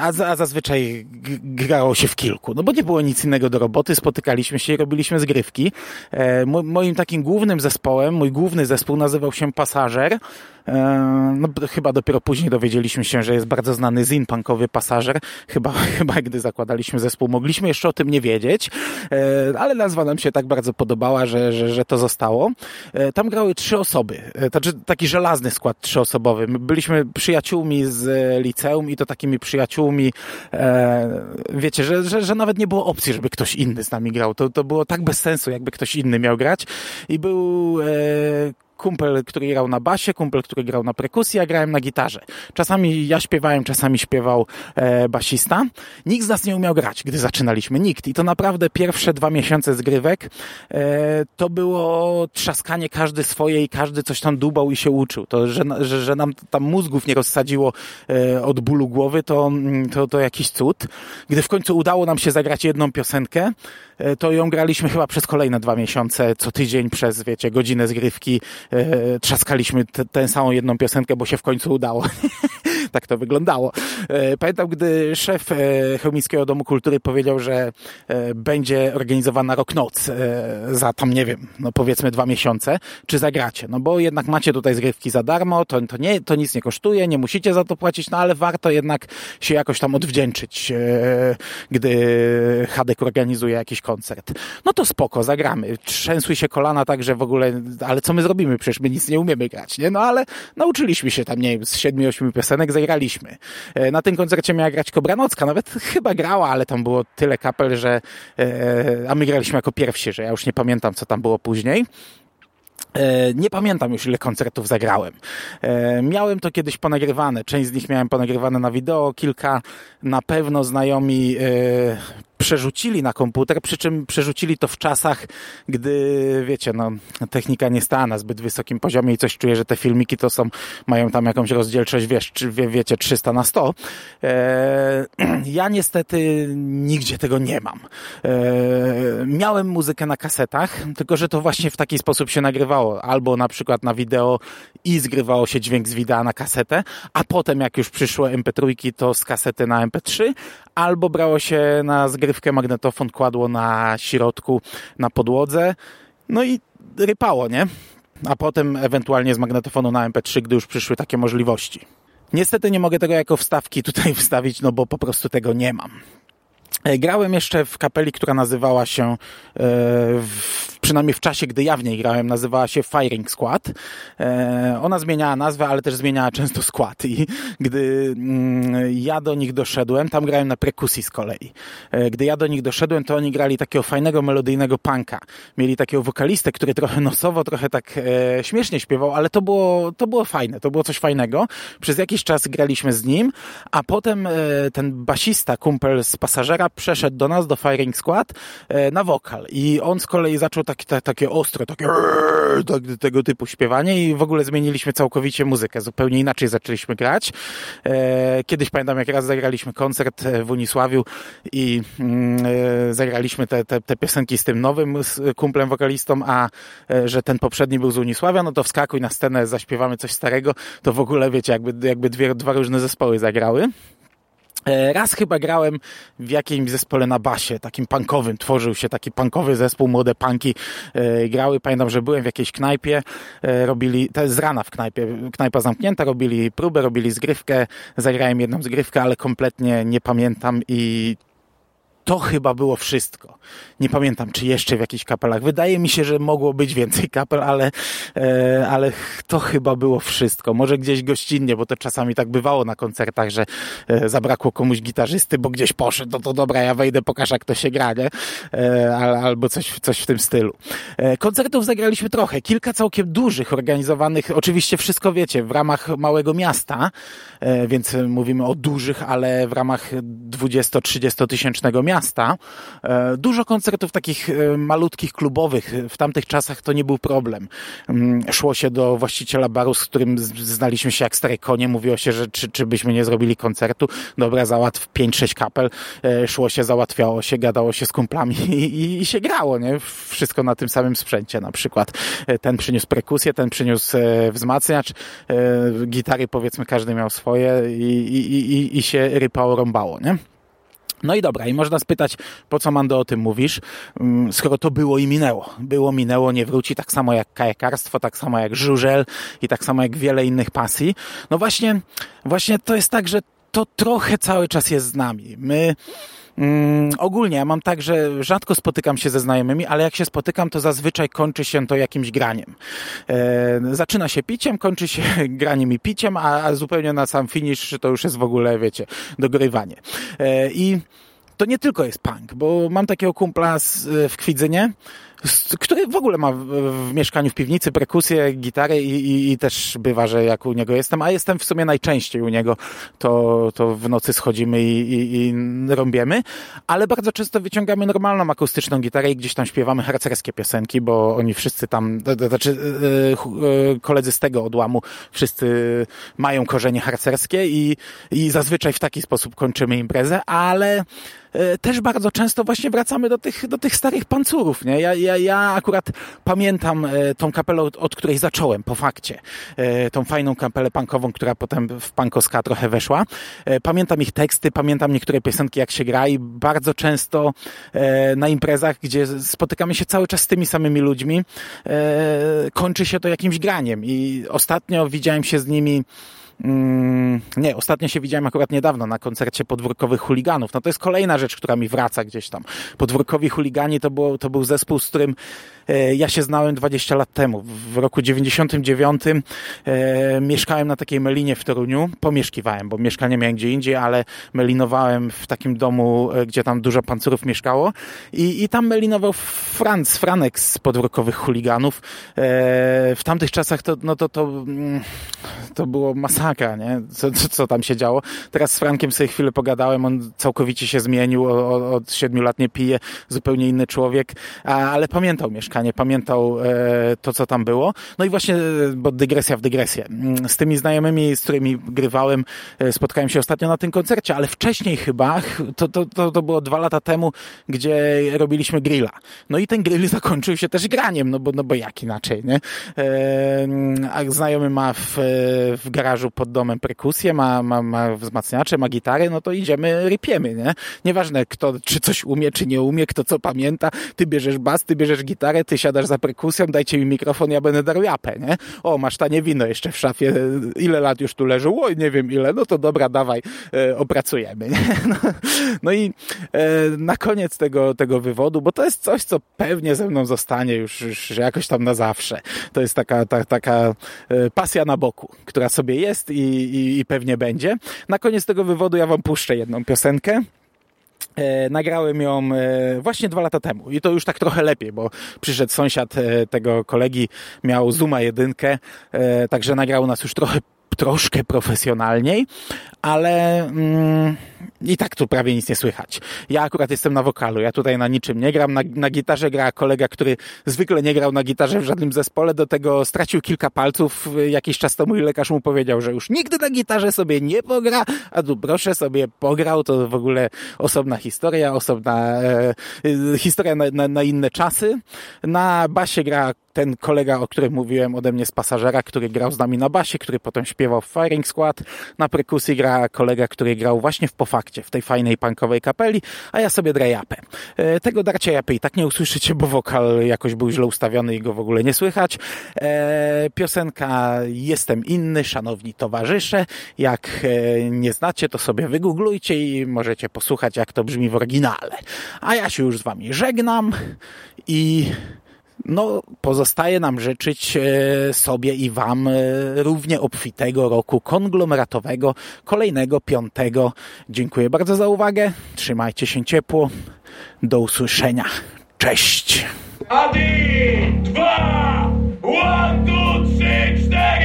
a, a zazwyczaj grało się w kilku, no bo nie było nic innego do roboty, spotykaliśmy się i robiliśmy zgrywki. Mo, moim takim głównym zespołem, mój główny zespół nazywał się Pasażer, no chyba dopiero później dowiedzieliśmy się, że jest bardzo znany zin punkowy Pasażer, chyba, chyba gdy zakładaliśmy zespół, mogliśmy jeszcze o tym nie wiedzieć, ale nazwa nam się tak bardzo podobała, że Że, że to zostało. Tam grały trzy osoby, taki żelazny skład trzyosobowy. My byliśmy przyjaciółmi z liceum i to takimi przyjaciółmi, e, wiecie, że, że, że nawet nie było opcji, żeby ktoś inny z nami grał. To, to było tak bez sensu, jakby ktoś inny miał grać. I był e, kumpel, który grał na basie, kumpel, który grał na perkusji, ja grałem na gitarze. Czasami ja śpiewałem, czasami śpiewał e, basista. Nikt z nas nie umiał grać, gdy zaczynaliśmy. Nikt. I to naprawdę pierwsze dwa miesiące zgrywek e, to było trzaskanie każdy swoje i każdy coś tam dubał i się uczył. To, że, że, że nam tam mózgów nie rozsadziło e, od bólu głowy, to, to, to jakiś cud. Gdy w końcu udało nam się zagrać jedną piosenkę, e, to ją graliśmy chyba przez kolejne dwa miesiące, co tydzień przez, wiecie, godzinę zgrywki trzaskaliśmy t- tę samą jedną piosenkę, bo się w końcu udało. Tak to wyglądało. Pamiętam, gdy szef Chełmickiego Domu Kultury powiedział, że będzie organizowana rock noc za tam, nie wiem, no powiedzmy dwa miesiące, czy zagracie. No bo jednak macie tutaj zgrywki za darmo, to, to, nie, to nic nie kosztuje, nie musicie za to płacić, no ale warto jednak się jakoś tam odwdzięczyć, gdy Hadek organizuje jakiś koncert. No to spoko, zagramy. Trzęsły się kolana tak, że w ogóle, ale co my zrobimy? Przecież my nic nie umiemy grać, nie? No ale nauczyliśmy się tam, nie wiem, z siedmiu, ośmiu piosenek zagraliśmy. Na tym koncercie miała grać Kobranocka, nawet chyba grała, ale tam było tyle kapel, że a my graliśmy jako pierwsi, że ja już nie pamiętam, co tam było później. Nie pamiętam już, ile koncertów zagrałem. Miałem to kiedyś ponagrywane. Część z nich miałem ponagrywane na wideo, kilka na pewno znajomi przerzucili na komputer, przy czym przerzucili to w czasach, gdy, wiecie, no, technika nie stała na zbyt wysokim poziomie i coś czuję, że te filmiki to są, mają tam jakąś rozdzielczość, wiesz, wie, wiecie, trzysta na sto. Eee, ja niestety nigdzie tego nie mam. Eee, miałem muzykę na kasetach, tylko że to właśnie w taki sposób się nagrywało. Albo na przykład na wideo i zgrywało się dźwięk z wideo na kasetę, a potem jak już przyszło em pe trzy, to z kasety na em pe trzy, albo brało się na zgrywkę magnetofon, kładło na środku, na podłodze, no i rypało, nie? A potem ewentualnie z magnetofonu na em pe trzy, gdy już przyszły takie możliwości. Niestety nie mogę tego jako wstawki tutaj wstawić, no bo po prostu tego nie mam. Grałem jeszcze w kapeli, która nazywała się, e, w, przynajmniej w czasie, gdy ja w niej grałem, nazywała się Firing Squad. E, ona zmieniała nazwę, ale też zmieniała często skład i gdy mm, ja do nich doszedłem, tam grałem na perkusji z kolei. E, gdy ja do nich doszedłem, to oni grali takiego fajnego, melodyjnego punka. Mieli takiego wokalistę, który trochę nosowo, trochę tak e, śmiesznie śpiewał, ale to było, to było fajne, to było coś fajnego. Przez jakiś czas graliśmy z nim, a potem e, ten basista, kumpel z Pasażera, przeszedł do nas, do Firing Squad, na wokal i on z kolei zaczął tak, tak, takie ostre, takie tego typu śpiewanie i w ogóle zmieniliśmy całkowicie muzykę, zupełnie inaczej zaczęliśmy grać. Kiedyś pamiętam, jak raz zagraliśmy koncert w Unisławiu i zagraliśmy te, te, te piosenki z tym nowym z kumplem wokalistą, a że ten poprzedni był z Unisławia, no to wskakuj na scenę, zaśpiewamy coś starego, to w ogóle wiecie, jakby, jakby dwie, dwa różne zespoły zagrały. Raz chyba grałem w jakimś zespole na basie, takim punkowym, tworzył się taki punkowy zespół, młode punki e, grały, pamiętam, że byłem w jakiejś knajpie, e, robili, to jest z rana w knajpie, knajpa zamknięta, robili próbę, robili zgrywkę, zagrałem jedną zgrywkę, ale kompletnie nie pamiętam i to chyba było wszystko. Nie pamiętam, czy jeszcze w jakichś kapelach. Wydaje mi się, że mogło być więcej kapel, ale, e, ale to chyba było wszystko. Może gdzieś gościnnie, bo to czasami tak bywało na koncertach, że e, zabrakło komuś gitarzysty, bo gdzieś poszedł, no to dobra, ja wejdę, pokażę, jak to się gra, nie? E, albo coś, coś w tym stylu. E, koncertów zagraliśmy trochę. Kilka całkiem dużych, organizowanych. Oczywiście wszystko wiecie, w ramach małego miasta, e, więc mówimy o dużych, ale w ramach dwudziestu-trzydziestu tysięcznego miasta. Miasta. Dużo koncertów takich malutkich, klubowych. W tamtych czasach to nie był problem. Szło się do właściciela baru, z którym znaliśmy się jak stare konie. Mówiło się, że czy, czy byśmy nie zrobili koncertu. Dobra, załatw pięć sześć kapel. Szło się, załatwiało się, gadało się z kumplami i, i się grało, nie? Wszystko na tym samym sprzęcie na przykład. Ten przyniósł perkusję, ten przyniósł wzmacniacz. Gitary, powiedzmy, każdy miał swoje i, i, i, i się rypało, rąbało, nie? No i dobra, i można spytać, po co, Mando, o tym mówisz, skoro to było i minęło. Było, minęło, nie wróci, tak samo jak kajakarstwo, tak samo jak żużel i tak samo jak wiele innych pasji. No właśnie, właśnie to jest tak, że to trochę cały czas jest z nami. My... Mm, ogólnie ja mam tak, że rzadko spotykam się ze znajomymi, ale jak się spotykam, to zazwyczaj kończy się to jakimś graniem. E, zaczyna się piciem, kończy się graniem i piciem, a, a zupełnie na sam finish to już jest w ogóle, wiecie, dogrywanie. E, I to nie tylko jest punk, bo mam takiego kumpla z, w Kwidzynie, który w ogóle ma w, w mieszkaniu w piwnicy perkusję, gitarę i, i, i też bywa, że jak u niego jestem, a jestem w sumie najczęściej u niego, to, to w nocy schodzimy i, i, i rąbiemy, ale bardzo często wyciągamy normalną akustyczną gitarę i gdzieś tam śpiewamy harcerskie piosenki, bo oni wszyscy tam, to znaczy koledzy z tego odłamu, wszyscy mają korzenie harcerskie i, i zazwyczaj w taki sposób kończymy imprezę, ale też bardzo często właśnie wracamy do tych, do tych starych pancurów, nie? Ja, ja Ja akurat pamiętam tą kapelę, od której zacząłem, po fakcie. Tą fajną kapelę punkową, która potem w punkoska trochę weszła. Pamiętam ich teksty, pamiętam niektóre piosenki, jak się gra i bardzo często na imprezach, gdzie spotykamy się cały czas z tymi samymi ludźmi, kończy się to jakimś graniem. I ostatnio widziałem się z nimi... Mm, nie, ostatnio się widziałem akurat niedawno na koncercie Podwórkowych Chuliganów. No to jest kolejna rzecz, która mi wraca gdzieś tam. Podwórkowi Chuligani to, było, to był zespół, z którym e, ja się znałem dwadzieścia lat temu. W roku dziewięćdziesiątym dziewiątym e, mieszkałem na takiej melinie w Toruniu. Pomieszkiwałem, bo mieszkanie miałem gdzie indziej, ale melinowałem w takim domu, e, gdzie tam dużo pancurów mieszkało i, i tam melinował Franc, Franek z Podwórkowych Chuliganów. E, w tamtych czasach to, no to, to, to było masakra. Nie? Co, co, co tam się działo. Teraz z Frankiem sobie chwilę pogadałem, on całkowicie się zmienił, o, od siedmiu lat nie pije, zupełnie inny człowiek, a, ale pamiętał mieszkanie, pamiętał e, to, co tam było. No i właśnie, bo dygresja w dygresję. Z tymi znajomymi, z którymi grywałem, e, spotkałem się ostatnio na tym koncercie, ale wcześniej chyba, to, to, to, to było dwa lata temu, gdzie robiliśmy grilla. No i ten grill zakończył się też graniem, no bo, no bo jak inaczej, nie? E, a znajomy ma w, w garażu pod domem perkusję, ma, ma, ma wzmacniacze, ma gitary, no to idziemy, rypiemy, nie? Nieważne, kto, czy coś umie, czy nie umie, kto co pamięta, ty bierzesz bas, ty bierzesz gitarę, ty siadasz za perkusją, dajcie mi mikrofon, ja będę darł japę, nie? O, masz tanie wino jeszcze w szafie, ile lat już tu leży? Oj, nie wiem ile, no to dobra, dawaj, e, opracujemy, nie? No, no i e, na koniec tego, tego wywodu, bo to jest coś, co pewnie ze mną zostanie już, już jakoś tam na zawsze. To jest taka, ta, taka e, pasja na boku, która sobie jest I, i, i pewnie będzie. Na koniec tego wywodu ja wam puszczę jedną piosenkę. E, nagrałem ją e, właśnie dwa lata temu i to już tak trochę lepiej, bo przyszedł sąsiad e, tego kolegi, miał Zooma jedynkę, e, także nagrał nas już trochę troszkę profesjonalniej, ale mm, i tak tu prawie nic nie słychać. Ja akurat jestem na wokalu, ja tutaj na niczym nie gram, na, na gitarze gra kolega, który zwykle nie grał na gitarze w żadnym zespole, do tego stracił kilka palców jakiś czas temu i lekarz mu powiedział, że już nigdy na gitarze sobie nie pogra, a tu proszę, sobie pograł, to w ogóle osobna historia, osobna e, historia na, na, na inne czasy. Na basie gra ten kolega, o którym mówiłem ode mnie z Pasażera, który grał z nami na basie, który potem śpiewał w Firing Squad, na perkusji gra kolega, który grał właśnie w Pofakcie, w tej fajnej punkowej kapeli, a ja sobie drę japę. E, tego darcia japy i tak nie usłyszycie, bo wokal jakoś był źle ustawiony i go w ogóle nie słychać. E, piosenka Jestem inny, szanowni towarzysze. Jak e, nie znacie, to sobie wygooglujcie i możecie posłuchać, jak to brzmi w oryginale. A ja się już z wami żegnam i... No, pozostaje nam życzyć sobie i wam równie obfitego roku konglomeratowego, kolejnego, piątego. Dziękuję bardzo za uwagę. Trzymajcie się ciepło. Do usłyszenia. Cześć! Adi, dwa, one, two, three, cztery!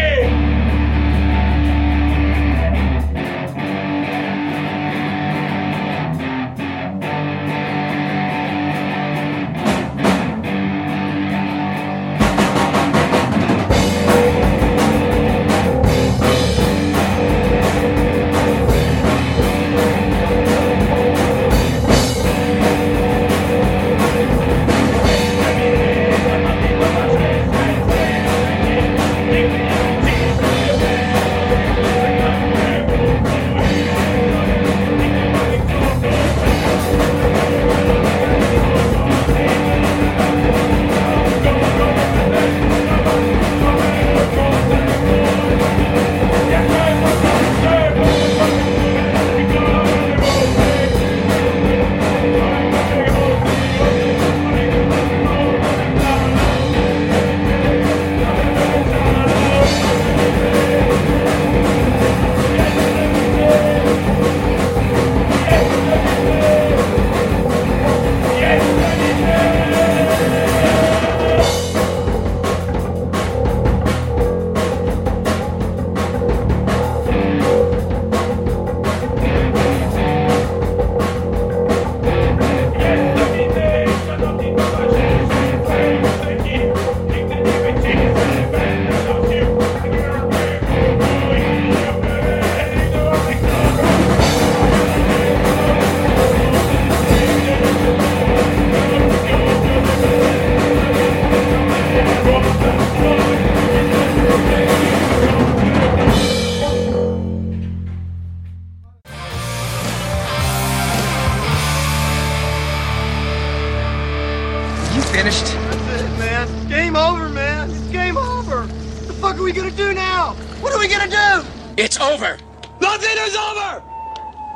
Over! Nothing is over!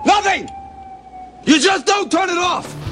Nothing! You just don't turn it off!